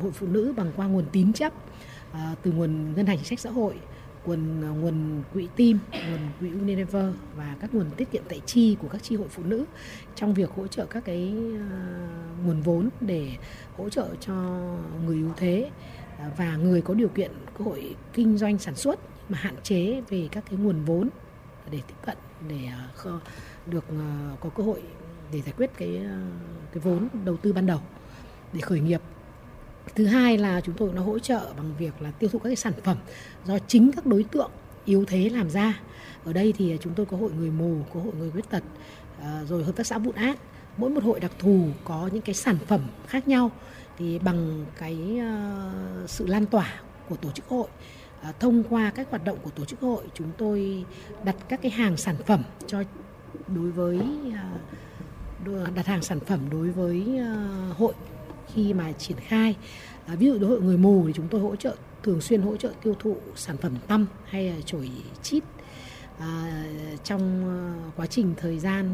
hội phụ nữ bằng qua nguồn tín chấp từ nguồn ngân hàng chính sách xã hội, nguồn quỹ TIM, nguồn quỹ Unilever và các nguồn tiết kiệm tại chi của các chi hội phụ nữ trong việc hỗ trợ các cái nguồn vốn để hỗ trợ cho người yếu thế và người có điều kiện cơ hội kinh doanh sản xuất mà hạn chế về các cái nguồn vốn để tiếp cận để được có cơ hội để giải quyết cái vốn đầu tư ban đầu để khởi nghiệp. Thứ hai là chúng tôi nó hỗ trợ bằng việc là tiêu thụ các cái sản phẩm do chính các đối tượng yếu thế làm ra. Ở đây thì chúng tôi có hội người mù, có hội người khuyết tật, rồi hợp tác xã Vụn Ác. Mỗi một hội đặc thù có những cái sản phẩm khác nhau thì bằng cái sự lan tỏa của tổ chức hội. Thông qua các hoạt động của tổ chức hội chúng tôi đặt các cái hàng sản phẩm cho đối với hội khi mà triển khai. Ví dụ đối hội người mù thì chúng tôi thường xuyên hỗ trợ tiêu thụ sản phẩm tăm hay là chổi chít trong quá trình thời gian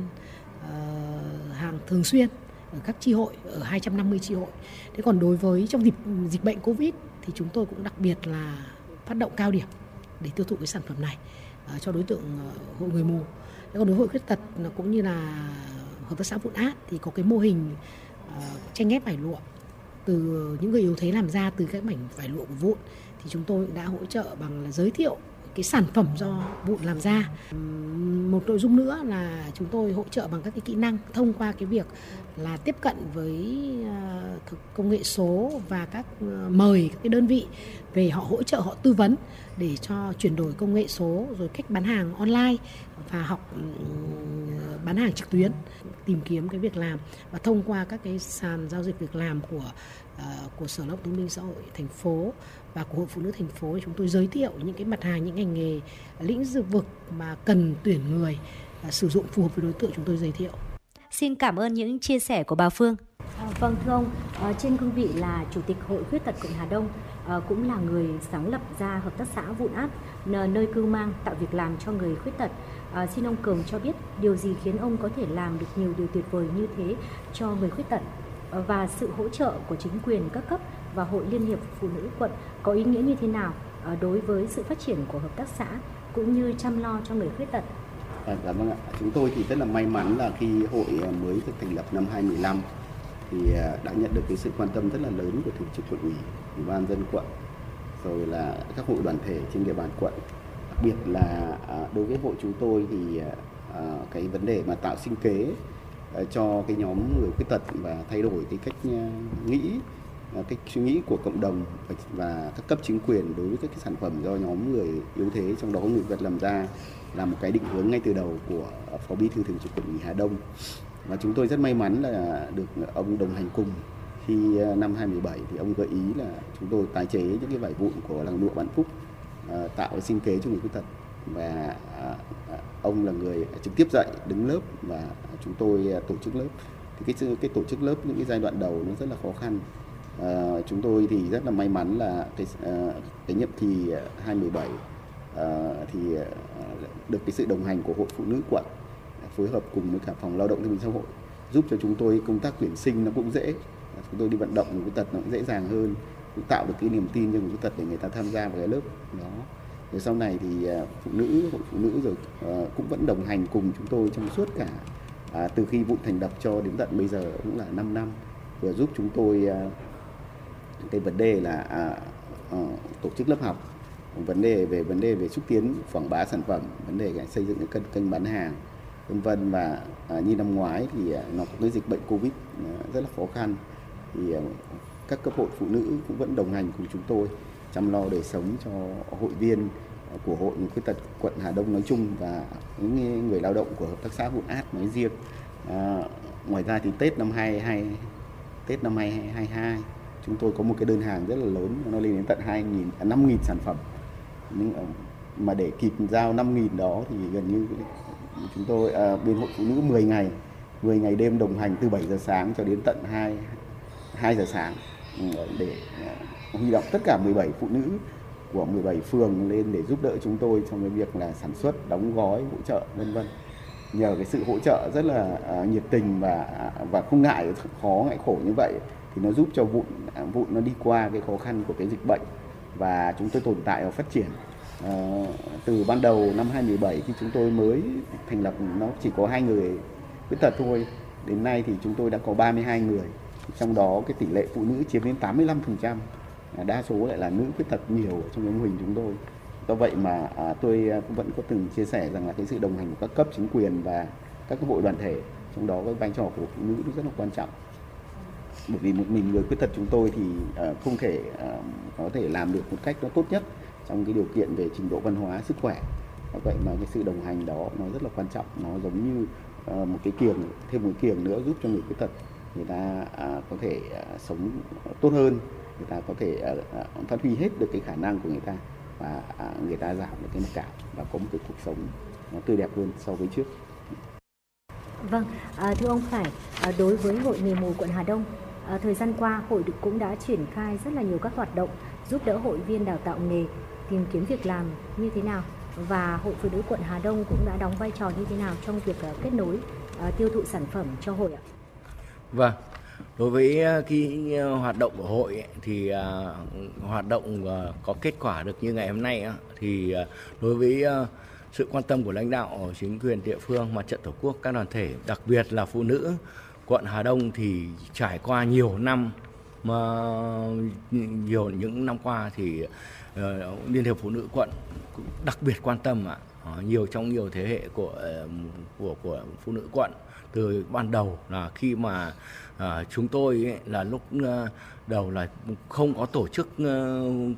hàng thường xuyên ở các chi hội, ở 250 chi hội. Thế còn đối với trong dịch bệnh Covid thì chúng tôi cũng đặc biệt là phát động cao điểm để tiêu thụ cái sản phẩm này cho đối tượng hộ người mù. Thế còn đối với hội khuyết tật cũng như là hợp tác xã Vụn Át thì có cái mô hình tranh ghép vải lụa từ những người yếu thế làm ra từ các mảnh vải lụa của Vụn, thì chúng tôi đã hỗ trợ bằng là giới thiệu cái sản phẩm do Vụn làm ra. Một nội dung nữa là chúng tôi hỗ trợ bằng các cái kỹ năng thông qua cái việc là tiếp cận với công nghệ số và mời các cái đơn vị về họ hỗ trợ, họ tư vấn để cho chuyển đổi công nghệ số, rồi cách bán hàng online và học bán hàng trực tuyến, tìm kiếm cái việc làm, và thông qua các cái sàn giao dịch việc làm của Sở Lao động Thương binh Xã hội thành phố và của Hội Phụ nữ thành phố, chúng tôi giới thiệu những cái mặt hàng, những ngành nghề, lĩnh vực mà cần tuyển người sử dụng phù hợp với đối tượng chúng tôi giới thiệu. Xin cảm ơn những chia sẻ của bà Phương. Vâng, thưa ông, trên cương vị là Chủ tịch Hội Khuyết tật Cộng Hà Đông, cũng là người sáng lập ra hợp tác xã Vụn Át, nơi cưu mang tạo việc làm cho người khuyết tật. Xin ông Cường cho biết điều gì khiến ông có thể làm được nhiều điều tuyệt vời như thế cho người khuyết tật, và sự hỗ trợ của chính quyền các cấp và Hội Liên hiệp Phụ nữ quận có ý nghĩa như thế nào đối với sự phát triển của hợp tác xã cũng như chăm lo cho người khuyết tật? Cảm ơn ạ. Chúng tôi thì rất là may mắn là khi hội mới được thành lập năm 2015 thì đã nhận được cái sự quan tâm rất là lớn của thường trực quận ủy, ủy ban dân quận, rồi là các hội đoàn thể trên địa bàn quận. Đặc biệt là đối với hội chúng tôi thì cái vấn đề mà tạo sinh kế cho cái nhóm người khuyết tật và thay đổi cái cách nghĩ, cách suy nghĩ của cộng đồng và các cấp chính quyền đối với các cái sản phẩm do nhóm người yếu thế, trong đó người Việt làm ra, là một cái định hướng ngay từ đầu của Phó Bí thư Thường trực Quận ủy Hà Đông. Và chúng tôi rất may mắn là được ông đồng hành cùng. Khi năm 2017 thì ông gợi ý là chúng tôi tái chế những cái vải vụn của làng lụa Vạn Phúc, tạo sinh kế cho người khuyết tật. Và ông là người trực tiếp dạy, đứng lớp, và chúng tôi tổ chức lớp. Thì cái tổ chức lớp những cái giai đoạn đầu nó rất là khó khăn. Chúng tôi thì rất là may mắn là cái nhiệm kỳ 2017 thì được cái sự đồng hành của Hội Phụ nữ quận, phối hợp cùng với cả Phòng Lao động Thương binh Xã hội, giúp cho chúng tôi công tác tuyển sinh nó cũng dễ. Chúng tôi đi vận động người khuyết tật nó cũng dễ dàng hơn, cũng tạo được cái niềm tin cho người khuyết tật để người ta tham gia vào cái lớp đó. Rồi sau này thì Hội Phụ nữ rồi cũng vẫn đồng hành cùng chúng tôi trong suốt cả từ khi Vụn thành lập cho đến tận bây giờ cũng là 5 năm. Vừa giúp chúng tôi cái vấn đề là tổ chức lớp học, vấn đề về xúc tiến quảng bá sản phẩm, vấn đề xây dựng cái kênh bán hàng, vân vân. Và như năm ngoái thì nó có cái dịch bệnh Covid rất là khó khăn, thì các cấp hội phụ nữ cũng vẫn đồng hành cùng chúng tôi chăm lo đời sống cho hội viên của Hội Người Khuyết tật Quận Hà Đông nói chung và những người lao động của hợp tác xã Vụn Át nói riêng. Ngoài ra thì Tết năm 2022 chúng tôi có một cái đơn hàng rất là lớn, nó lên đến tận 5.000 sản phẩm. Nhưng mà để kịp giao 5.000 đó thì gần như chúng tôi bên Hội Phụ nữ 10 ngày đêm đồng hành từ 7 giờ sáng cho đến tận 2 giờ sáng để huy động tất cả 17 phụ nữ của 17 phường lên để giúp đỡ chúng tôi trong cái việc là sản xuất, đóng gói, hỗ trợ v.v. Nhờ cái sự hỗ trợ rất là nhiệt tình và không ngại khó ngại khổ như vậy thì nó giúp cho Vụn nó đi qua cái khó khăn của cái dịch bệnh và chúng tôi tồn tại và phát triển. Từ ban đầu năm 2017 khi chúng tôi mới thành lập nó chỉ có 2 người khuyết tật thôi, đến nay thì chúng tôi đã có 32 người, trong đó cái tỷ lệ phụ nữ chiếm đến 85%, đa số lại là nữ khuyết tật nhiều trong cái mô hình chúng tôi. Do vậy mà tôi cũng vẫn có từng chia sẻ rằng là cái sự đồng hành của các cấp chính quyền và các hội đoàn thể, trong đó cái vai trò của phụ nữ rất là quan trọng. Bởi vì một mình người khuyết tật chúng tôi thì không thể có thể làm được một cách nó tốt nhất trong cái điều kiện về trình độ văn hóa, sức khỏe. Do vậy mà cái sự đồng hành đó nó rất là quan trọng, nó giống như một cái kiềng, thêm một kiềng nữa giúp cho người khuyết tật người ta có thể sống tốt hơn, người ta có thể phát huy hết được cái khả năng của người ta và người ta giảm được cái mặc cảm và có một cái cuộc sống nó tươi đẹp hơn so với trước. Vâng, thưa ông Khải, đối với Hội Người Mù Quận Hà Đông, thời gian qua hội cũng đã triển khai rất là nhiều các hoạt động giúp đỡ hội viên đào tạo nghề, tìm kiếm việc làm như thế nào, và Hội Phụ nữ Quận Hà Đông cũng đã đóng vai trò như thế nào trong việc kết nối tiêu thụ sản phẩm cho hội ạ? Vâng, đối với cái hoạt động của hội ấy, thì hoạt động có kết quả được như ngày hôm nay ấy, thì đối với sự quan tâm của lãnh đạo chính quyền địa phương, mặt trận tổ quốc, các đoàn thể, đặc biệt là phụ nữ quận Hà Đông thì trải qua nhiều năm, mà nhiều những năm qua thì Liên hiệp Phụ nữ quận cũng đặc biệt quan tâm ạ. Nhiều trong nhiều thế hệ của phụ nữ quận, từ ban đầu là khi mà chúng tôi ấy, là lúc đầu là không có tổ chức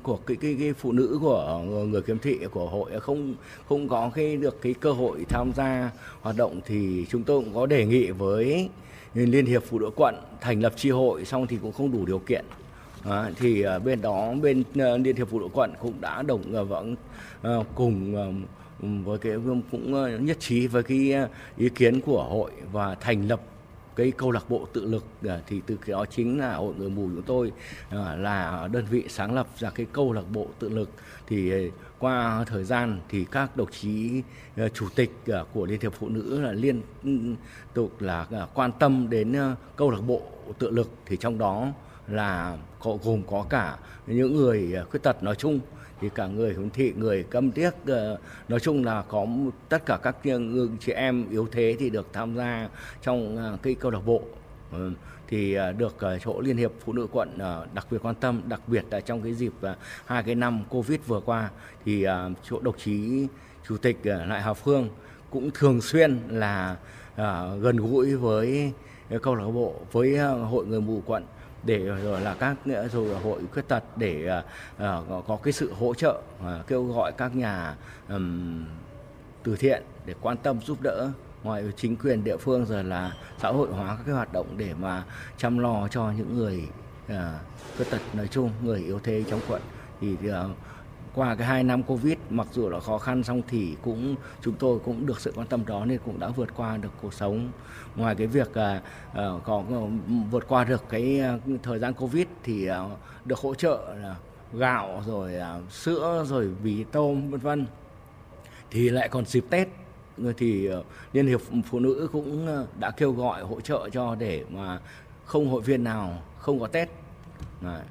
của cái phụ nữ của người khiếm thị của hội, không có được cơ hội tham gia hoạt động, thì chúng tôi cũng có đề nghị với Liên hiệp Phụ nữ quận thành lập chi hội, xong thì cũng không đủ điều kiện. Thì bên đó Liên hiệp Phụ nữ quận cũng đã cũng nhất trí với cái ý kiến của hội và thành lập cái câu lạc bộ tự lực. Thì từ cái đó chính là hội người mù chúng tôi là đơn vị sáng lập ra cái câu lạc bộ tự lực. Thì qua thời gian thì các đồng chí chủ tịch của Liên hiệp Phụ nữ là liên tục là quan tâm đến câu lạc bộ tự lực, thì trong đó là gồm có cả những người khuyết tật nói chung, thì cả người khiếm thị, người câm điếc, nói chung là có tất cả các chị em yếu thế thì được tham gia trong cái câu lạc bộ. Thì được chỗ Liên hiệp Phụ nữ quận đặc biệt quan tâm, đặc biệt là trong cái dịp 2 cái năm Covid vừa qua, thì chỗ đồng chí chủ tịch Lại Hà Phương cũng thường xuyên là gần gũi với câu lạc bộ, với hội người mù quận, để rồi là hội khuyết tật, để có cái sự hỗ trợ, kêu gọi các nhà từ thiện để quan tâm giúp đỡ, ngoài chính quyền địa phương rồi là xã hội hóa các cái hoạt động để mà chăm lo cho những người khuyết tật nói chung, người yếu thế trong quận. Thì qua cái 2 năm Covid mặc dù là khó khăn, xong thì cũng chúng tôi cũng được sự quan tâm đó nên cũng đã vượt qua được cuộc sống. Ngoài cái việc có vượt qua được cái thời gian Covid thì được hỗ trợ là gạo rồi sữa rồi mì tôm v.v. Thì lại còn dịp Tết thì Liên hiệp Phụ nữ cũng đã kêu gọi hỗ trợ cho để mà không hội viên nào không có Tết. Đấy.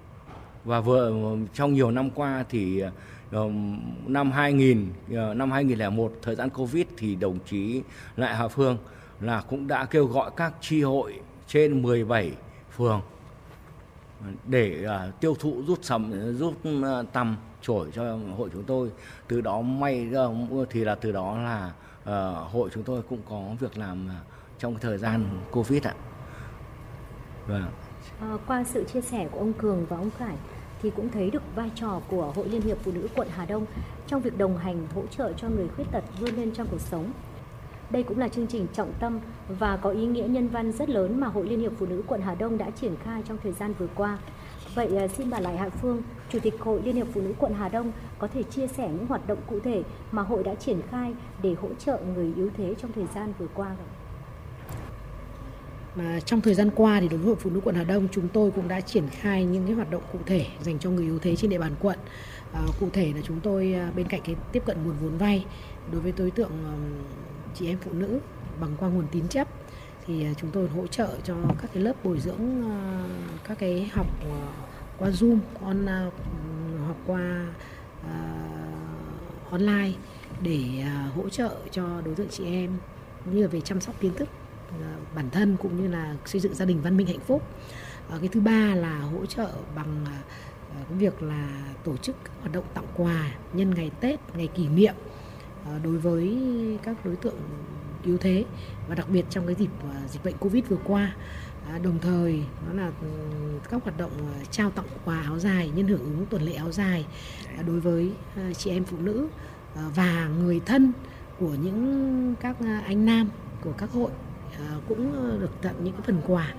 Và vừa trong nhiều năm qua thì năm 2000, năm 2001 thời gian Covid thì đồng chí Lại Hà Phương là cũng đã kêu gọi các chi hội trên 17 phường để tiêu thụ rút tăm chổi cho hội chúng tôi. Từ đó là hội chúng tôi cũng có việc làm trong thời gian Covid ạ. Vâng. Qua sự chia sẻ của ông Cường và ông Khải thì cũng thấy được vai trò của Hội Liên hiệp Phụ nữ quận Hà Đông trong việc đồng hành hỗ trợ cho người khuyết tật vươn lên trong cuộc sống. Đây cũng là chương trình trọng tâm và có ý nghĩa nhân văn rất lớn mà Hội Liên hiệp Phụ nữ quận Hà Đông đã triển khai trong thời gian vừa qua. Vậy xin bà Lại Hạ Phương, Chủ tịch Hội Liên hiệp Phụ nữ quận Hà Đông có thể chia sẻ những hoạt động cụ thể mà hội đã triển khai để hỗ trợ người yếu thế trong thời gian vừa qua không? Mà trong thời gian qua thì đối với Hội Phụ nữ quận Hà Đông chúng tôi cũng đã triển khai những cái hoạt động cụ thể dành cho người yếu thế trên địa bàn quận. Cụ thể là chúng tôi bên cạnh cái tiếp cận nguồn vốn vay đối với đối tượng chị em phụ nữ bằng qua nguồn tín chấp, thì chúng tôi hỗ trợ cho các cái lớp bồi dưỡng, các cái học qua Zoom, học qua online để hỗ trợ cho đối tượng chị em như là về chăm sóc kiến thức bản thân cũng như là xây dựng gia đình văn minh hạnh phúc. Cái thứ ba là hỗ trợ bằng cái việc là tổ chức hoạt động tặng quà nhân ngày Tết, ngày kỷ niệm đối với các đối tượng yếu thế và đặc biệt trong cái dịp dịch bệnh Covid vừa qua. Đồng thời đó là các hoạt động trao tặng quà áo dài nhân hưởng ứng tuần lễ áo dài đối với chị em phụ nữ và người thân của những các anh nam của các hội cũng được tặng những cái phần quà,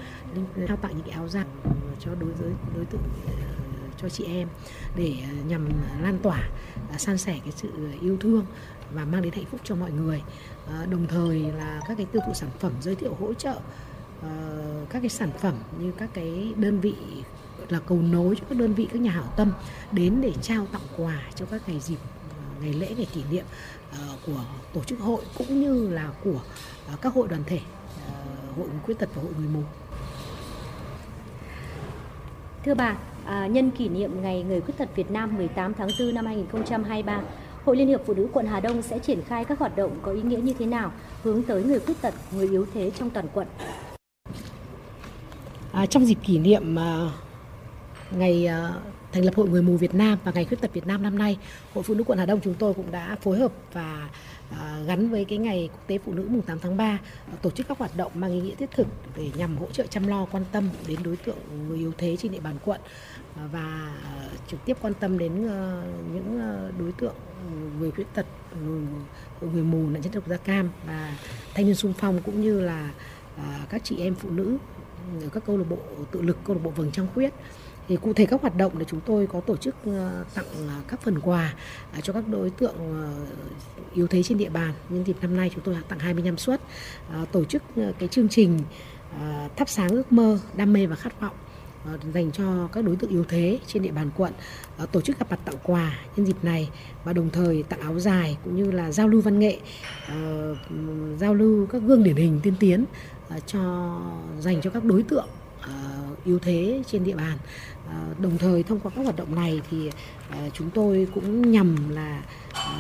trao tặng những cái áo dài cho đối tượng, cho chị em để nhằm lan tỏa, san sẻ cái sự yêu thương và mang đến hạnh phúc cho mọi người. Đồng thời là các cái tiêu thụ sản phẩm, giới thiệu hỗ trợ các cái sản phẩm như các cái đơn vị là cầu nối cho các đơn vị, các nhà hảo tâm đến để trao tặng quà cho các ngày dịp, ngày lễ, ngày kỷ niệm của tổ chức hội cũng như là của các hội đoàn thể Hội Người Khuyết Tật và Hội Người Mù. Thưa bà, nhân kỷ niệm Ngày Người Khuyết Tật Việt Nam 18 tháng 4 năm 2023, Hội Liên hiệp Phụ nữ quận Hà Đông sẽ triển khai các hoạt động có ý nghĩa như thế nào hướng tới người khuyết tật, người yếu thế trong toàn quận? Trong dịp kỷ niệm ngày thành lập Hội Người Mù Việt Nam và Ngày Khuyết Tật Việt Nam năm nay, Hội Phụ nữ quận Hà Đông chúng tôi cũng đã phối hợp và gắn với cái Ngày Quốc tế Phụ nữ mùng 8 tháng 3 tổ chức các hoạt động mang ý nghĩa thiết thực để nhằm hỗ trợ chăm lo quan tâm đến đối tượng người yếu thế trên địa bàn quận và trực tiếp quan tâm đến những đối tượng người khuyết tật, người mù, nạn nhân chất độc da cam và thanh niên xung phong cũng như là các chị em phụ nữ ở các câu lạc bộ tự lực, câu lạc bộ Vầng Trăng Khuyết. Thì cụ thể các hoạt động để chúng tôi có tổ chức tặng các phần quà cho các đối tượng yếu thế trên địa bàn. Nhưng dịp năm nay chúng tôi tặng 25 suất, tổ chức cái chương trình thắp sáng ước mơ, đam mê và khát vọng dành cho các đối tượng yếu thế trên địa bàn quận, tổ chức gặp mặt tặng quà nhân dịp này và đồng thời tặng áo dài cũng như là giao lưu văn nghệ, giao lưu các gương điển hình tiên tiến dành cho các đối tượng yếu thế trên địa bàn. Đồng thời thông qua các hoạt động này thì chúng tôi cũng nhằm là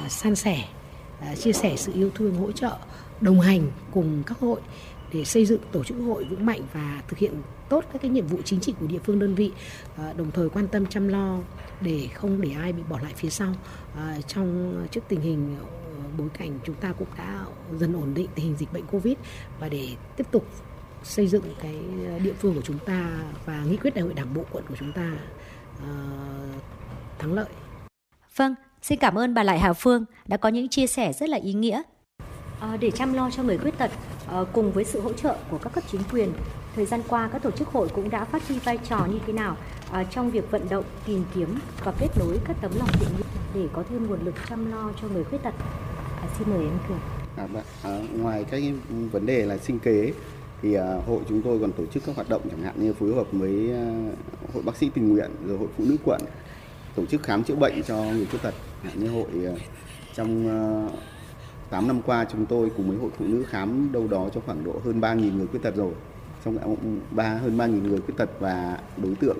san sẻ, chia sẻ sự yêu thương, hỗ trợ, đồng hành cùng các hội để xây dựng tổ chức hội vững mạnh và thực hiện tốt các cái nhiệm vụ chính trị của địa phương đơn vị, đồng thời quan tâm chăm lo để không để ai bị bỏ lại phía sau trước tình hình bối cảnh chúng ta cũng đã dần ổn định tình hình dịch bệnh Covid và để tiếp tục xây dựng cái địa phương của chúng ta và nghị quyết đại hội đảng bộ quận của chúng ta thắng lợi. Vâng, xin cảm ơn bà Lại Hà Phương đã có những chia sẻ rất là ý nghĩa. Để chăm lo cho người khuyết tật cùng với sự hỗ trợ của các cấp chính quyền, thời gian qua các tổ chức hội cũng đã phát huy vai trò như thế nào trong việc vận động, tìm kiếm và kết nối các tấm lòng thiện nguyện để có thêm nguồn lực chăm lo cho người khuyết tật? Xin mời em Cường. Ngoài cái vấn đề là sinh kế thì hội chúng tôi còn tổ chức các hoạt động chẳng hạn như phối hợp với hội bác sĩ tình nguyện rồi hội phụ nữ quận tổ chức khám chữa bệnh cho người khuyết tật. Như hội trong 8 năm qua chúng tôi cùng với hội phụ nữ khám đâu đó cho khoảng độ hơn 3.000 người khuyết tật rồi, trong hơn 3.000 người khuyết tật và đối tượng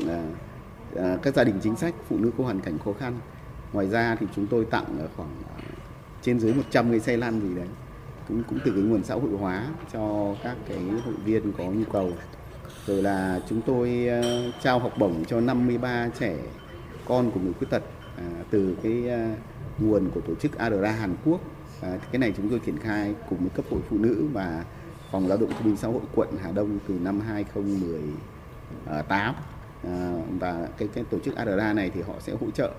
các gia đình chính sách, phụ nữ có hoàn cảnh khó khăn. Ngoài ra thì chúng tôi tặng khoảng trên dưới 100 cái xe lăn gì đấy, cũng từ cái nguồn xã hội hóa cho các cái hội viên có nhu cầu. Rồi là chúng tôi trao học bổng cho 53 trẻ con của người khuyết tật từ cái nguồn của tổ chức ADRA Hàn Quốc. Cái này chúng tôi triển khai cùng với cấp hội phụ nữ và phòng lao động thương binh xã hội quận Hà Đông từ năm 2018. Và cái tổ chức ADRA này thì họ sẽ hỗ trợ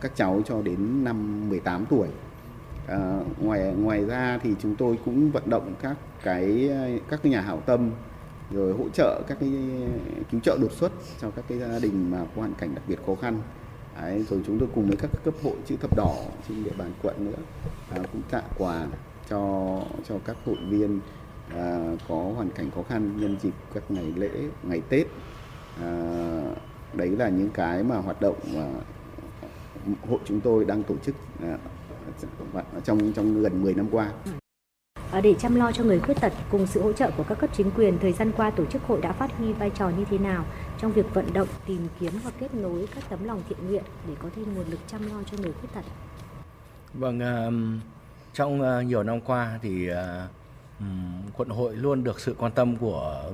các cháu cho đến năm 18 tuổi. Ngoài ra thì chúng tôi cũng vận động các nhà hảo tâm rồi hỗ trợ các cái cứu trợ đột xuất cho các cái gia đình mà có hoàn cảnh đặc biệt khó khăn. Rồi chúng tôi cùng với các cấp hội chữ thập đỏ trên địa bàn quận nữa cũng tặng quà cho các hội viên có hoàn cảnh khó khăn nhân dịp các ngày lễ, ngày Tết. Đấy là những cái mà hoạt động mà hội chúng tôi đang tổ chức trong gần 10 năm qua. Để chăm lo cho người khuyết tật cùng sự hỗ trợ của các cấp chính quyền, thời gian qua tổ chức hội đã phát huy vai trò như thế nào trong việc vận động, tìm kiếm và kết nối các tấm lòng thiện nguyện để có thêm nguồn lực chăm lo cho người khuyết tật? Vâng, trong nhiều năm qua thì quận hội luôn được sự quan tâm của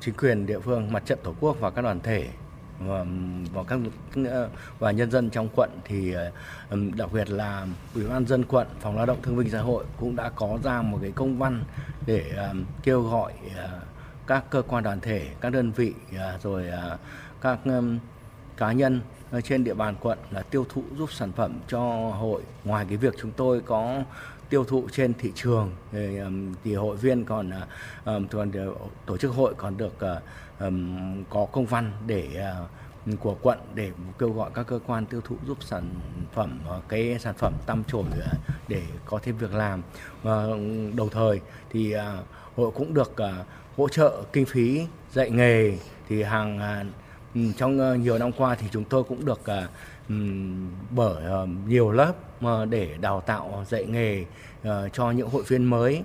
chính quyền địa phương, mặt trận tổ quốc và các đoàn thể và nhân dân trong quận, thì đặc biệt là Ủy ban nhân dân quận, phòng lao động thương binh xã hội cũng đã có ra một cái công văn để kêu gọi các cơ quan đoàn thể, các đơn vị rồi các cá nhân trên địa bàn quận là tiêu thụ giúp sản phẩm cho hội. Ngoài cái việc chúng tôi có tiêu thụ trên thị trường thì hội viên còn tổ chức hội còn được có công văn để của quận để kêu gọi các cơ quan tiêu thụ giúp sản phẩm tăm chổi để có thêm việc làm. Đồng thời thì hội cũng được hỗ trợ kinh phí dạy nghề, thì hàng Trong nhiều năm qua thì chúng tôi cũng được mở nhiều lớp để đào tạo dạy nghề cho những hội viên mới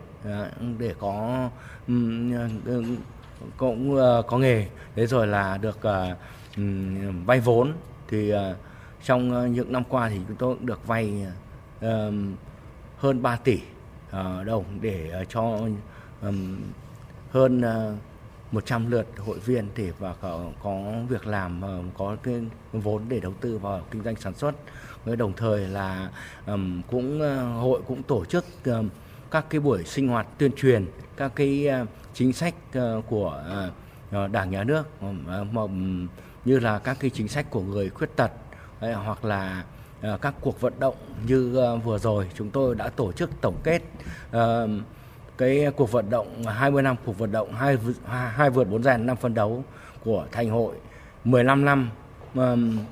để có nghề. Thế rồi là được vay vốn. Thì trong những năm qua thì chúng tôi cũng được vay hơn 3 tỷ đồng để cho hơn 100 lượt hội viên thì và có việc làm, có cái vốn để đầu tư vào kinh doanh sản xuất. Đồng thời là cũng hội cũng tổ chức các cái buổi sinh hoạt tuyên truyền các cái chính sách của Đảng, Nhà nước, như là các cái chính sách của người khuyết tật, hoặc là các cuộc vận động như vừa rồi chúng tôi đã tổ chức tổng kết cái cuộc vận động 20 năm cuộc vận động 2 vượt 4 rèn 5 phấn đấu của Thành hội, 15 năm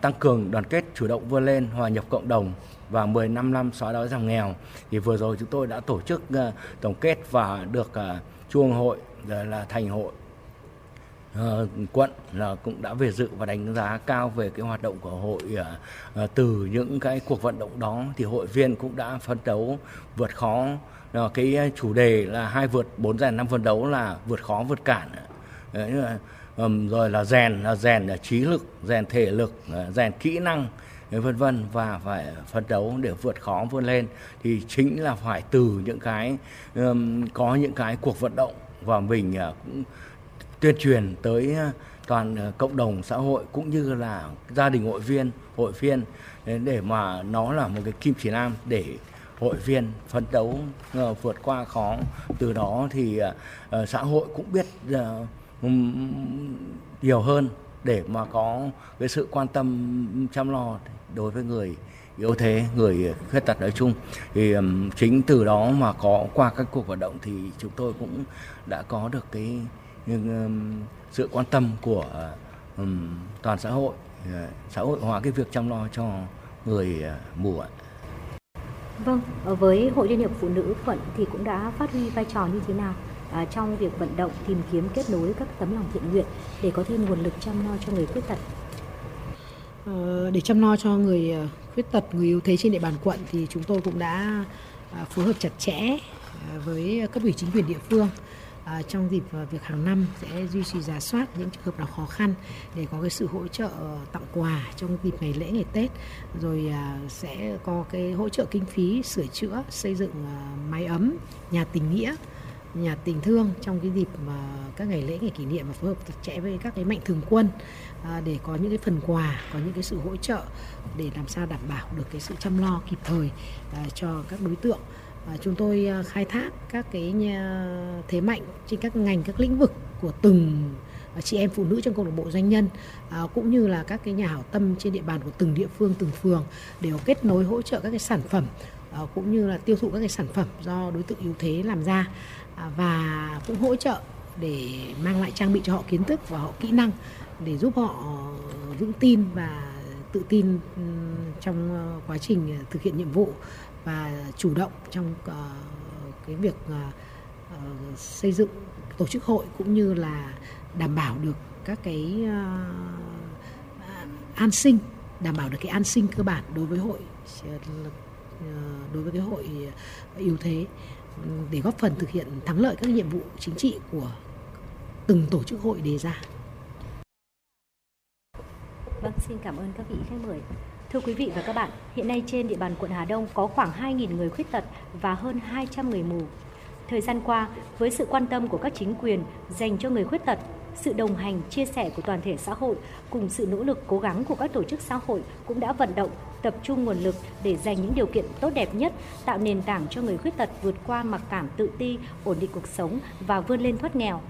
tăng cường đoàn kết, chủ động vươn lên, hòa nhập cộng đồng và 15 năm xóa đói giảm nghèo. Thì vừa rồi chúng tôi đã tổ chức tổng kết và được Trung ương hội rồi là Thành hội, quận là cũng đã về dự và đánh giá cao về cái hoạt động của hội. Từ những cái cuộc vận động đó thì hội viên cũng đã phấn đấu vượt khó. Cái chủ đề là 2 vượt 4 rèn 5 phấn đấu là vượt khó vượt cản. Đấy, rồi là rèn là trí lực, rèn thể lực, rèn kỹ năng, vân vân, và phải phấn đấu để vượt khó vươn lên. Thì chính là phải từ những cái có những cái cuộc vận động và mình cũng tuyên truyền tới toàn cộng đồng xã hội cũng như là gia đình hội viên để mà nó là một cái kim chỉ nam để hội viên phấn đấu vượt qua khó. Từ đó thì xã hội cũng biết nhiều hơn để mà có cái sự quan tâm chăm lo đối với người yếu thế, người khuyết tật nói chung. Thì chính từ đó mà có qua các cuộc vận động thì chúng tôi cũng đã có được cái sự quan tâm của toàn xã hội, xã hội hóa cái việc chăm lo cho người mù ạ. Vâng, với Hội Liên hiệp Phụ nữ quận thì cũng đã phát huy vai trò như thế nào trong việc vận động, tìm kiếm, kết nối các tấm lòng thiện nguyện để có thêm nguồn lực chăm lo cho người khuyết tật? Để chăm lo cho người khuyết tật, người yếu thế trên địa bàn quận thì chúng tôi cũng đã phối hợp chặt chẽ với cấp ủy chính quyền địa phương. Trong dịp việc hàng năm sẽ duy trì rà soát những trường hợp nào khó khăn để có cái sự hỗ trợ tặng quà trong dịp ngày lễ, ngày Tết, rồi sẽ có cái hỗ trợ kinh phí sửa chữa, xây dựng mái ấm, nhà tình nghĩa, nhà tình thương trong cái dịp mà các ngày lễ, ngày kỷ niệm, và phối hợp chặt chẽ với các cái mạnh thường quân để có những cái phần quà, có những cái sự hỗ trợ để làm sao đảm bảo được cái sự chăm lo kịp thời cho các đối tượng. Chúng tôi khai thác các cái thế mạnh trên các ngành, các lĩnh vực của từng chị em phụ nữ trong câu lạc bộ doanh nhân, cũng như là các cái nhà hảo tâm trên địa bàn của từng địa phương, từng phường, để kết nối hỗ trợ các cái sản phẩm, cũng như là tiêu thụ các cái sản phẩm do đối tượng yếu thế làm ra, và cũng hỗ trợ để mang lại trang bị cho họ kiến thức và họ kỹ năng để giúp họ vững tin và tự tin trong quá trình thực hiện nhiệm vụ, và chủ động trong cái việc xây dựng, tổ chức hội, cũng như là đảm bảo được các cái an sinh, đảm bảo được cái an sinh cơ bản đối với cái hội yếu thế, để góp phần thực hiện thắng lợi các nhiệm vụ chính trị của từng tổ chức hội đề ra. Vâng, xin cảm ơn các vị khách mời. Thưa quý vị và các bạn, hiện nay trên địa bàn quận Hà Đông có khoảng 2.000 người khuyết tật và hơn 200 người mù. Thời gian qua, với sự quan tâm của các chính quyền dành cho người khuyết tật, sự đồng hành, chia sẻ của toàn thể xã hội cùng sự nỗ lực cố gắng của các tổ chức xã hội cũng đã vận động, tập trung nguồn lực để dành những điều kiện tốt đẹp nhất, tạo nền tảng cho người khuyết tật vượt qua mặc cảm, tự ti, ổn định cuộc sống và vươn lên thoát nghèo.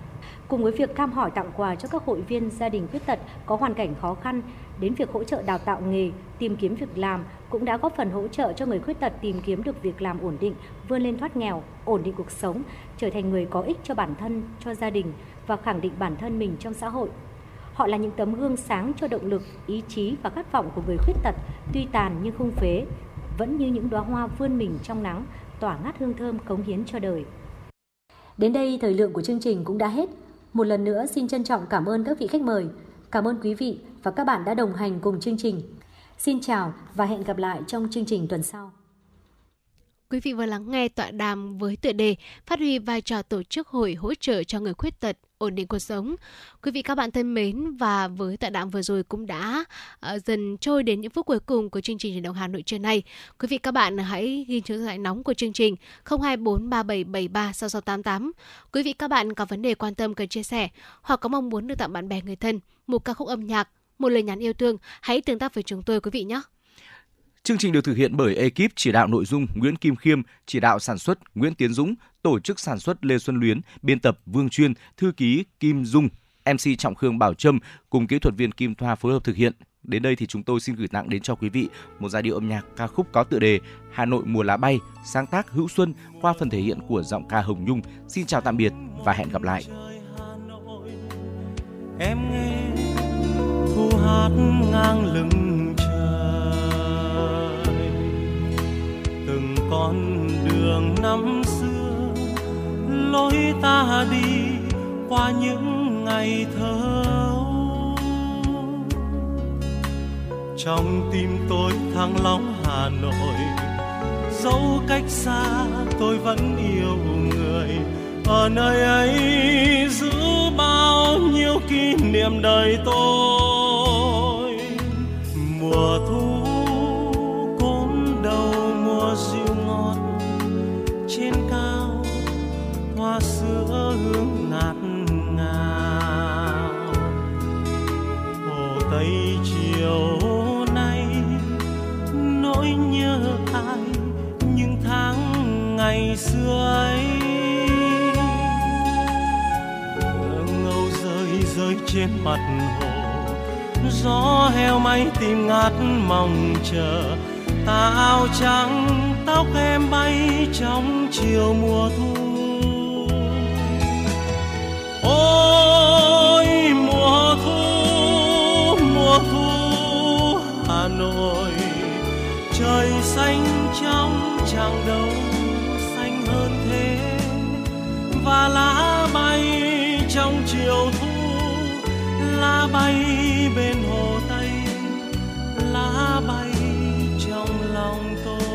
Cùng với việc thăm hỏi, tặng quà cho các hội viên gia đình khuyết tật có hoàn cảnh khó khăn, đến việc hỗ trợ đào tạo nghề, tìm kiếm việc làm cũng đã góp phần hỗ trợ cho người khuyết tật tìm kiếm được việc làm ổn định, vươn lên thoát nghèo, ổn định cuộc sống, trở thành người có ích cho bản thân, cho gia đình và khẳng định bản thân mình trong xã hội. Họ là những tấm gương sáng cho động lực, ý chí và khát vọng của người khuyết tật, tuy tàn nhưng không phế, vẫn như những đóa hoa vươn mình trong nắng, tỏa ngát hương thơm cống hiến cho đời. Đến đây thời lượng của chương trình cũng đã hết. Một lần nữa xin trân trọng cảm ơn các vị khách mời. Cảm ơn quý vị và các bạn đã đồng hành cùng chương trình. Xin chào và hẹn gặp lại trong chương trình tuần sau. Quý vị vừa lắng nghe tọa đàm với tựa đề Phát huy vai trò tổ chức hội hỗ trợ cho người khuyết tật ổn định cuộc sống. Quý vị các bạn thân mến, và với tọa đàm vừa rồi cũng đã dần trôi đến những phút cuối cùng của chương trình Chuyển Động Hà Nội trưa nay. Quý vị các bạn hãy ghi số điện thoại nóng của chương trình 02437736688. Quý vị các bạn có vấn đề quan tâm cần chia sẻ hoặc có mong muốn được tặng bạn bè người thân một ca khúc âm nhạc, một lời nhắn yêu thương, hãy tương tác với chúng tôi quý vị nhé. Chương trình được thực hiện bởi ekip chỉ đạo nội dung Nguyễn Kim Khiêm, chỉ đạo sản xuất Nguyễn Tiến Dũng, tổ chức sản xuất Lê Xuân Luyến, biên tập Vương Chuyên, thư ký Kim Dung, MC Trọng Khương, Bảo Trâm cùng kỹ thuật viên Kim Thoa phối hợp thực hiện. Đến đây thì chúng tôi xin gửi tặng đến cho quý vị một giai điệu âm nhạc ca khúc có tựa đề Hà Nội mùa lá bay, sáng tác Hữu Xuân qua phần thể hiện của giọng ca Hồng Nhung. Xin chào tạm biệt và hẹn gặp lại. Em nghe thu hát ngang lưng trời, từng con đường năm xưa lối ta đi qua những ngày thơ, trong tim tôi Thăng Long Hà Nội, dẫu cách xa tôi vẫn yêu người. Ở nơi ấy giữ bao nhiêu kỷ niệm đời tôi, mùa thu cốm đầu mùa dịu ngọt, trên cao hoa sữa hương ngạt ngào. Hồ Tây chiều nay nỗi nhớ ai những tháng ngày xưa ấy, rơi trên mặt hồ gió heo may tìm ngát mong chờ. Ta áo trắng tóc em bay trong chiều mùa thu, ôi mùa thu Hà Nội, trời xanh trong chẳng đâu xanh hơn thế, và lá bay trong chiều thu, lá bay bên hồ Tây, lá bay trong lòng tôi.